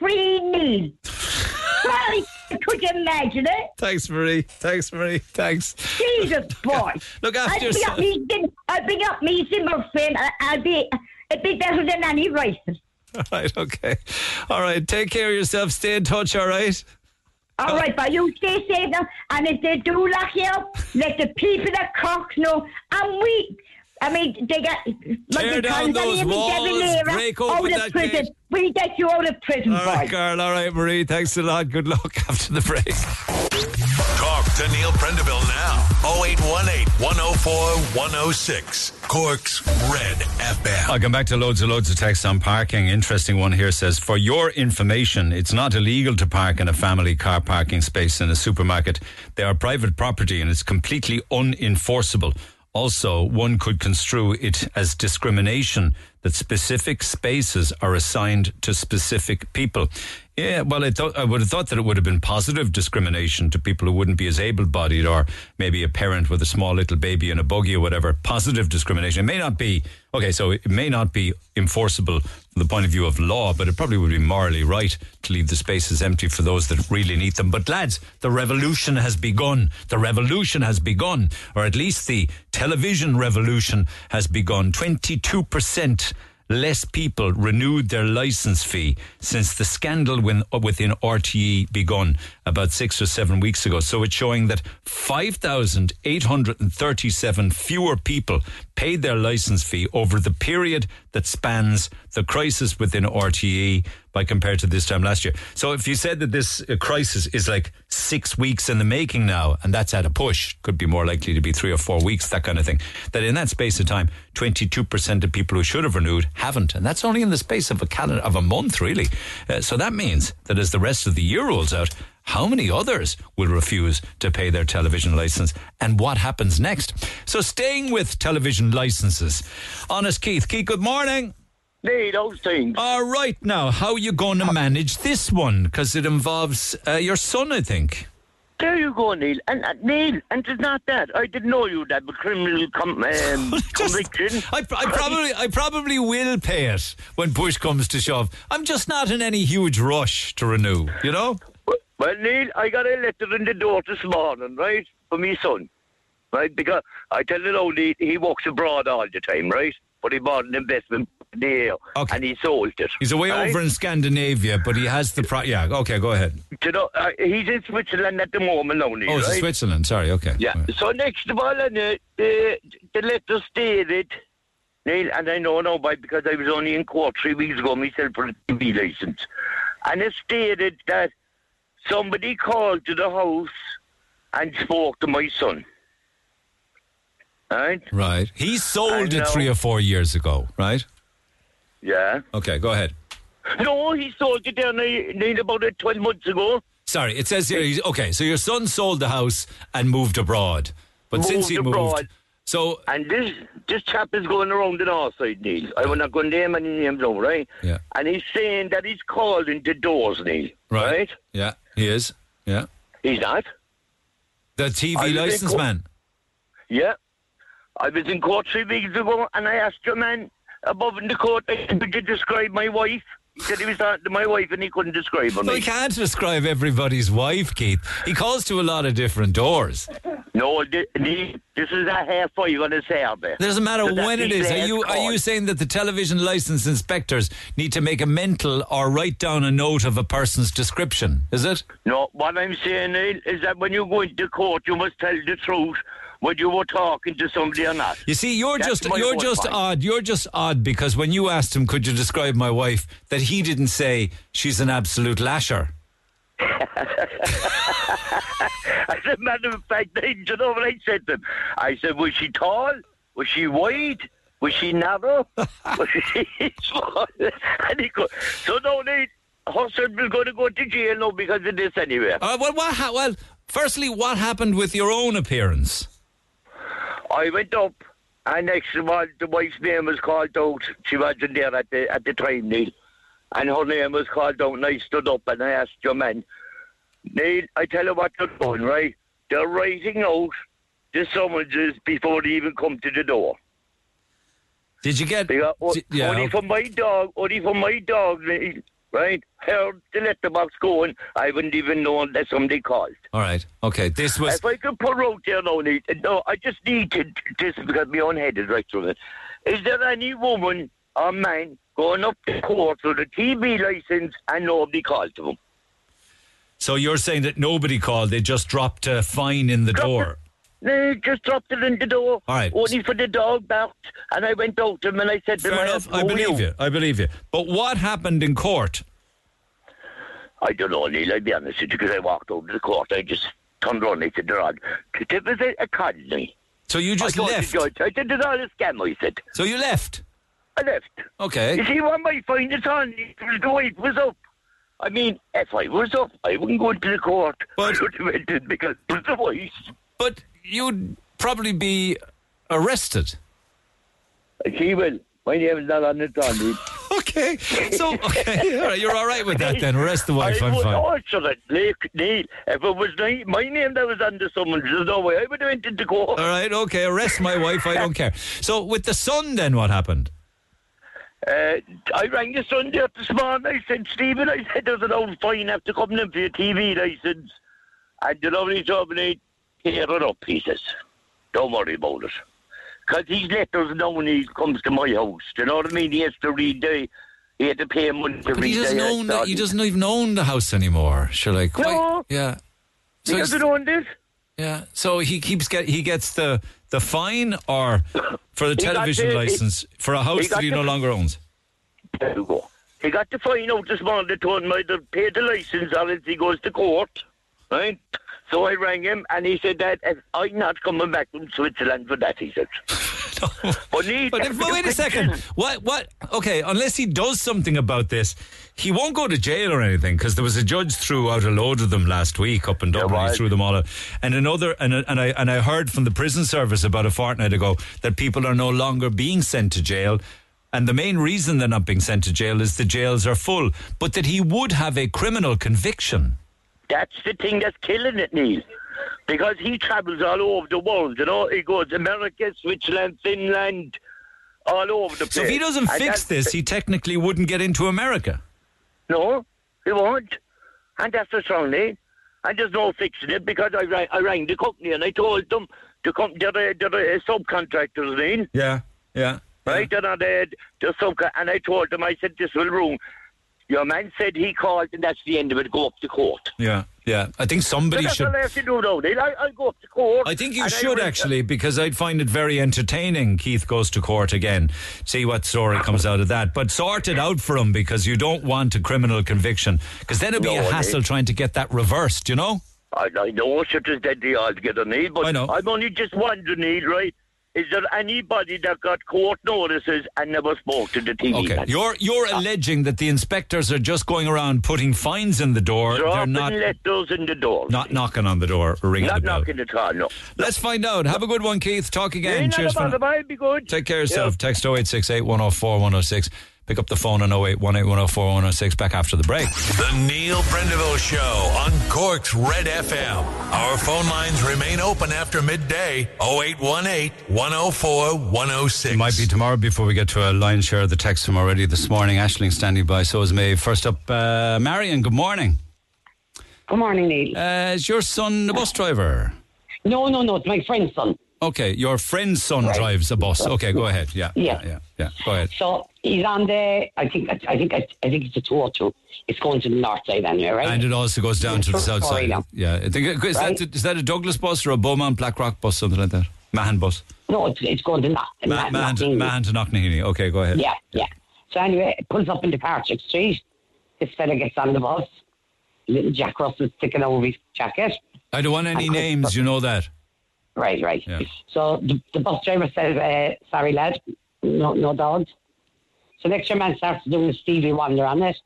Free Neil. Sorry. Could you imagine it? Thanks, Marie. Thanks, Marie. Thanks. Jesus, boy. Look after yourself. I'll bring up me Zimmer friend. It'd be better than any racist. All right, okay. All right, take care of yourself. Stay in touch, all right? All right, but you stay safe now. And if they do lock you up, let the people at Cork know. And we... I mean, they got... Tear down those walls, break open that prison. We get you out of prison, boy. All right, Carl. All right, Marie. Thanks a lot. Good luck after the break. Talk to Neil Prendeville now. 0818 104 106. Cork's Red FM. I'll come back to loads of texts on parking. Interesting one here says, for your information, it's not illegal to park in a family car parking space in a supermarket. They are private property and it's completely unenforceable. Also, one could construe it as discrimination that specific spaces are assigned to specific people. Yeah, well, I would have thought that it would have been positive discrimination to people who wouldn't be as able-bodied or maybe a parent with a small little baby in a buggy or whatever. Positive discrimination. It may not be, okay, so it may not be enforceable from the point of view of law, but it probably would be morally right to leave the spaces empty for those that really need them. But lads, the revolution has begun. The revolution has begun, or at least the television revolution has begun. 22% less people renewed their licence fee since the scandal within RTE begun about 6 or 7 weeks ago. So it's showing that 5,837 fewer people paid their licence fee over the period that spans the crisis within RTE by compared to this time last year. So if you said that this crisis is like 6 weeks in the making now, and that's at a push, could be more likely to be 3 or 4 weeks, that kind of thing, that in that space of time, 22% of people who should have renewed haven't. And that's only in the space of a month, really. So that means that as the rest of the year rolls out, how many others will refuse to pay their television licence, and what happens next? So staying with television licences, honest Keith. Keith, good morning. Hey, those things. All right, now, how are you going to manage this one? Because it involves your son, I think. There you go, Neil. And Neil, and it's not that. I didn't know you that, but criminal conviction. I probably will pay it when push comes to shove. I'm just not in any huge rush to renew, you know? Well, Neil, I got a letter in the door this morning, right, for me son, right? Because I tell you now, Neil, he walks abroad all the time, right? But he bought an investment deal, okay, and he sold it. He's away over in Scandinavia, but he has the... yeah, okay, go ahead. You know, he's in Switzerland at the moment only, right? Oh, it's Switzerland, sorry, okay. Yeah, right. So next of all, the letter stated, Neil, and I know now why, because I was only in court 3 weeks ago myself for a TV licence, and it stated that somebody called to the house and spoke to my son. Right? Right. He sold it 3 or 4 years ago, right? Yeah. Okay, go ahead. No, he sold it there about 12 months ago. Sorry, it says here, okay, so your son sold the house and moved abroad. But since he moved... So, and this chap is going around the north side, Neil. I will not go name any names now, right? Yeah. And he's saying that he's called into doors, Neil. Right? Yeah, he is. Yeah. He's not. The TV licence man. Yeah. I was in court 3 weeks ago and I asked your man above in the court, could you describe my wife? He said he was talking to my wife and he couldn't describe her. He can't describe everybody's wife, Keith. He calls to a lot of different doors. No, this is a half 5 on a Saturday. It doesn't matter when it is. Are you saying that the television licence inspectors need to make a mental or write down a note of a person's description? Is it? No, what I'm saying is that when you go into court, you must tell the truth whether you were talking to somebody or not. You see, you're just odd. You're just odd because when you asked him, could you describe my wife, that he didn't say she's an absolute lasher. As a matter of fact, you know what I said to him? I said, was she tall? Was she wide? Was she narrow? Was she small? And he goes, so no, Nate, her son will go to jail now because of this anyway. Well, firstly, what happened with your own appearance? I went up, and next to all, the wife's name was called out. She wasn't there at the time, Neil. And her name was called out, and I stood up and I asked your man, Neil, I tell you what they're doing, right? They're writing out the summonses before they even come to the door. Did you get... Only for my dog, Neil, right? Heard the letterbox going. I wouldn't even know unless somebody called. All right. Okay. This was. If I could put out there now, no, I just need to. This because my own head is right through it. Is there any woman or man going up to court with a TV license and nobody called to them? So you're saying that nobody called? They just dropped a fine in the door. They just dropped it in the door. All right. Only for the dog barked, and I went out to him and I said to him, I believe you. But what happened in court? I don't know, Neil, I'll be honest with you, because I walked over to the court. I just turned around and I said, it was a colony. So you just left? I said, it's all a scam, I said. So you left? I left. Okay. You see, what my fine is on, the wife was up. I mean, if I was up, I wouldn't go into the court. But I would have went in because it was the wife. But you'd probably be arrested. She will. My name is not on the down. Okay. So, okay. All right, you're all right with that then. Arrest the wife, I'm fine. Neil, if it was my name that was under someone's, there's no way I would have went into court. All right, okay. Arrest my wife, I don't care. So, with the son then, what happened? I rang the son up this morning. I said, Stephen, I said, there's an old fine after coming in for your TV license. And you know what he's told me? Tear it up, he says. Don't worry about it. Because these letters now when he comes to my house, do you know what I mean? He has to read the... He had to pay money to read the... He doesn't even own the house anymore, shall I? Quite, no. Yeah. So he doesn't own this. Yeah. So he gets the fine or for the television license for a house that he no longer owns? There you go. He got the fine out this morning. They told him either pay the license or else he goes to court. Right? So I rang him and he said that I'm not coming back from Switzerland for that, he said. No. But wait a second. What? Okay, unless he does something about this, he won't go to jail or anything, because there was a judge threw out a load of them last week up in Dublin. He threw them all out. And another, and I heard from the prison service about a fortnight ago that people are no longer being sent to jail. And the main reason they're not being sent to jail is the jails are full, but that he would have a criminal conviction. That's the thing that's killing it, Neil. Because he travels all over the world, you know. He goes America, Switzerland, Finland, all over the place. So if he doesn't fix this, he technically wouldn't get into America. No, he won't. And that's the strong name. And there's no fixing it, because I rang the company and I told them the company, they're subcontractors, Neil. Yeah, yeah. Right? Yeah. And I told them, I said, this will ruin... Your man said he called, and that's the end of it. Go up to court. Yeah, yeah. I think somebody should. That's all I have to do now, Neil. I'll go up to court. I think you should actually, because I'd find it very entertaining. Keith goes to court again. See what story comes out of that. But sort it out for him, because you don't want a criminal conviction, because then it'd be a hassle trying to get that reversed. You know. I know shit is deadly altogether, Neil. But I know. I'm only just wondering, Neil, right? Is there anybody that got court notices and never spoke to the TV? Okay, man? You're alleging that the inspectors are just going around putting fines in the door. They're not letters in the door. Not knocking on the door or ringing the bell. Not knocking at all, no. Let's find out. Have a good one, Keith. Talk again. Cheers. Be good. Take care of yourself. Yeah. Text 0868 104 106. Pick up the phone on 0818 104 106. Back after the break. The Neil Prendeville Show on Cork's Red FM. Our phone lines remain open after midday. 0818 104 106. It might be tomorrow before we get to a lion's share of the text from already this morning. Aisling standing by, so is Maeve. First up, Marion, good morning. Good morning, Neil. Is your son a bus driver? No, it's my friend's son. Okay, your friend's son drives a bus. Okay, go ahead. Yeah. Go ahead. So he's on the. I think it's a 202. It's going to the north side anyway, right? And it also goes down to the south side. Yeah, I think is that a Douglas bus or a Beaumont Blackrock bus, something like that? Mahan bus? No, it's going to Mahan to Knocknaheeny. Okay, go ahead. Yeah. So anyway, it pulls up into Patrick Street. This fella gets on the bus. Little Jack Russell sticking over his jacket. I don't want any names. You know that. Right. Yeah. So the bus driver says, sorry, lad, no dogs. So next year, man starts doing a Stevie Wonder on it.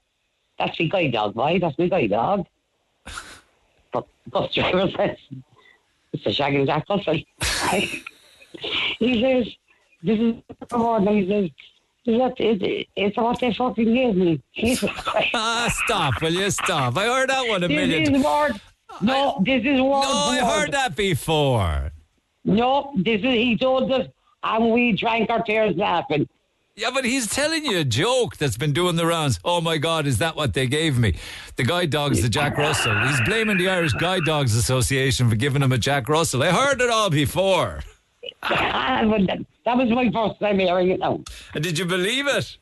That's my guide dog, boy. That's my guide dog. But the bus driver says, it's a shagging Jack Russell. He says, this is the word. He says, it's what they fucking gave me. Stop, will you stop? I heard that one a million times. No, this is one. No, I heard that before. No, this is he told us, and we drank our tears laughing. Yeah, but he's telling you a joke that's been doing the rounds. Oh my God, is that what they gave me? The guide dog's the Jack Russell. He's blaming the Irish Guide Dogs Association for giving him a Jack Russell. I heard it all before. That was my first time hearing it now. And did you believe it?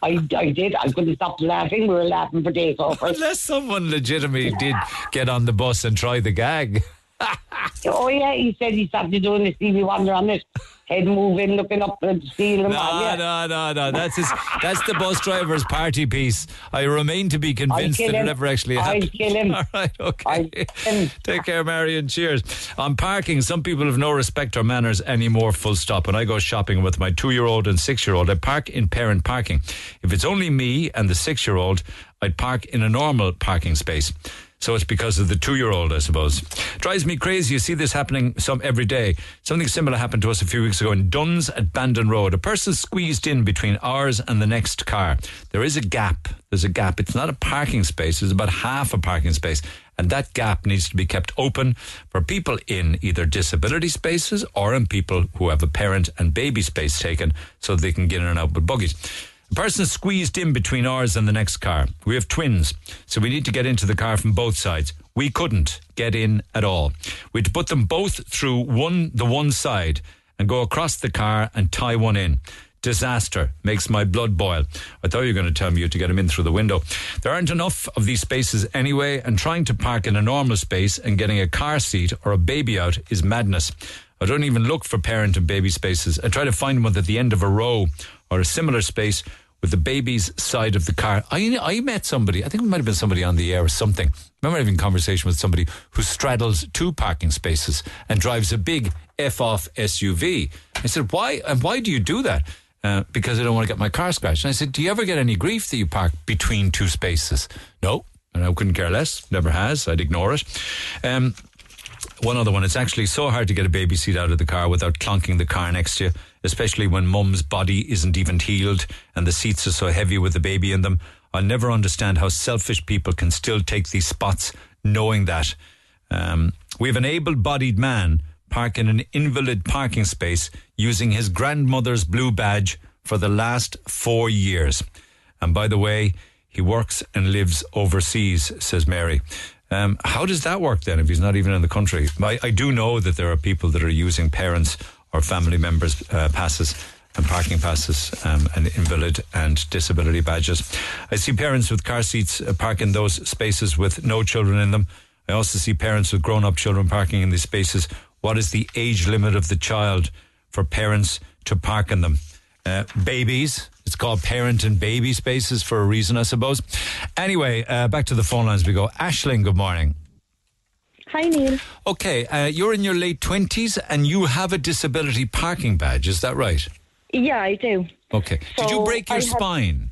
I did. I couldn't stop laughing. We were laughing for days over. Unless someone legitimately did get on the bus and try the gag. Oh yeah, he said he started doing the Stevie Wonder on it, head moving, looking up and stealing. No. That's the bus driver's party piece. I remain to be convinced that it never actually happened. I'll kill him. All right, okay. Take care, Marion. Cheers. On parking, some people have no respect or manners anymore. Full stop. When I go shopping with my 2-year-old and 6-year-old, I park in parent parking. If it's only me and the 6-year-old, I'd park in a normal parking space. So it's because of the 2-year-old, I suppose. Drives me crazy. You see this happening some every day. Something similar happened to us a few weeks ago in Dunnes at Bandon Road. A person squeezed in between ours and the next car. There is a gap. There's a gap. It's not a parking space. It's about half a parking space. And that gap needs to be kept open for people in either disability spaces or in people who have a parent and baby space taken so they can get in and out with buggies. A person squeezed in between ours and the next car. We have twins, so we need to get into the car from both sides. We couldn't get in at all. We had to put them both through the one side and go across the car and tie one in. Disaster. Makes my blood boil. I thought you were going to tell me you had to get them in through the window. There aren't enough of these spaces anyway, and trying to park in a normal space and getting a car seat or a baby out is madness. I don't even look for parent and baby spaces. I try to find one at the end of a row or a similar space with the baby's side of the car. I met somebody, I think it might have been somebody on the air or something. I remember having a conversation with somebody who straddles 2 parking spaces and drives a big F-off SUV. I said, why do you do that? Because I don't want to get my car scratched. And I said, do you ever get any grief that you park between 2 spaces? No, and I couldn't care less. Never has. I'd ignore it. One other one. It's actually so hard to get a baby seat out of the car without clonking the car next to you, especially when mum's body isn't even healed and the seats are so heavy with the baby in them. I'll never understand how selfish people can still take these spots knowing that. We have an able-bodied man park in an invalid parking space using his grandmother's blue badge for the last 4 years. And by the way, he works and lives overseas, says Mary. How does that work then if he's not even in the country? I do know that there are people that are using parents or family members' passes and parking passes and invalid and disability badges. I see parents with car seats park in those spaces with no children in them. I also see parents with grown-up children parking in these spaces. What is the age limit of the child for parents to park in them? Babies. It's called parent and baby spaces for a reason, I suppose. Anyway, back to the phone lines we go. Aisling, good morning. Hi, Neil. Okay, you're in your late 20s and you have a disability parking badge, is that right? Yeah, I do. Okay. So did you break your spine?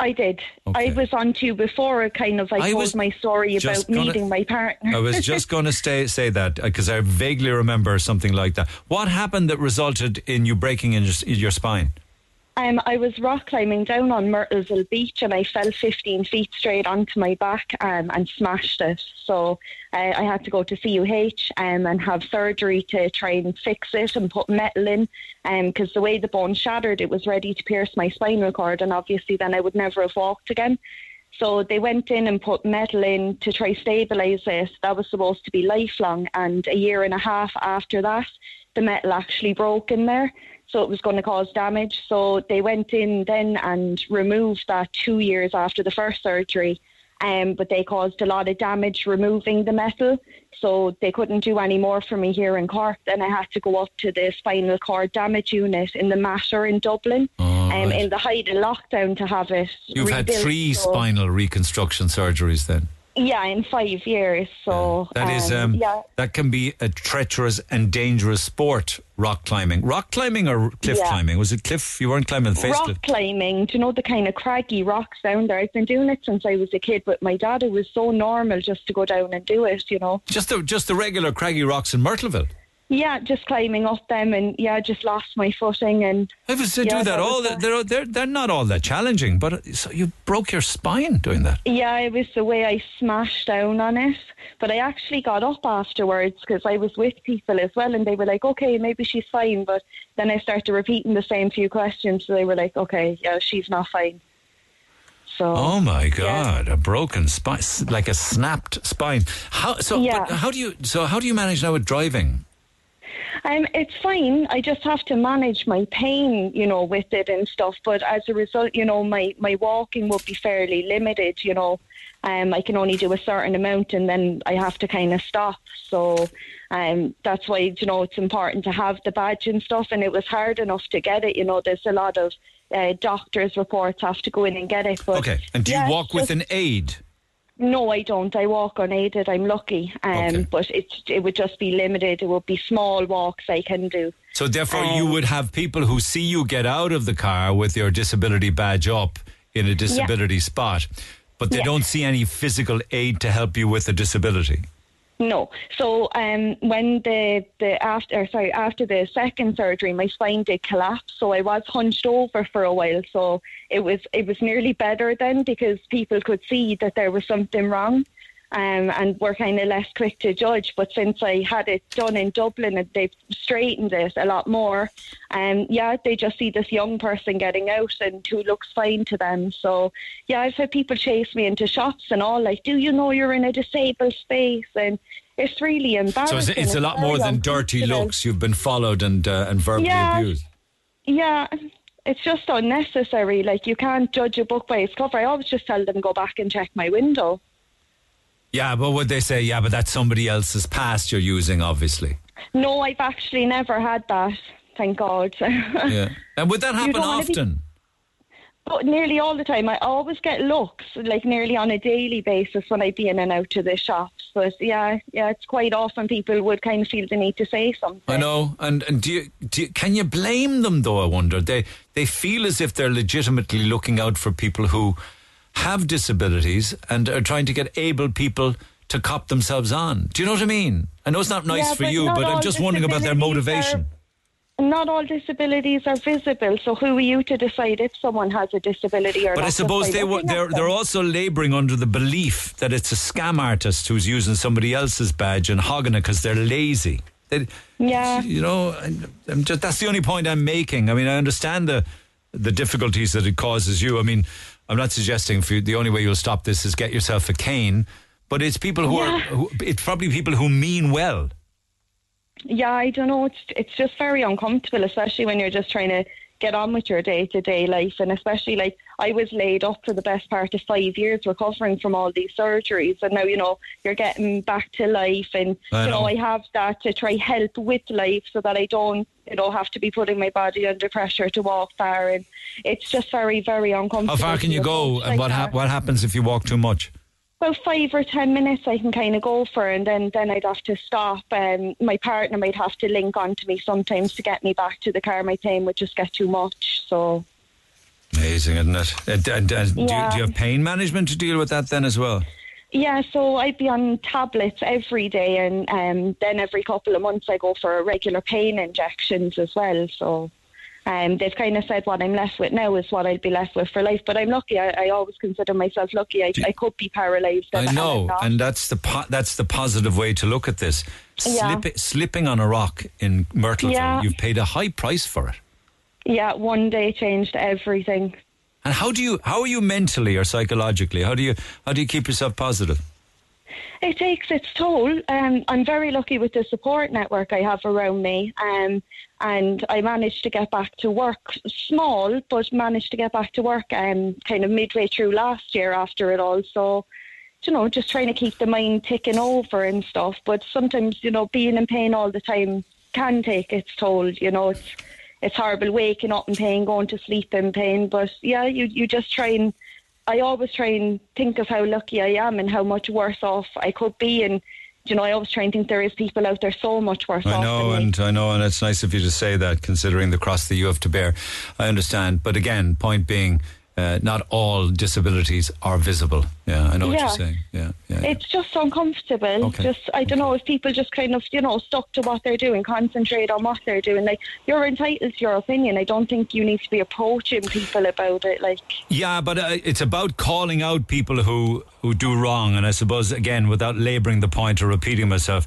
I did. Okay. I was on to you before, I told my story about meeting my partner. I was just going to say that, because I vaguely remember something like that. What happened that resulted in you breaking in your spine? I was rock climbing down on Myrtlesville Beach and I fell 15 feet straight onto my back and smashed it. So I had to go to CUH and have surgery to try and fix it and put metal in, because the way the bone shattered, it was ready to pierce my spinal cord, and obviously then I would never have walked again. So they went in and put metal in to try stabilise it. That was supposed to be lifelong, and 1.5 years after that, the metal actually broke in there. So it was going to cause damage. So they went in then and removed that 2 years after the first surgery. But they caused a lot of damage removing the metal. So they couldn't do any more for me here in Cork. Then I had to go up to the spinal cord damage unit in the Matter in Dublin, in the height of lockdown, to have it You've rebuilt. Had 3 spinal reconstruction surgeries then? Yeah, in 5 years. So that can be a treacherous and dangerous sport. Rock climbing or cliff climbing? Was it cliff? You weren't climbing face cliff. Rock climbing. Do you know the kind of craggy rocks down there? I've been doing it since I was a kid with my dad. It was so normal just to go down and do it. You know, just the regular craggy rocks in Myrtleville. Yeah, just climbing up them, and yeah, just lost my footing. And I was to do that all that. They're not all that challenging, but so you broke your spine doing that. Yeah, it was the way I smashed down on it. But I actually got up afterwards because I was with people as well, and they were like, "Okay, maybe she's fine." But then I started repeating the same few questions, so they were like, "Okay, yeah, she's not fine." So, oh my God, yeah. A broken spine, like a snapped spine. How do you manage now with driving? It's fine. I just have to manage my pain, with it and stuff. But as a result, my walking would be fairly limited, I can only do a certain amount and then I have to kind of stop. So that's why, it's important to have the badge and stuff. And it was hard enough to get it. There's a lot of doctors' reports have to go in and get it. But, okay. And do you walk with an aid? No, I don't. I walk unaided. I'm lucky. Okay. But it would just be limited. It would be small walks I can do. So therefore you would have people who see you get out of the car with your disability badge up in a disability spot, but they don't see any physical aid to help you with the disability. No. So when after the second surgery, my spine did collapse, so I was hunched over for a while. So it was nearly better then because people could see that there was something wrong, and were kind of less quick to judge. But since I had it done in Dublin, and they've straightened it a lot more, they just see this young person getting out and who looks fine to them. So I've had people chase me into shops and all, like, do you know you're in a disabled space? And it's really embarrassing. So it's a lot more than dirty looks. You've been followed and verbally abused. Yeah. It's just unnecessary. Like, you can't judge a book by its cover. I always just tell them, go back and check my window. Yeah, but would they say, but that's somebody else's past you're using, obviously? No, I've actually never had that, thank God. Yeah. And would that happen often? But nearly all the time. I always get looks, like nearly on a daily basis when I be in and out of the shops. But it's quite often people would kind of feel the need to say something. I know. And can you blame them, though, I wonder? They feel as if they're legitimately looking out for people who have disabilities and are trying to get able people to cop themselves on. Do you know what I mean? I know it's not nice for you, but I'm just wondering about their motivation. Not all disabilities are visible, so who are you to decide if someone has a disability or not? But I suppose they're also labouring under the belief that it's a scam artist who's using somebody else's badge and hogging it because they're lazy. That's the only point I'm making. I mean, I understand the difficulties that it causes you. I mean, I'm not suggesting for you the only way you'll stop this is get yourself a cane, but it's people who it's probably people who mean well. Yeah, I don't know. It's just very uncomfortable, especially when you're just trying to get on with your day-to-day life, and especially like I was laid up for the best part of 5 years recovering from all these surgeries, and now you're getting back to life, and I have that to try help with life so that I don't have to be putting my body under pressure to walk far, and it's just very, very uncomfortable. How far can you go, and what happens if you walk too much? Well, 5 or 10 minutes I can kind of go for, and then I'd have to stop. My partner might have to link on to me sometimes to get me back to the car. My pain would just get too much. So amazing, isn't it? Do you have pain management to deal with that then as well? Yeah, so I'd be on tablets every day, and then every couple of months I go for regular pain injections as well. So they've kind of said what I'm left with now is what I'll be left with for life. But I'm lucky. I always consider myself lucky. I could be paralysed. I know, and that's the positive way to look at this. Slipping on a rock in Myrtleville, you've paid a high price for it. Yeah, one day changed everything. And how are you mentally or psychologically? How do you keep yourself positive? It takes its toll. I'm very lucky with the support network I have around me, and I managed to get back to work, small, but managed to get back to work kind of midway through last year after it all. So, just trying to keep the mind ticking over and stuff. But sometimes, being in pain all the time can take its toll. It's horrible waking up in pain, going to sleep in pain. But, you just try and... I always try and think of how lucky I am and how much worse off I could be, and I always try and think there is people out there so much worse off. I know, and it's nice of you to say that, considering the cross that you have to bear. I understand, but again, point being, not all disabilities are visible. Yeah, I know what you're saying. Yeah. It's just uncomfortable. Okay. I don't know if people just kind of, stuck to what they're doing, concentrate on what they're doing. Like, you're entitled to your opinion. I don't think you need to be approaching people about it. Yeah, but it's about calling out people who do wrong. And I suppose, again, without labouring the point or repeating myself,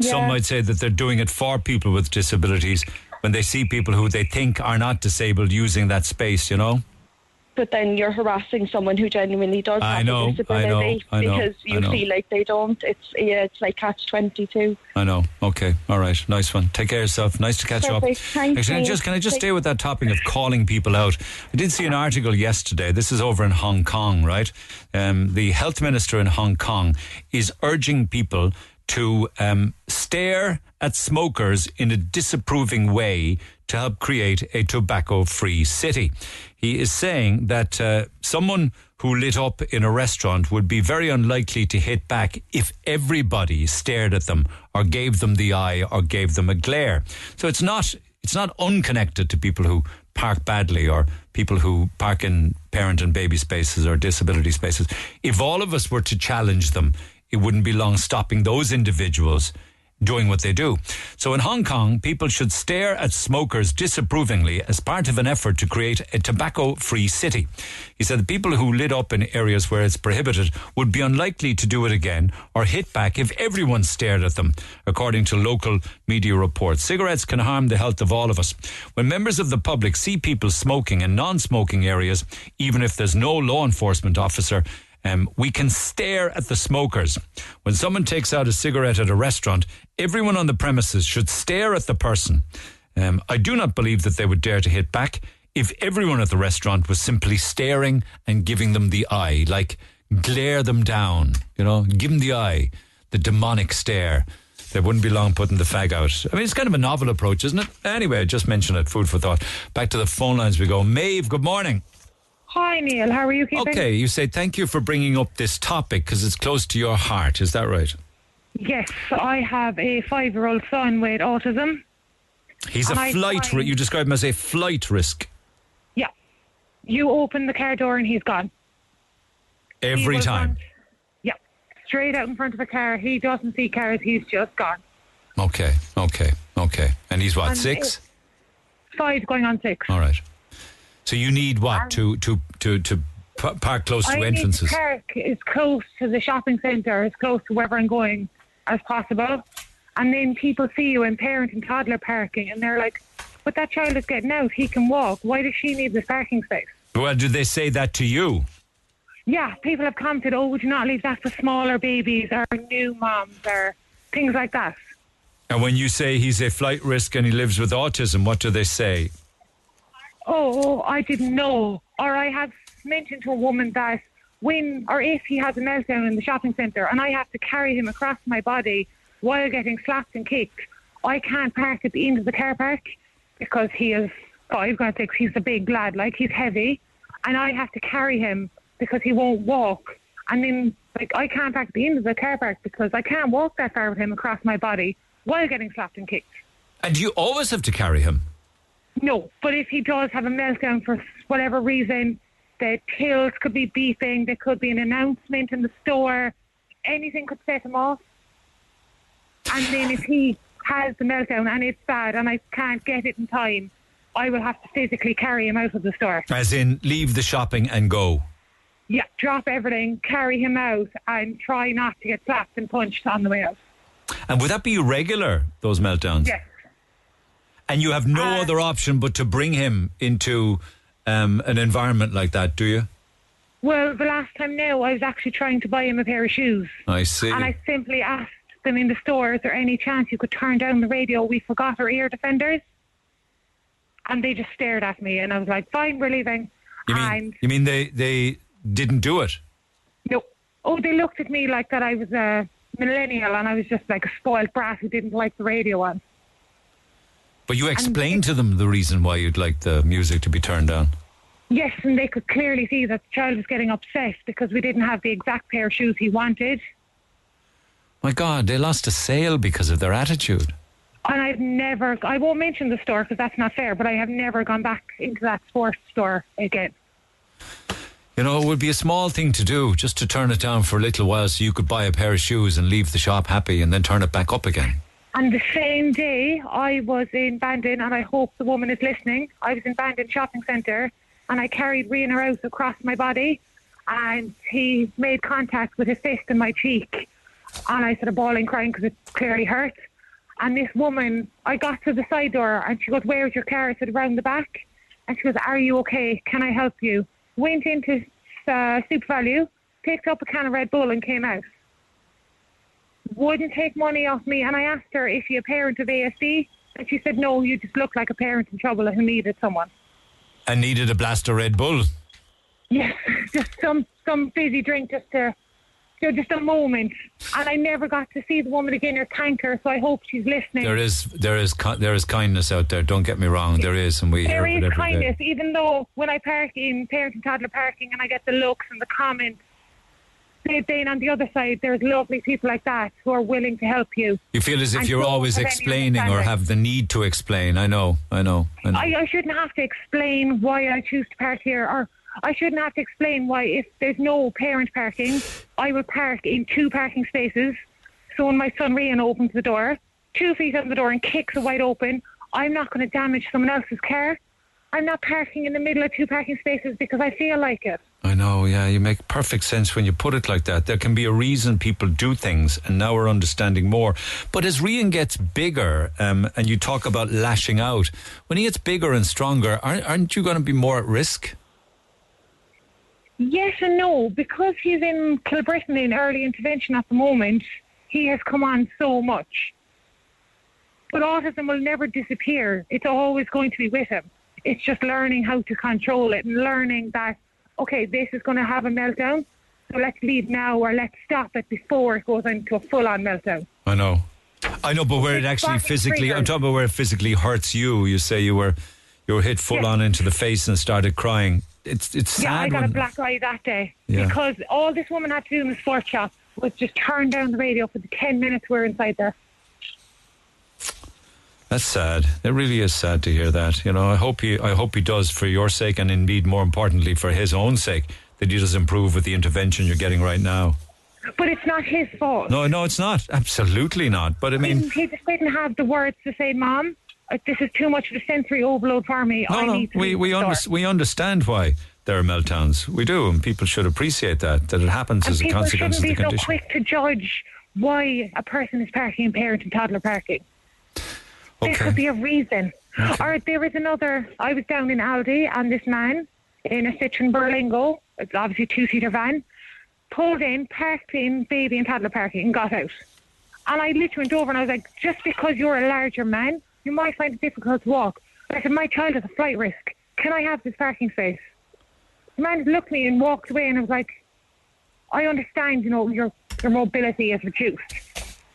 some might say that they're doing it for people with disabilities when they see people who they think are not disabled using that space, But then you're harassing someone who genuinely does have a disability because you feel like they don't. It's like catch-22. I know. Okay. All right. Nice one. Take care of yourself. Nice to catch up. Thank you. Can I just stay with that topic of calling people out? I did see an article yesterday. This is over in Hong Kong, right? The health minister in Hong Kong is urging people to stare at smokers in a disapproving way to help create a tobacco-free city. He is saying that someone who lit up in a restaurant would be very unlikely to hit back if everybody stared at them or gave them the eye or gave them a glare. So it's not unconnected to people who park badly or people who park in parent and baby spaces or disability spaces. If all of us were to challenge them, it wouldn't be long stopping those individuals doing what they do. So in Hong Kong, people should stare at smokers disapprovingly as part of an effort to create a tobacco-free city. He said the people who lit up in areas where it's prohibited would be unlikely to do it again or hit back if everyone stared at them, according to local media reports. Cigarettes can harm the health of all of us. When members of the public see people smoking in non-smoking areas, even if there's no law enforcement officer, we can stare at the smokers. When someone takes out a cigarette at a restaurant, everyone on the premises should stare at the person. I do not believe that they would dare to hit back if everyone at the restaurant was simply staring and giving them the eye, like glare them down, give them the eye, the demonic stare. They wouldn't be long putting the fag out. I mean, it's kind of a novel approach, isn't it? Anyway, I just mentioned it, food for thought. Back to the phone lines we go. Maeve, good morning. Hi, Neil. How are you keeping? Okay, you say thank you for bringing up this topic because it's close to your heart. Is that right? Yes, I have a 5-year-old son with autism. He's a flight risk. You describe him as a flight risk. Yeah. You open the car door and he's gone. Every time? Yeah. Straight out in front of a car. He doesn't see cars. He's just gone. Okay. And he's what, 6? 5 going on 6. All right. So you need what to park close to entrances? I need to park as close to the shopping centre, as close to wherever I'm going as possible. And then people see you in parent and toddler parking, and they're like, "But that child is getting out. He can walk. Why does she need this parking space?" Well, do they say that to you? Yeah, people have commented, "Oh, would you not leave that for smaller babies or new moms or things like that?" And when you say he's a flight risk and he lives with autism, what do they say? Oh, I didn't know. Or I have mentioned to a woman that when or if he has a meltdown in the shopping centre and I have to carry him across my body while getting slapped and kicked, I can't park at the end of the car park because he is 5 going 6. He's a big lad, he's heavy. And I have to carry him because he won't walk. And then, I can't park at the end of the car park because I can't walk that far with him across my body while getting slapped and kicked. And do you always have to carry him? No, but if he does have a meltdown for whatever reason, the tills could be beeping, there could be an announcement in the store, anything could set him off. And then if he has the meltdown and it's bad and I can't get it in time, I will have to physically carry him out of the store. As in, leave the shopping and go? Yeah, drop everything, carry him out and try not to get slapped and punched on the way out. And would that be regular, those meltdowns? Yes. And you have no other option but to bring him into an environment like that, do you? Well, the last time now, I was actually trying to buy him a pair of shoes. I see. And I simply asked them in the store, is there any chance you could turn down the radio? We forgot our ear defenders. And they just stared at me, and I was like, fine, we're leaving. You mean they didn't do it? No. Oh, they looked at me like that I was a millennial, and I was just like a spoiled brat who didn't like the radio on. But you explained to them the reason why you'd like the music to be turned down. Yes, and they could clearly see that the child was getting upset because we didn't have the exact pair of shoes he wanted. My God, they lost a sale because of their attitude. And I won't mention the store because that's not fair, but I have never gone back into that sports store again. You know, it would be a small thing to do just to turn it down for a little while so you could buy a pair of shoes and leave the shop happy and then turn it back up again. And the same day, I was in Bandon, and I hope the woman is listening, I was in Bandon Shopping Centre and I carried Rainer out across my body and he made contact with his fist in my cheek and I started bawling, crying because it clearly hurt. And this woman, I got to the side door and she goes, "Where's your car?" I said, "Round the back." And she goes, "Are you okay? Can I help you?" Went into Super Value, picked up a can of Red Bull and came out. Wouldn't take money off me, and I asked her, "Is she a parent of ASD?" And she said, "No, you just look like a parent in trouble who needed someone." And needed a blast of Red Bull? Yes, just some fizzy drink just to, you know, just a moment. And I never got to see the woman again or thank her, so I hope she's listening. There is kindness out there, don't get me wrong, there is, and we hear it every day. There is kindness, even though when I park in parent and toddler parking and I get the looks and the comments, then on the other side there's lovely people like that who are willing to help you. You feel as if you're always explaining or have the need to explain. I know. I shouldn't have to explain why I choose to park here, or I shouldn't have to explain why if there's no parent parking I will park in two parking spaces, so when my son Rian opens the door 2 feet out of the door and kicks it wide open, I'm not going to damage someone else's car. I'm not parking in the middle of two parking spaces because I feel like it. I know, yeah, you make perfect sense when you put it like that. There can be a reason people do things, and now we're understanding more. But as Rian gets bigger, and you talk about lashing out, when he gets bigger and stronger, aren't you going to be more at risk? Yes and no. Because he's in Kilbrittain in early intervention at the moment, he has come on so much. But autism will never disappear. It's always going to be with him. It's just learning how to control it and learning that, okay, this is going to have a meltdown, so let's leave now or let's stop it before it goes into a full-on meltdown. I know, but where it's it actually physically, I'm talking about where it physically hurts you. You say you were hit full-on into the face and started crying. It's sad. Yeah, I got a black eye that day because all this woman had to do in the sports shop was just turn down the radio for the 10 minutes we were inside there. That's sad. It really is sad to hear that. You know, I hope he does for your sake, and indeed, more importantly, for his own sake, that he does improve with the intervention you're getting right now. But it's not his fault. No, it's not. Absolutely not. But I mean, he just didn't have the words to say, "Mom, this is too much of a sensory overload for me." We understand why there are meltdowns. We do, and people should appreciate that it happens and as a consequence of the condition. People shouldn't be so quick to judge why a person is parking in parent and toddler parking. Okay. There could be a reason. Okay. Or there was another. I was down in Aldi and this man in a Citroen Berlingo, it's obviously a two-seater van, pulled in, parked in baby and toddler parking and got out. And I literally went over and I was like, just because you're a larger man, you might find it difficult to walk. I said, my child is a flight risk. Can I have this parking space? The man looked at me and walked away and I was like, I understand, you know, your mobility is reduced,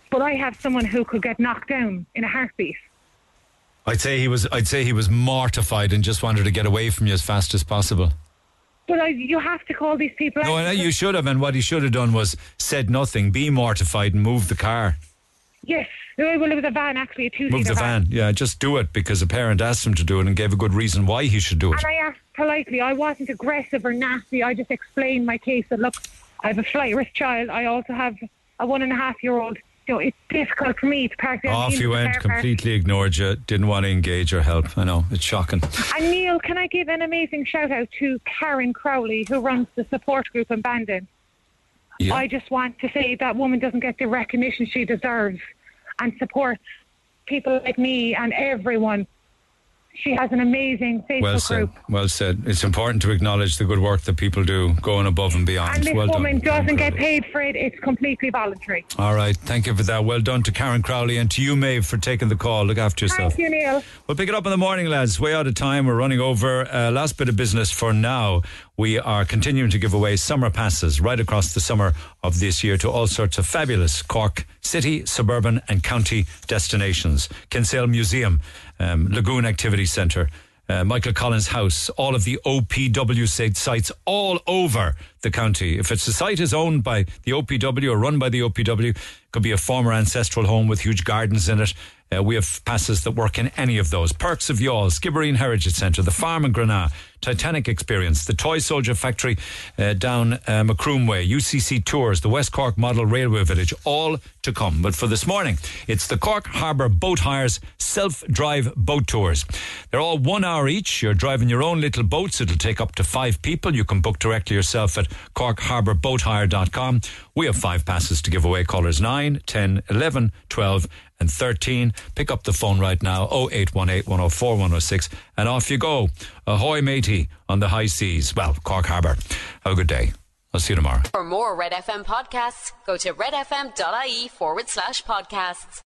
but I have someone who could get knocked down in a heartbeat. I'd say he was mortified and just wanted to get away from you as fast as possible. But you have to call these people out. No, you should have. And what he should have done was said nothing, be mortified, and move the car. Yes. Well, it was a van, actually, a two-seater Move the van. Yeah, just do it because a parent asked him to do it and gave a good reason why he should do it. And I asked politely. I wasn't aggressive or nasty. I just explained my case. That look, I have a flight risk child. I also have a 1.5-year-old. So it's difficult for me to park there. Off you went, completely ignored you, didn't want to engage or help. I know, it's shocking. And Neil, can I give an amazing shout out to Karen Crowley, who runs the support group in Bandon? Yeah. I just want to say that woman doesn't get the recognition she deserves and supports people like me and everyone. She has an amazing Facebook group. Well said. It's important to acknowledge the good work that people do, going above and beyond. And this woman doesn't get paid for it. It's completely voluntary. All right. Thank you for that. Well done to Karen Crowley and to you, Maeve, for taking the call. Look after yourself. Thank you, Neil. We'll pick it up in the morning, lads. Way out of time. We're running over. Last bit of business for now. We are continuing to give away summer passes right across the summer of this year to all sorts of fabulous Cork city, suburban and county destinations. Kinsale Museum, Lagoon Activity Centre, Michael Collins House, all of the OPW sites all over the county. If it's a site is owned by the OPW or run by the OPW, it could be a former ancestral home with huge gardens in it. We have passes that work in any of those. Perks of Yours, Skibbereen Heritage Centre, the Farm in Granagh, Titanic Experience, the Toy Soldier Factory down Macroom Way, UCC Tours, the West Cork Model Railway Village, all to come. But for this morning, it's the Cork Harbour Boat Hires self-drive boat tours. They're all 1 hour each. You're driving your own little boats. It'll take up to five people. You can book directly yourself at corkharbourboathire.com. We have five passes to give away. Callers 9, 10, 11, 12 and 13. Pick up the phone right now, 0818 104 106, and off you go. Ahoy matey on the high seas. Well, Cork Harbour. Have a good day. I'll see you tomorrow. For more Red FM podcasts, go to redfm.ie/podcasts.